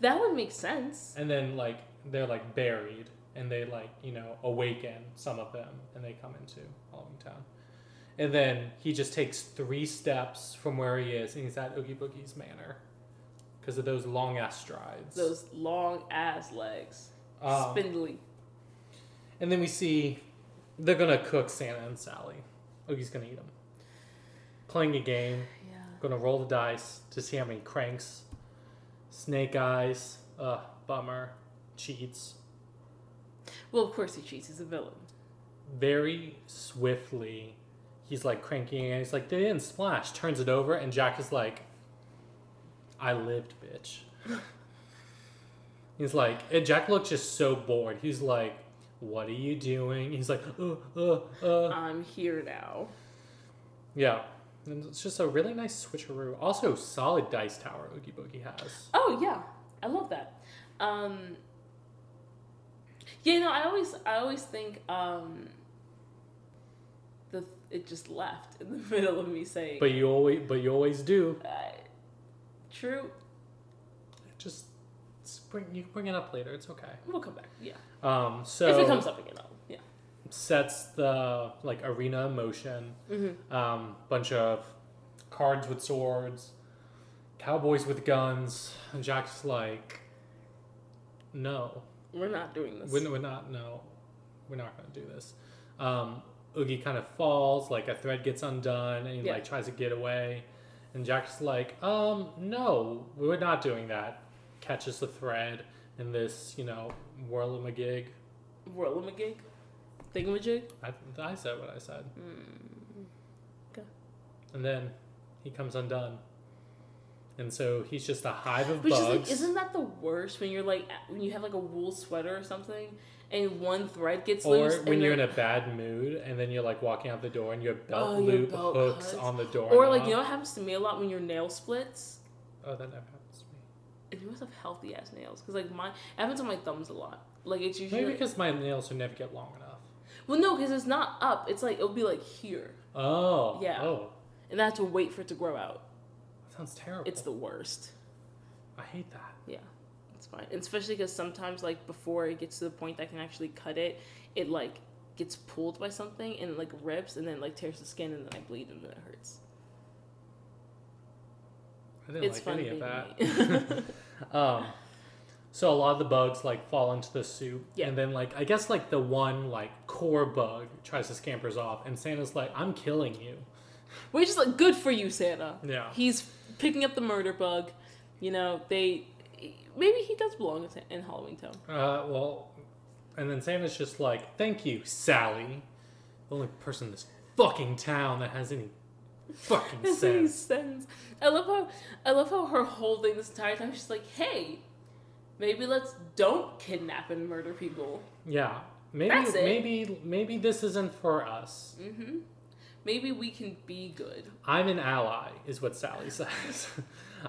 That would make sense. And then, like, they're, like, buried, and they, like, you know, awaken some of them, and they come into Halloween Town. And then he just takes 3 steps from where he is, and he's at Oogie Boogie's Manor because of those long-ass strides. Those long-ass legs. Spindly. And then we see they're going to cook Santa and Sally. Oogie's going to eat them. Playing a game. Yeah. Going to roll the dice to see how many cranks. Snake eyes. Bummer. Cheats. Well, of course he cheats. He's a villain. Very swiftly, he's like cranking and he's like, they didn't splash. Turns it over and Jack is like, I lived, bitch. He's like, and Jack looked just so bored. He's like, what are you doing? He's like, I'm here now. Yeah. And it's just a really nice switcheroo. Also, solid dice tower Oogie Boogie has. Oh, yeah. I love that. Yeah, no, I always think it just left in the middle of me saying. But you always do. True. You can bring it up later. It's okay. We'll come back. Yeah. So if it comes up again, yeah. Sets the like arena in motion. Mm-hmm. Bunch of cards with swords, cowboys with guns. And Jack's like, no, we're not doing this. We're not going to do this. Oogie kind of falls. Like a thread gets undone, and he like tries to get away. And Jack's like, no, we're not doing that. Catches the thread in this, you know, whirlamajig. Whirlamajig? Thingamajig? I said what I said. Okay. And then he comes undone. And so he's just a hive of bugs. Which is like, isn't that the worst when you have like a wool sweater or something and one thread gets loose. Or when you're in a bad mood and then you're like walking out the door and your belt loop hooks on the door. Or like, you know what happens to me a lot when your nail splits? Oh, that never happens to me. And you must have healthy ass nails. Because like mine, it happens on my thumbs a lot. Like it's usually. Maybe because my nails will never get long enough. Well, no, because it's not up. It's like, it'll be like here. Oh. Yeah. Oh. And I have to wait for it to grow out. That sounds terrible. It's the worst. I hate that. Yeah. It's fine. And especially because sometimes, like, before it gets to the point that I can actually cut it, it, like, gets pulled by something and, like, rips and then, like, tears the skin and then I bleed and then it hurts. I didn't like any of that. So a lot of the bugs, like, fall into the soup. Yeah. And then, like, I guess, like, the one, like, core bug tries to scampers off. And Santa's like, I'm killing you. Which is, like, good for you, Santa. Yeah. He's picking up the murder bug. You know, they... Maybe he does belong in Halloween Town. Well... And then Santa's just like, thank you, Sally. The only person in this fucking town that has any... fucking sense. Any sense. I love how her whole thing this entire time, she's like, hey... Maybe let's don't kidnap and murder people. Yeah. Maybe this isn't for us. Mm-hmm. Maybe we can be good. I'm an ally, is what Sally says.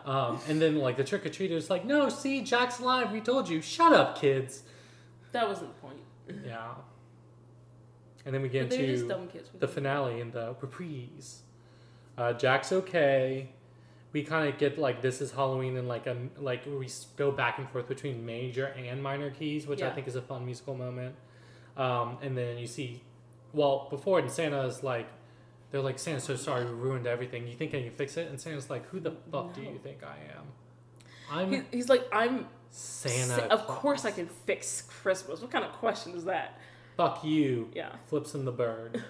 And then, like, the trick-or-treater's like, no, see, Jack's alive. We told you. Shut up, kids. That wasn't the point. Yeah. And then we get into the finale and the reprise. Jack's okay. We kind of get, like, this is Halloween, and, like, we go back and forth between major and minor keys, which I think is a fun musical moment. And then you see, well, before it, and Santa's, like, they're like, Santa's so sorry, we ruined everything. You think I can fix it? And Santa's like, who the fuck do you think I am? He's like, I'm Santa. Of course I can fix Christmas. What kind of question is that? Fuck you. Yeah. Flips him the bird.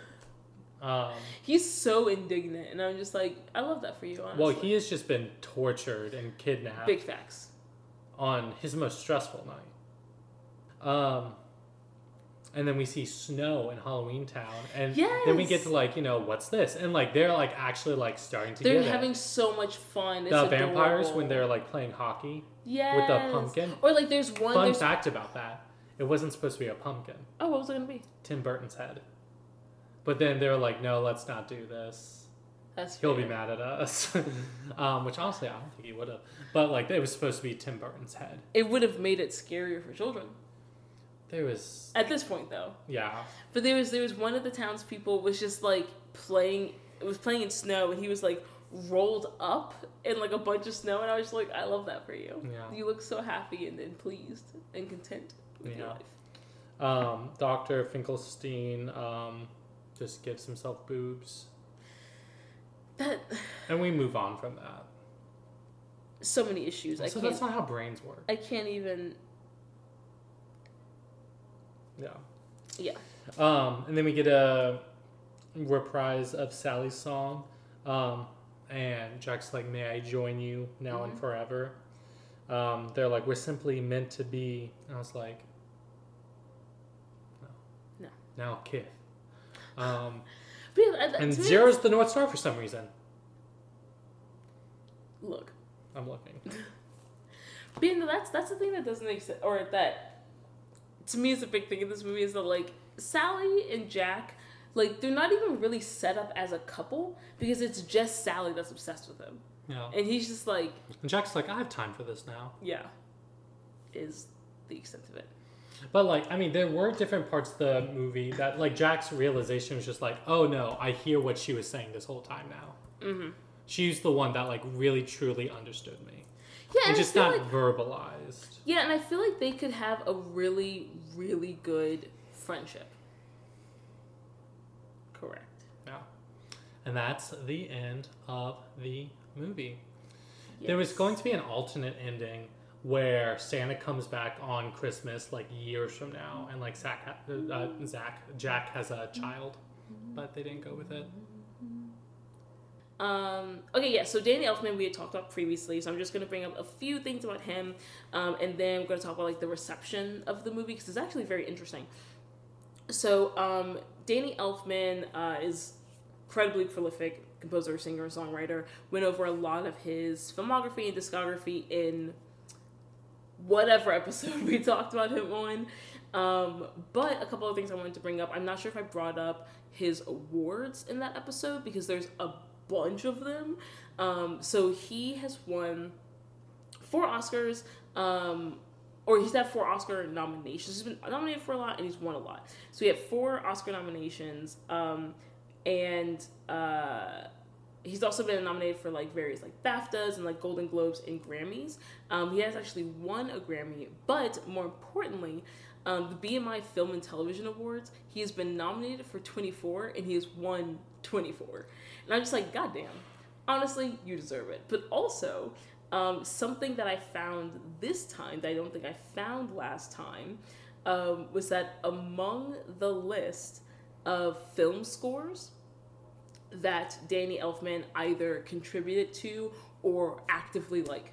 He's so indignant, and I'm just like, I love that for you, honestly. Well, he has just been tortured and kidnapped. Big facts. On his most stressful night. And then we see snow in Halloween Town, and then we get to, like, you know, what's this? And, like, they're, like, actually, like, starting to They're having so much fun. It's the vampires, adorable. When they're, like, playing hockey with the pumpkin. Or, like, there's one... Fun fact about that, it wasn't supposed to be a pumpkin. Oh, what was it going to be? Tim Burton's head. But then they were like, no, let's not do this. That's fair. He'll be mad at us. Which, honestly, I don't think he would have. But, like, it was supposed to be Tim Burton's head. It would have made it scarier for children. There was... At this point, though. Yeah. But there was one of the townspeople was just, like, playing in snow, and he was, like, rolled up in, like, a bunch of snow, and I was just like, I love that for you. Yeah. You look so happy and pleased and content with your life. Dr. Finkelstein... just gives himself boobs. And we move on from that. So many issues. So that's not how brains work. I can't even... Yeah. Yeah. And then we get a reprise of Sally's song. And Jack's like, may I join you now and forever? They're like, we're simply meant to be. And I was like... No. Now Kith. And zero's the North Star for some reason. Look. I'm looking. But you know, that's the thing that doesn't make sense, or that, to me, is the big thing in this movie, is that, like, Sally and Jack, like, they're not even really set up as a couple, because it's just Sally that's obsessed with him. Yeah. And he's just like... And Jack's like, I have time for this now. Yeah. Is the extent of it. But, like, I mean, there were different parts of the movie that, like, Jack's realization was just like, oh, no, I hear what she was saying this whole time now. Mm-hmm. She's the one that, like, really, truly understood me. Yeah, and just not verbalized. Yeah, and I feel like they could have a really, really good friendship. Correct. Yeah. And that's the end of the movie. Yes. There was going to be an alternate ending where Santa comes back on Christmas, like, years from now, and, like, Jack has a child, but they didn't go with it. So Danny Elfman, we had talked about previously, so I'm just going to bring up a few things about him, and then we're going to talk about, like, the reception of the movie, because it's actually very interesting. So, Danny Elfman is incredibly prolific composer, singer, songwriter, went over a lot of his filmography and discography in... whatever episode we talked about him on. But a couple of things I wanted to bring up. I'm not sure if I brought up his awards in that episode because there's a bunch of them. So he has won 4 Oscars, or he's had 4 Oscar nominations. He's been nominated for a lot and he's won a lot. So he had 4 Oscar nominations, and he's also been nominated for like various like BAFTAs and like Golden Globes and Grammys. He has actually won a Grammy, but more importantly, the BMI Film and Television Awards, he has been nominated for 24 and he has won 24. And I'm just like, goddamn, honestly, you deserve it. But also, something that I found this time that I don't think I found last time was that among the list of film scores that Danny Elfman either contributed to or actively like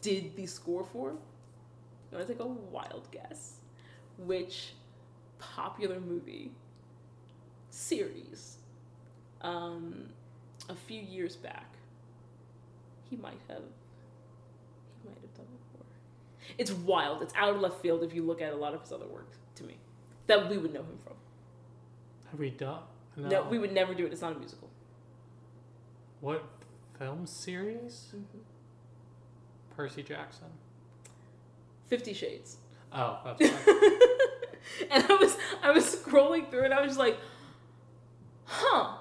did the score for, I'm gonna take a wild guess. Which popular movie series a few years back he might have done it for? It's wild. It's out of left field if you look at a lot of his other work to me that we would know him from. Have we done? No, we would never do it. It's not a musical. What film series? Mm-hmm. Percy Jackson. 50 Shades. Oh, that's right. And I was scrolling through and I was like, huh.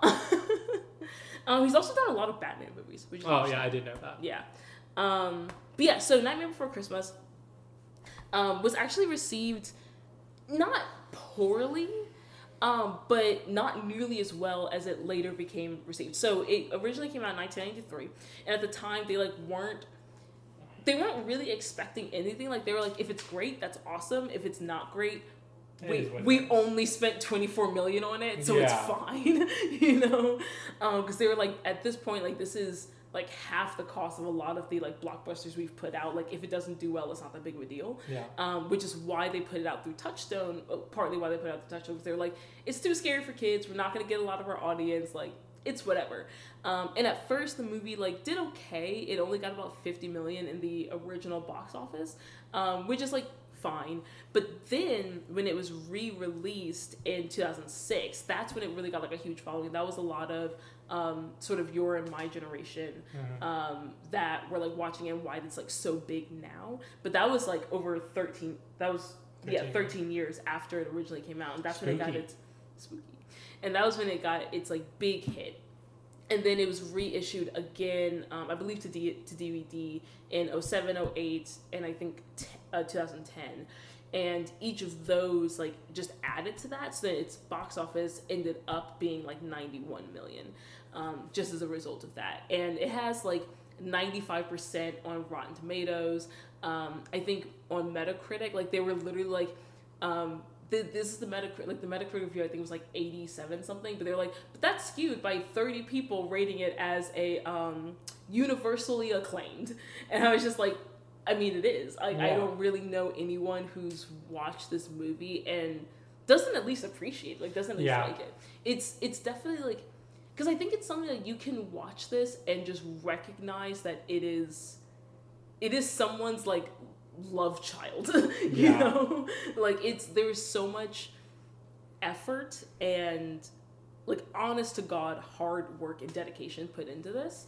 He's also done a lot of Batman movies. Which is I did know that. Yeah. But yeah, so Nightmare Before Christmas was actually received not poorly, but not nearly as well as it later became received. So it originally came out in 1993, and at the time they like weren't really expecting anything. Like they were like, if it's great, that's awesome. If it's not great, we only spent $24 million on it, so it's fine. You know, because they were like, at this point, like this is like half the cost of a lot of the like blockbusters we've put out. Like if it doesn't do well, it's not that big of a deal. Yeah. Which is why they put it out through Touchstone. Partly why they put it out through Touchstone, because they're like, it's too scary for kids. We're not gonna get a lot of our audience. Like. It's whatever. And at first the movie like did okay. It only got about $50 million in the original box office, which is like fine. But then when it was re-released in 2006, that's when it really got like a huge following. That was a lot of sort of your and my generation that were like watching it, and why it's like so big now. But that was like over 13 years after it originally came out, and that's spooky. When it got its spooky. And that was when it got its like big hit, and then it was reissued again, I believe to DVD in 07, 08, and I think 2010, and each of those like just added to that, so that its box office ended up being like $91 million, just as a result of that, and it has like 95% on Rotten Tomatoes. I think on Metacritic, like they were literally like. This is the Metacritic, like the Metacritic review I think was like 87 something, but they're like, but that's skewed by 30 people rating it as a universally acclaimed, and I was just like, I mean it is. I don't really know anyone who's watched this movie and doesn't at least appreciate it, like doesn't at least like it. It's definitely like, because I think it's something that you can watch this and just recognize that it is someone's like. Love child, you know, like it's, there's so much effort and like honest to God hard work and dedication put into this,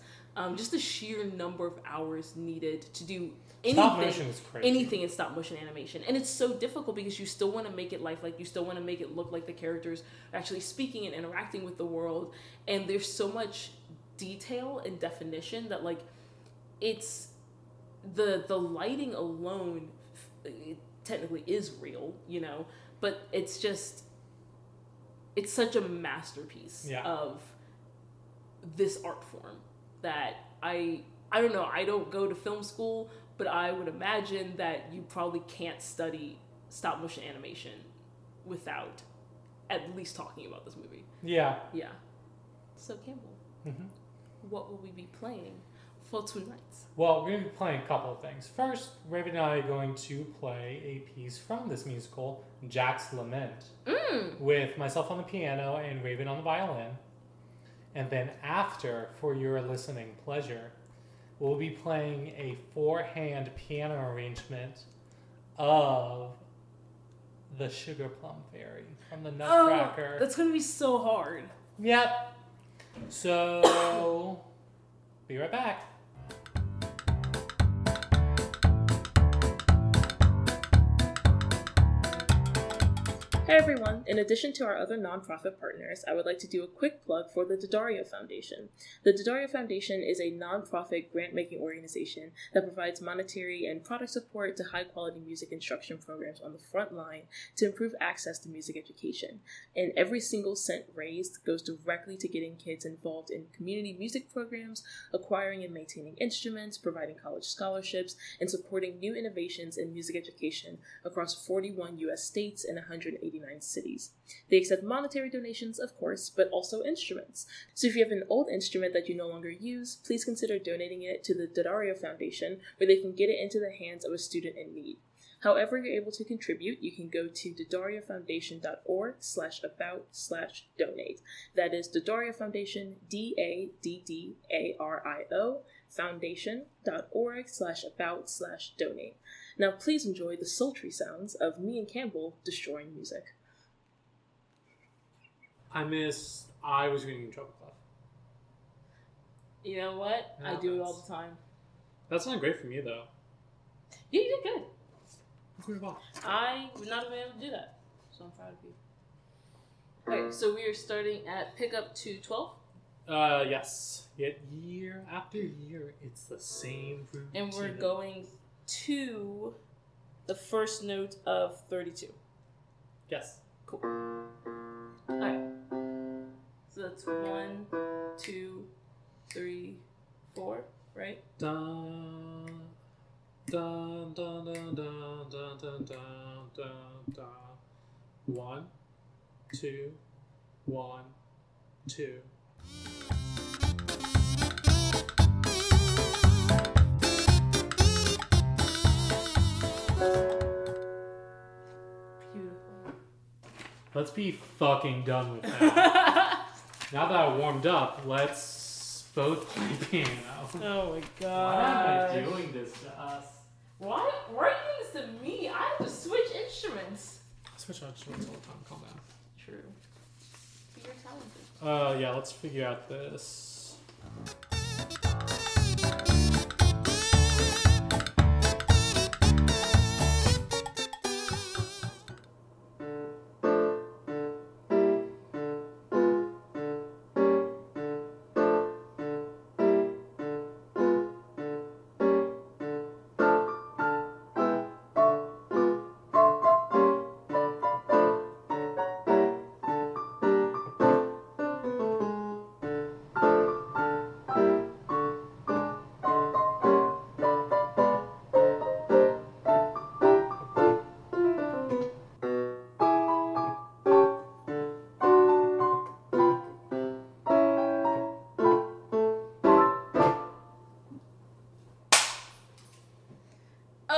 just the sheer number of hours needed to do anything in stop motion animation, and it's so difficult because you still want to make it lifelike, you still want to make it look like the characters are actually speaking and interacting with the world, and there's so much detail and definition that like it's the lighting alone technically is real, you know, but it's just, it's such a masterpiece of this art form that I don't know, I don't go to film school, but I would imagine that you probably can't study stop motion animation without at least talking about this movie. Yeah. So Campbell, what will we be playing? Tonight. Well, we're going to be playing a couple of things. First, Raven and I are going to play a piece from this musical, Jack's Lament, with myself on the piano and Raven on the violin. And then after, for your listening pleasure, we'll be playing a 4-hand piano arrangement of the Sugar Plum Fairy from the Nutcracker. Oh, that's going to be so hard. Yep. So, be right back. Hey everyone! In addition to our other nonprofit partners, I would like to do a quick plug for the Daddario Foundation. The Daddario Foundation is a nonprofit grant-making organization that provides monetary and product support to high-quality music instruction programs on the front line to improve access to music education. And every single cent raised goes directly to getting kids involved in community music programs, acquiring and maintaining instruments, providing college scholarships, and supporting new innovations in music education across 41 U.S. states and 189 cities. They accept monetary donations, of course, but also instruments. So if you have an old instrument that you no longer use, please consider donating it to the Daddario Foundation, where they can get it into the hands of a student in need. However you're able to contribute, you can go to daddariofoundation.org/about/donate. That is Daddario Foundation, DADDARIO, foundation.org/about/donate. Now please enjoy the sultry sounds of me and Campbell destroying music. I was reading Trouble Club. You know what? No, I do it all the time. That's not great for me though. Yeah, you did good. I would not have been able to do that, so I'm proud of you. Alright, so we are starting at pickup 212. Yes. Yet year after year, it's the same routine. And we're going to the first note of 32. Yes. Cool. Alright. So that's 1, 2, 3, 4, right? Dun, dun, dun, dun, dun, dun, dun, dun, dun. 1, 2, 1, 2. Beautiful. Let's be fucking done with that. Now that I warmed up, let's both play piano. Oh my god. Why am I doing this to us? Why are you doing this to me? I have to switch instruments. I switch instruments all the time. Calm down. True. You're talented. Yeah, let's figure out this.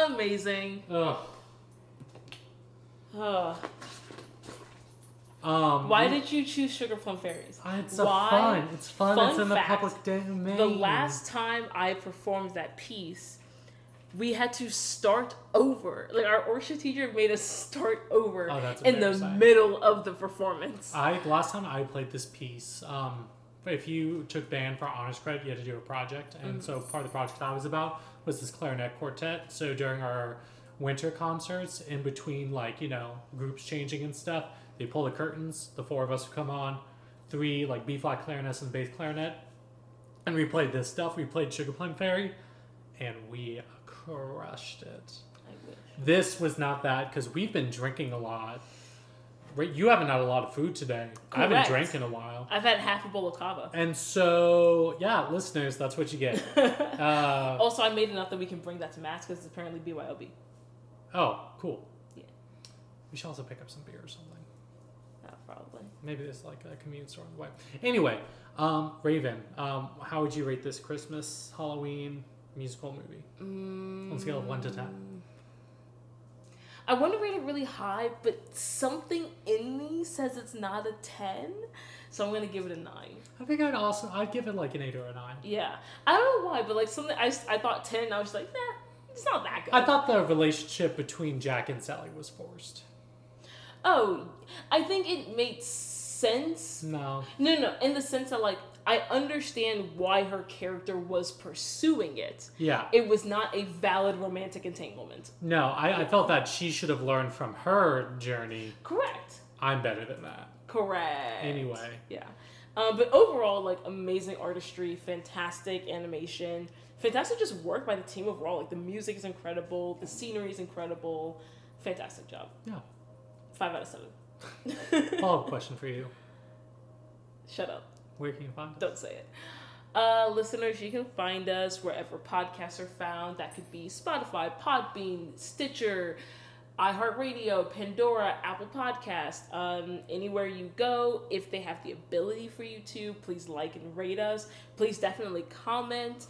Amazing. Why did you choose Sugar Plum Fairies? It's fun. It's fun. It's in fact, the public domain. The last time I performed that piece, we had to start over. Like our orchestra teacher made us start over in the middle of the performance. Last time I played this piece, if you took band for honors credit, you had to do a project, and so part of the project I was about was this clarinet quartet. So during our winter concerts, in between groups changing and stuff, they pull the curtains, the four of us would come on, 3 B-flat clarinets and bass clarinet, and we played this stuff. We played Sugar Plum Fairy, and we crushed it. I wish. This was not that, because we've been drinking a lot. You haven't had a lot of food today. Correct. I haven't drank in a while. I've had half a bowl of kava. And so, yeah, listeners, that's what you get. Also, I made enough that we can bring that to Matt's because it's apparently BYOB. Oh, cool. Yeah. We should also pick up some beer or something. Probably. Maybe there's a convenience store on the way. Anyway, Raven, how would you rate this Christmas, Halloween musical movie? On a scale of 1 to 10. I want to rate it really high, but something in me says it's not a 10, so I'm going to give it a 9. I think I'd give it an 8 or a 9. Yeah. I don't know why, but something, I thought 10, and I was just like, nah, it's not that good. I thought the relationship between Jack and Sally was forced. oh, I think it made sense. No. In the sense that, like, I understand why her character was pursuing it. Yeah. It was not a valid romantic entanglement. No, I felt that she should have learned from her journey. Correct. I'm better than that. Correct. Anyway. Yeah. But overall, like, amazing artistry, fantastic animation, fantastic just work by the team overall. Like, the music is incredible. The scenery is incredible. Fantastic job. Yeah. 5 out of 7. Follow-up question for you. Shut up. Where can you find us? Don't say it. Listeners, you can find us wherever podcasts are found. That could be Spotify, Podbean, Stitcher, iHeartRadio, Pandora, Apple Podcasts. Anywhere you go, if they have the ability for you to, please like and rate us. Please definitely comment.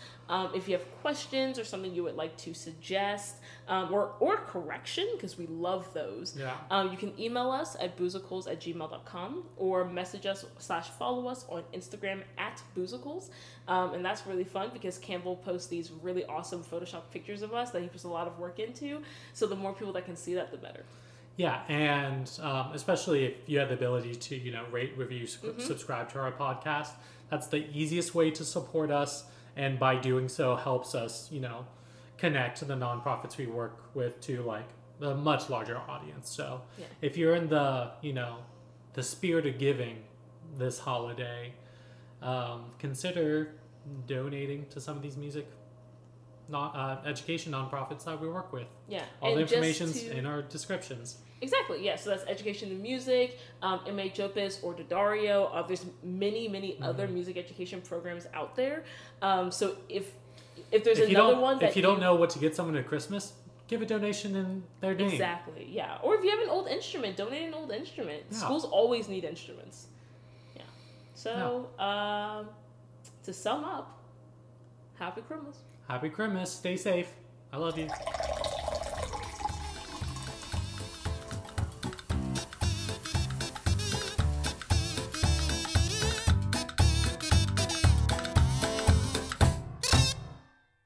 If you have questions or something you would like to suggest, or correction, because we love those, you can email us at boozicles@gmail.com or message us / follow us on Instagram at boozicles. And that's really fun because Campbell posts these really awesome Photoshop pictures of us that he puts a lot of work into. So the more people that can see that, the better. Yeah, and especially if you have the ability to, rate, review, subscribe to our podcast. That's the easiest way to support us. And by doing so, helps us, connect to the nonprofits we work with to, like, a much larger audience. So if you're in the, the spirit of giving this holiday, consider donating to some of these music education nonprofits that we work with. Yeah. All the information's in our descriptions. Exactly, yeah. So that's Education in Music, M.A. Jopis or Daddario. There's many other music education programs out there. So if there's another one that... If you don't know what to get someone at Christmas, give a donation in their name. Exactly, yeah. Or if you have an old instrument, donate an old instrument. Yeah. Schools always need instruments. Yeah. So, to sum up, Happy Christmas. Happy Christmas. Stay safe. I love you.